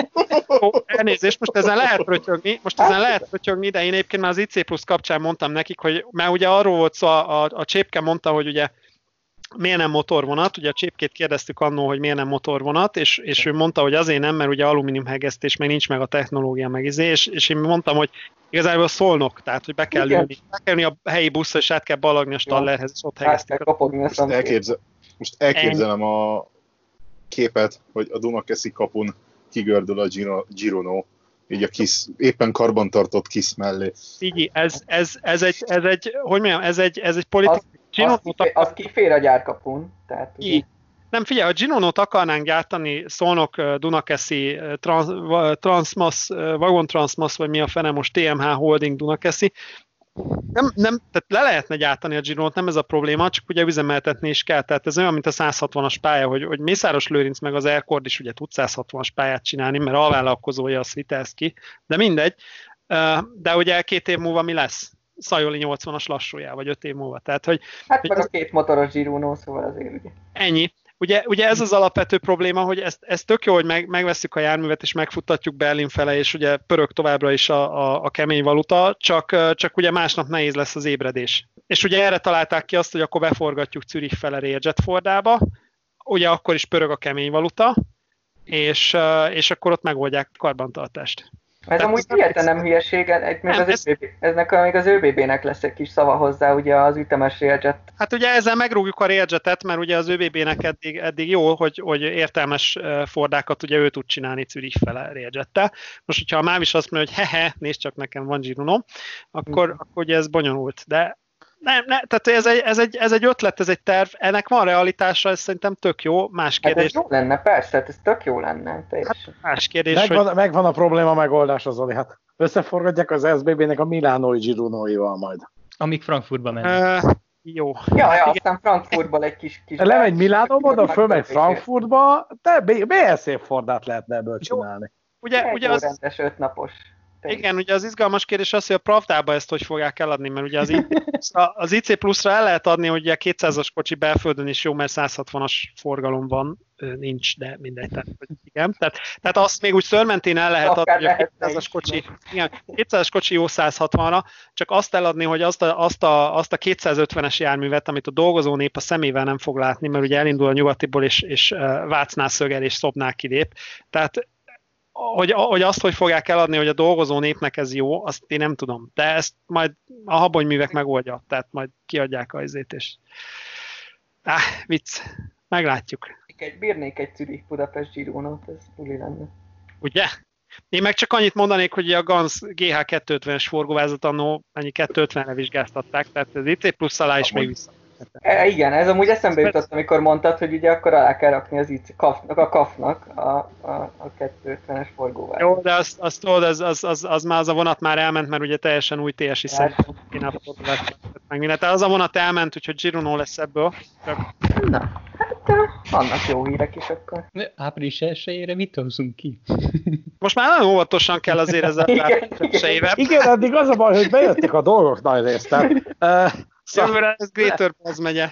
elnézést, most ezen lehet rötyögni, most ezen lehet rötyögni, de én egyébként már az i cé plusz kapcsán mondtam nekik, hogy már ugye arról volt szó, a, a Csépke mondta, hogy ugye miért nem motorvonat, ugye a Csépkét kérdeztük annól, hogy miért nem motorvonat, és, és ő mondta, hogy azért nem, mert ugye alumínium hegesztés, meg nincs meg a technológia, meg izé, és, és én mondtam, hogy igazából Szolnok, tehát, hogy be kell ülni, be kell ülni a helyi buszra, és át kell balagni a stallerhez, és ott hegesztik. Most, elképzel, most elképzelem a... képet, hogy a Dunakeszi kapun kigördül a Gironó, így a kis, éppen karbantartott kis mellé. Így, ez, ez, ez, egy, ez egy, hogy mondjam, ez egy, ez egy politikai... Az, az kifér a gyárkapun. Tehát, így. Nem, figyelj, ha Gironót akarnánk gyártani, Szolnok, Dunakeszi, Transmass, Vagon Transmass, vagy mi a fene most, té em há Holding Dunakeszi, Nem, nem, tehát le lehetne gyártani a Gironót, nem ez a probléma, csak ugye üzemeltetni is kell. Tehát ez olyan, mint a száz hatvanas pálya, hogy, hogy Mészáros Lőrinc meg az Elkord is ugye tud száz hatvanas pályát csinálni, mert alvállalkozója a Svitelszky, de mindegy. De ugye két év múlva mi lesz? Szajoli nyolcvanas lassújá, vagy öt év múlva. Tehát, hogy, hát meg a két motoros Gironó, szóval azért ugye. Ennyi. Ugye, ugye ez az alapvető probléma, hogy ez, ez tök jó, hogy meg, megveszük a járművet, és megfuttatjuk Berlin fele, és ugye pörög továbbra is a, a, a kemény valuta, csak, csak ugye másnap nehéz lesz az ébredés. És ugye erre találták ki azt, hogy akkor beforgatjuk Zürich fele Régyzetfordába, ugye akkor is pörög a kemény valuta, és, és akkor ott megoldják a karbantartást. Ez amúgy hihetem nem hülyeség, ez nekem még az ÖBB-nek lesz egy kis szava hozzá, ugye az ütemes Railjet. Hát ugye ezzel megrúgjuk a Railjetet, mert ugye az ÖBB-nek eddig, eddig jó, hogy, hogy értelmes fordákat ugye ő tud csinálni Zürich fele Railjettel. Most, hogyha a MÁV is azt mondja, hogy hehe, nézd csak nekem van zsirunom, akkor, hmm. akkor ugye ez bonyolult, de... Nem, nem, tehát ez egy, ez, egy, ez egy ötlet, ez egy terv, ennek van realitása, ez szerintem tök jó, más kérdés. Hát ez jó lenne, persze, hát ez tök jó lenne. Hát más kérdés, megvan, hogy... megvan a probléma megoldása, Zoli, hát összeforgatják az es bé bének a milánói Gironóival majd. Amik Frankfurtba mennek. Uh, jó. Ja, ja, aztán Frankfurtba egy kis... kis lemegy Milánóba, oda fölmegy Frankfurtba, de bé es ef fordát lehetne ebből csinálni. Ugye, ugye az... rendes ötnapos. Igen, ugye az izgalmas kérdés az, hogy a Pravdába ezt hogy fogják eladni, mert ugye az i cé pluszra el lehet adni, hogy a kétszázas kocsi belföldön is jó, mert száz hatvanas forgalom van, nincs, de mindegy, tehát, igen. Tehát, tehát azt még úgy szörmentén el lehet adni, hogy a kétszázas kocsi, igen, kétszázas kocsi jó száz hatvanra, csak azt eladni, hogy azt a, azt a, azt a kétszázötvenes járművet, amit a dolgozó nép a szemével nem fog látni, mert ugye elindul a nyugatiból, és, és Vácnál szögel, és Szobnál kilép. Tehát Hogy, hogy azt, hogy fogják eladni, hogy a dolgozó népnek ez jó, azt én nem tudom. De ezt majd a habonyművek megoldja, tehát majd kiadják a izét, és... Áh, vicc, meglátjuk. Bírnék egy Zürich-Budapest Gironót, ez túli lenne. Ugye? Én meg csak annyit mondanék, hogy a Ganz gé há kétszázötvenes forgóvázat annó annyi kétszázötvenre vizsgáztatták, tehát az i cé plusz alá is még vissza. E, igen, ez amúgy eszembe jutott, amikor mondtad, hogy ugye akkor alá kell rakni az í cé, kafnak, a kafnak a, a, a kétszázötvenes forgóvázat. Jó, de azt, azt tudod, az, az, az, az már az a vonat már elment, mert ugye teljesen új té es i szerint én a forgóvázat meg mindent. Tehát az a vonat elment, úgyhogy Gironó lesz ebből. Csak... Na, hát vannak jó hírek is akkor. Április elsejére mit hozzunk ki? Most már nagyon óvatosan kell azért ezzel április elsejével. Igen, addig az a baj, hogy bejöttek a dolgok nagy részt. Jövőre ez Greater Pazmegye.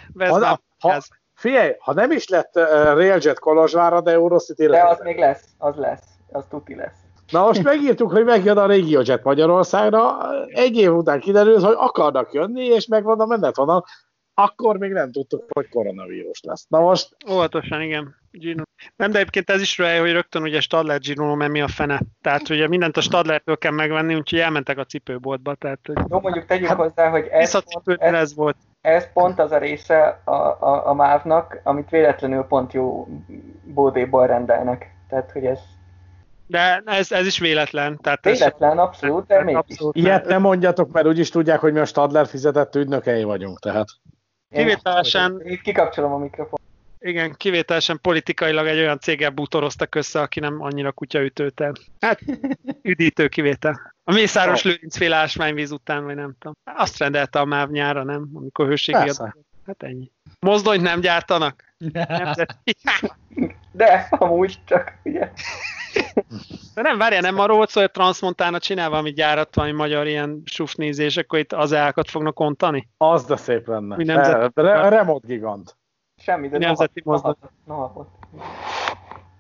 Figyelj, ha nem is lett uh, Railjet Kolozsvárra, de Eurocity lesz. De az még lesz, az lesz, az tuti lesz. Na most megírtuk, hogy megjön a RegioJet Magyarországra, egy év után kiderült, hogy akarnak jönni, és megvan a menetvonal, akkor még nem tudtuk, hogy koronavírus lesz. Na most... Óvatosan, igen. Gino. Nem, de egyébként ez is rá, hogy rögtön ugye Stadler Gironó, mert mi a fene. Tehát ugye mindent a Stadlertől kell megvenni, úgyhogy elmentek a cipőboltba. Tehát, jó, mondjuk tegyük hát, hozzá, hogy ez pont, ez, ez, volt. ez pont az a része a, a, a MÁV-nak, amit véletlenül pont jó bódéból rendelnek. Tehát, hogy ez... De ez, ez is véletlen. Tehát véletlen, ez... abszolút, de mégis. Abszolút. Ilyet nem mondjatok, mert úgyis tudják, hogy mi a Stadler fizetett ügynökei vagyunk, tehát. Kivételesen... Itt kikapcsolom a mikrofon. Igen, kivételesen politikailag egy olyan céggel bútoroztak össze, aki nem annyira kutyaütőtel. Hát, üdítő kivétel. A Mészáros Lőrincféle ásványvíz után, vagy nem tudom. Azt rendelte a MÁV nyára, nem? Amikor hőségi adat. Hát ennyi. Mozdonyt nem gyártanak? Nem. De, amúgy csak, ugye. De nem, várjál, nem arról volt szó, hogy a Transmontana csinál valami gyárat, valami magyar ilyen sufnézés, akkor itt az ákat fognak ontani? Az de szép lenne. Nemzet... Re- a remote gigant. Semmi, de nemzeti mozdat.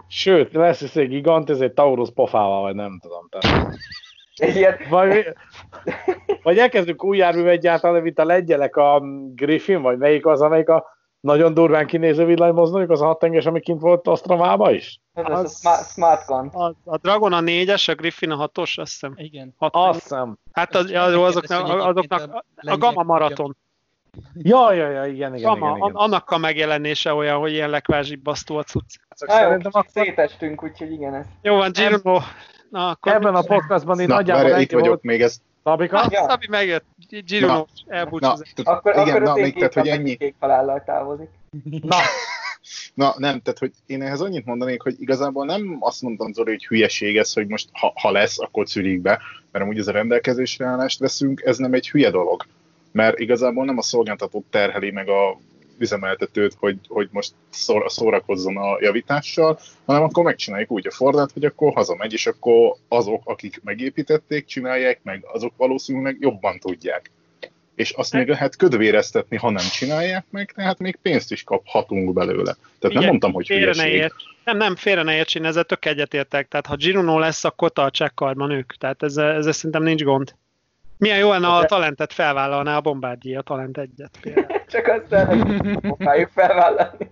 Sőt, lesz egy gigant, ez egy Taurus pofával, vagy nem tudom. Vagy, vagy elkezdünk új járművet gyártani, mint a lengyelek, a Griffin, vagy melyik az, amelyik a nagyon durván kinéző villanymozdonyok, az a hat tengelyes, ami kint volt Osztravában is? Ez az, az a Smart Gun. A, a Dragon a négyes, a Griffin a hatos, azt hiszem. Igen. Azt hiszem. Hát az, azoknak, azoknak a Gamma Maraton. Ja, ja, ja, igen, igen, Sama, igen, igen. Annak a megjelenése olyan, hogy ilyen lekvázsi basztó a cucc. Szerintem akkor... szétestünk, úgyhogy igen. Ez. Jó van, Gironó. Ebben a podcastban én nagyjából egy vagyok volt. Még ez. Szabika? Ja. Szabi megjött. Gironó elbúcsúzik. Akkor, igen, akkor na, az én kék, tehát, ennyi... kék halállal távozik. Na. Na nem, tehát hogy én ehhez annyit mondanék, hogy igazából nem azt mondtam, Zoli, hogy hülyeség ez, hogy most ha, ha lesz, akkor Zürichbe be, mert amúgy ez a rendelkezésre állást veszünk, ez nem egy hülye dolog. Mert igazából nem a szolgáltató terheli meg a üzemeltetőt, hogy, hogy most szóra, szórakozzon a javítással, hanem akkor megcsináljuk úgy a Fordát, hogy akkor hazamegy, és akkor azok, akik megépítették, csinálják meg, azok valószínűleg jobban tudják. És azt még lehet ködvéreztetni, ha nem csinálják meg, tehát még pénzt is kaphatunk belőle. Tehát igen, nem mondtam, hogy hülyeség. Nem, nem, félre ne értsen, ezzel tök egyetértek. Tehát ha Gironó lesz, akkor tartsák karban ők. Tehát ez, ez szerintem nincs gond. Milyen jó lenne, a Talentet felvállalná a Bombárdi, a Talent egyet például. Csak aztán, hogy fogjuk felvállalni.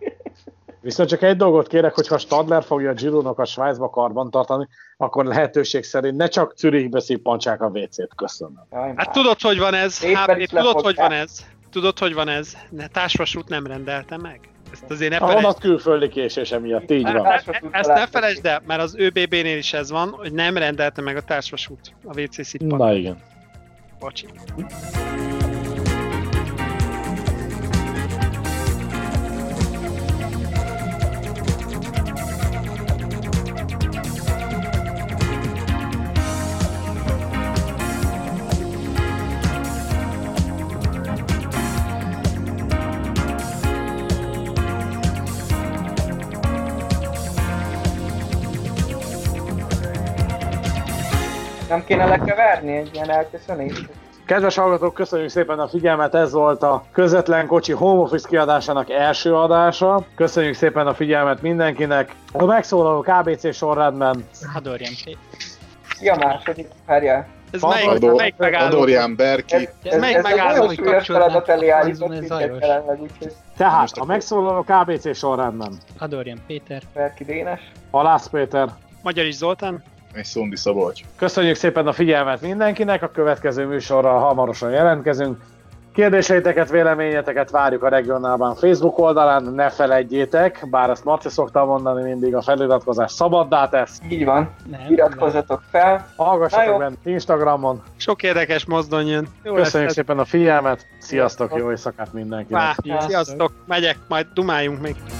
Viszont csak egy dolgot kérek, hogy ha Stadler fogja a Gironak a Svájcba karban tartani, akkor lehetőség szerint ne csak Zürichbe szippantsák a vé cét, köszönöm. Hát tudod, hogy van ez, hát, tudod, hogy van ez, tudod, hogy van ez, ne, társvasút nem rendelte meg. Ezt azért ne felejtsd. A vonat külföldi késése miatt, így van. Ezt ne felejtsd el, mert az ÖBB-nél is ez van, hogy nem rendelte meg a társvasút a vé cé szippant. Na igen. Bocsi. Nem kéne lekeverni egy ilyen elköszönést? Kedves hallgatók, köszönjük szépen a figyelmet, ez volt a Közvetlen Kocsi Home Office kiadásának első adása. Köszönjük szépen a figyelmet mindenkinek. A megszólaló ká bé cé sorrendben. Adorján Péter. Ki a második párja? Ez melyik megálló? Adorján Berki. Ez melyik megálló, hogy kapcsolódnak? Tehát a megszólaló ká bé cé sorrendben. Adorján Péter. Berki Dénes. Halász Péter. Magyarics Zoltán. És Szundi Szabolcs. Köszönjük szépen a figyelmet mindenkinek, a következő műsorral hamarosan jelentkezünk. Kérdéseiteket, véleményeteket várjuk a Regionálban Facebook oldalán, ne feledjétek, bár ezt Marci szokta mondani mindig, a feliratkozás szabaddá tesz. Így van, nem, iratkozzatok nem. fel. Hallgassatok benne Instagramon. Sok érdekes mozdony jön. Jó, köszönjük szépen a figyelmet, sziasztok, jó éjszakát mindenkinek. Vá, sziasztok, megyek, majd dumáljunk még.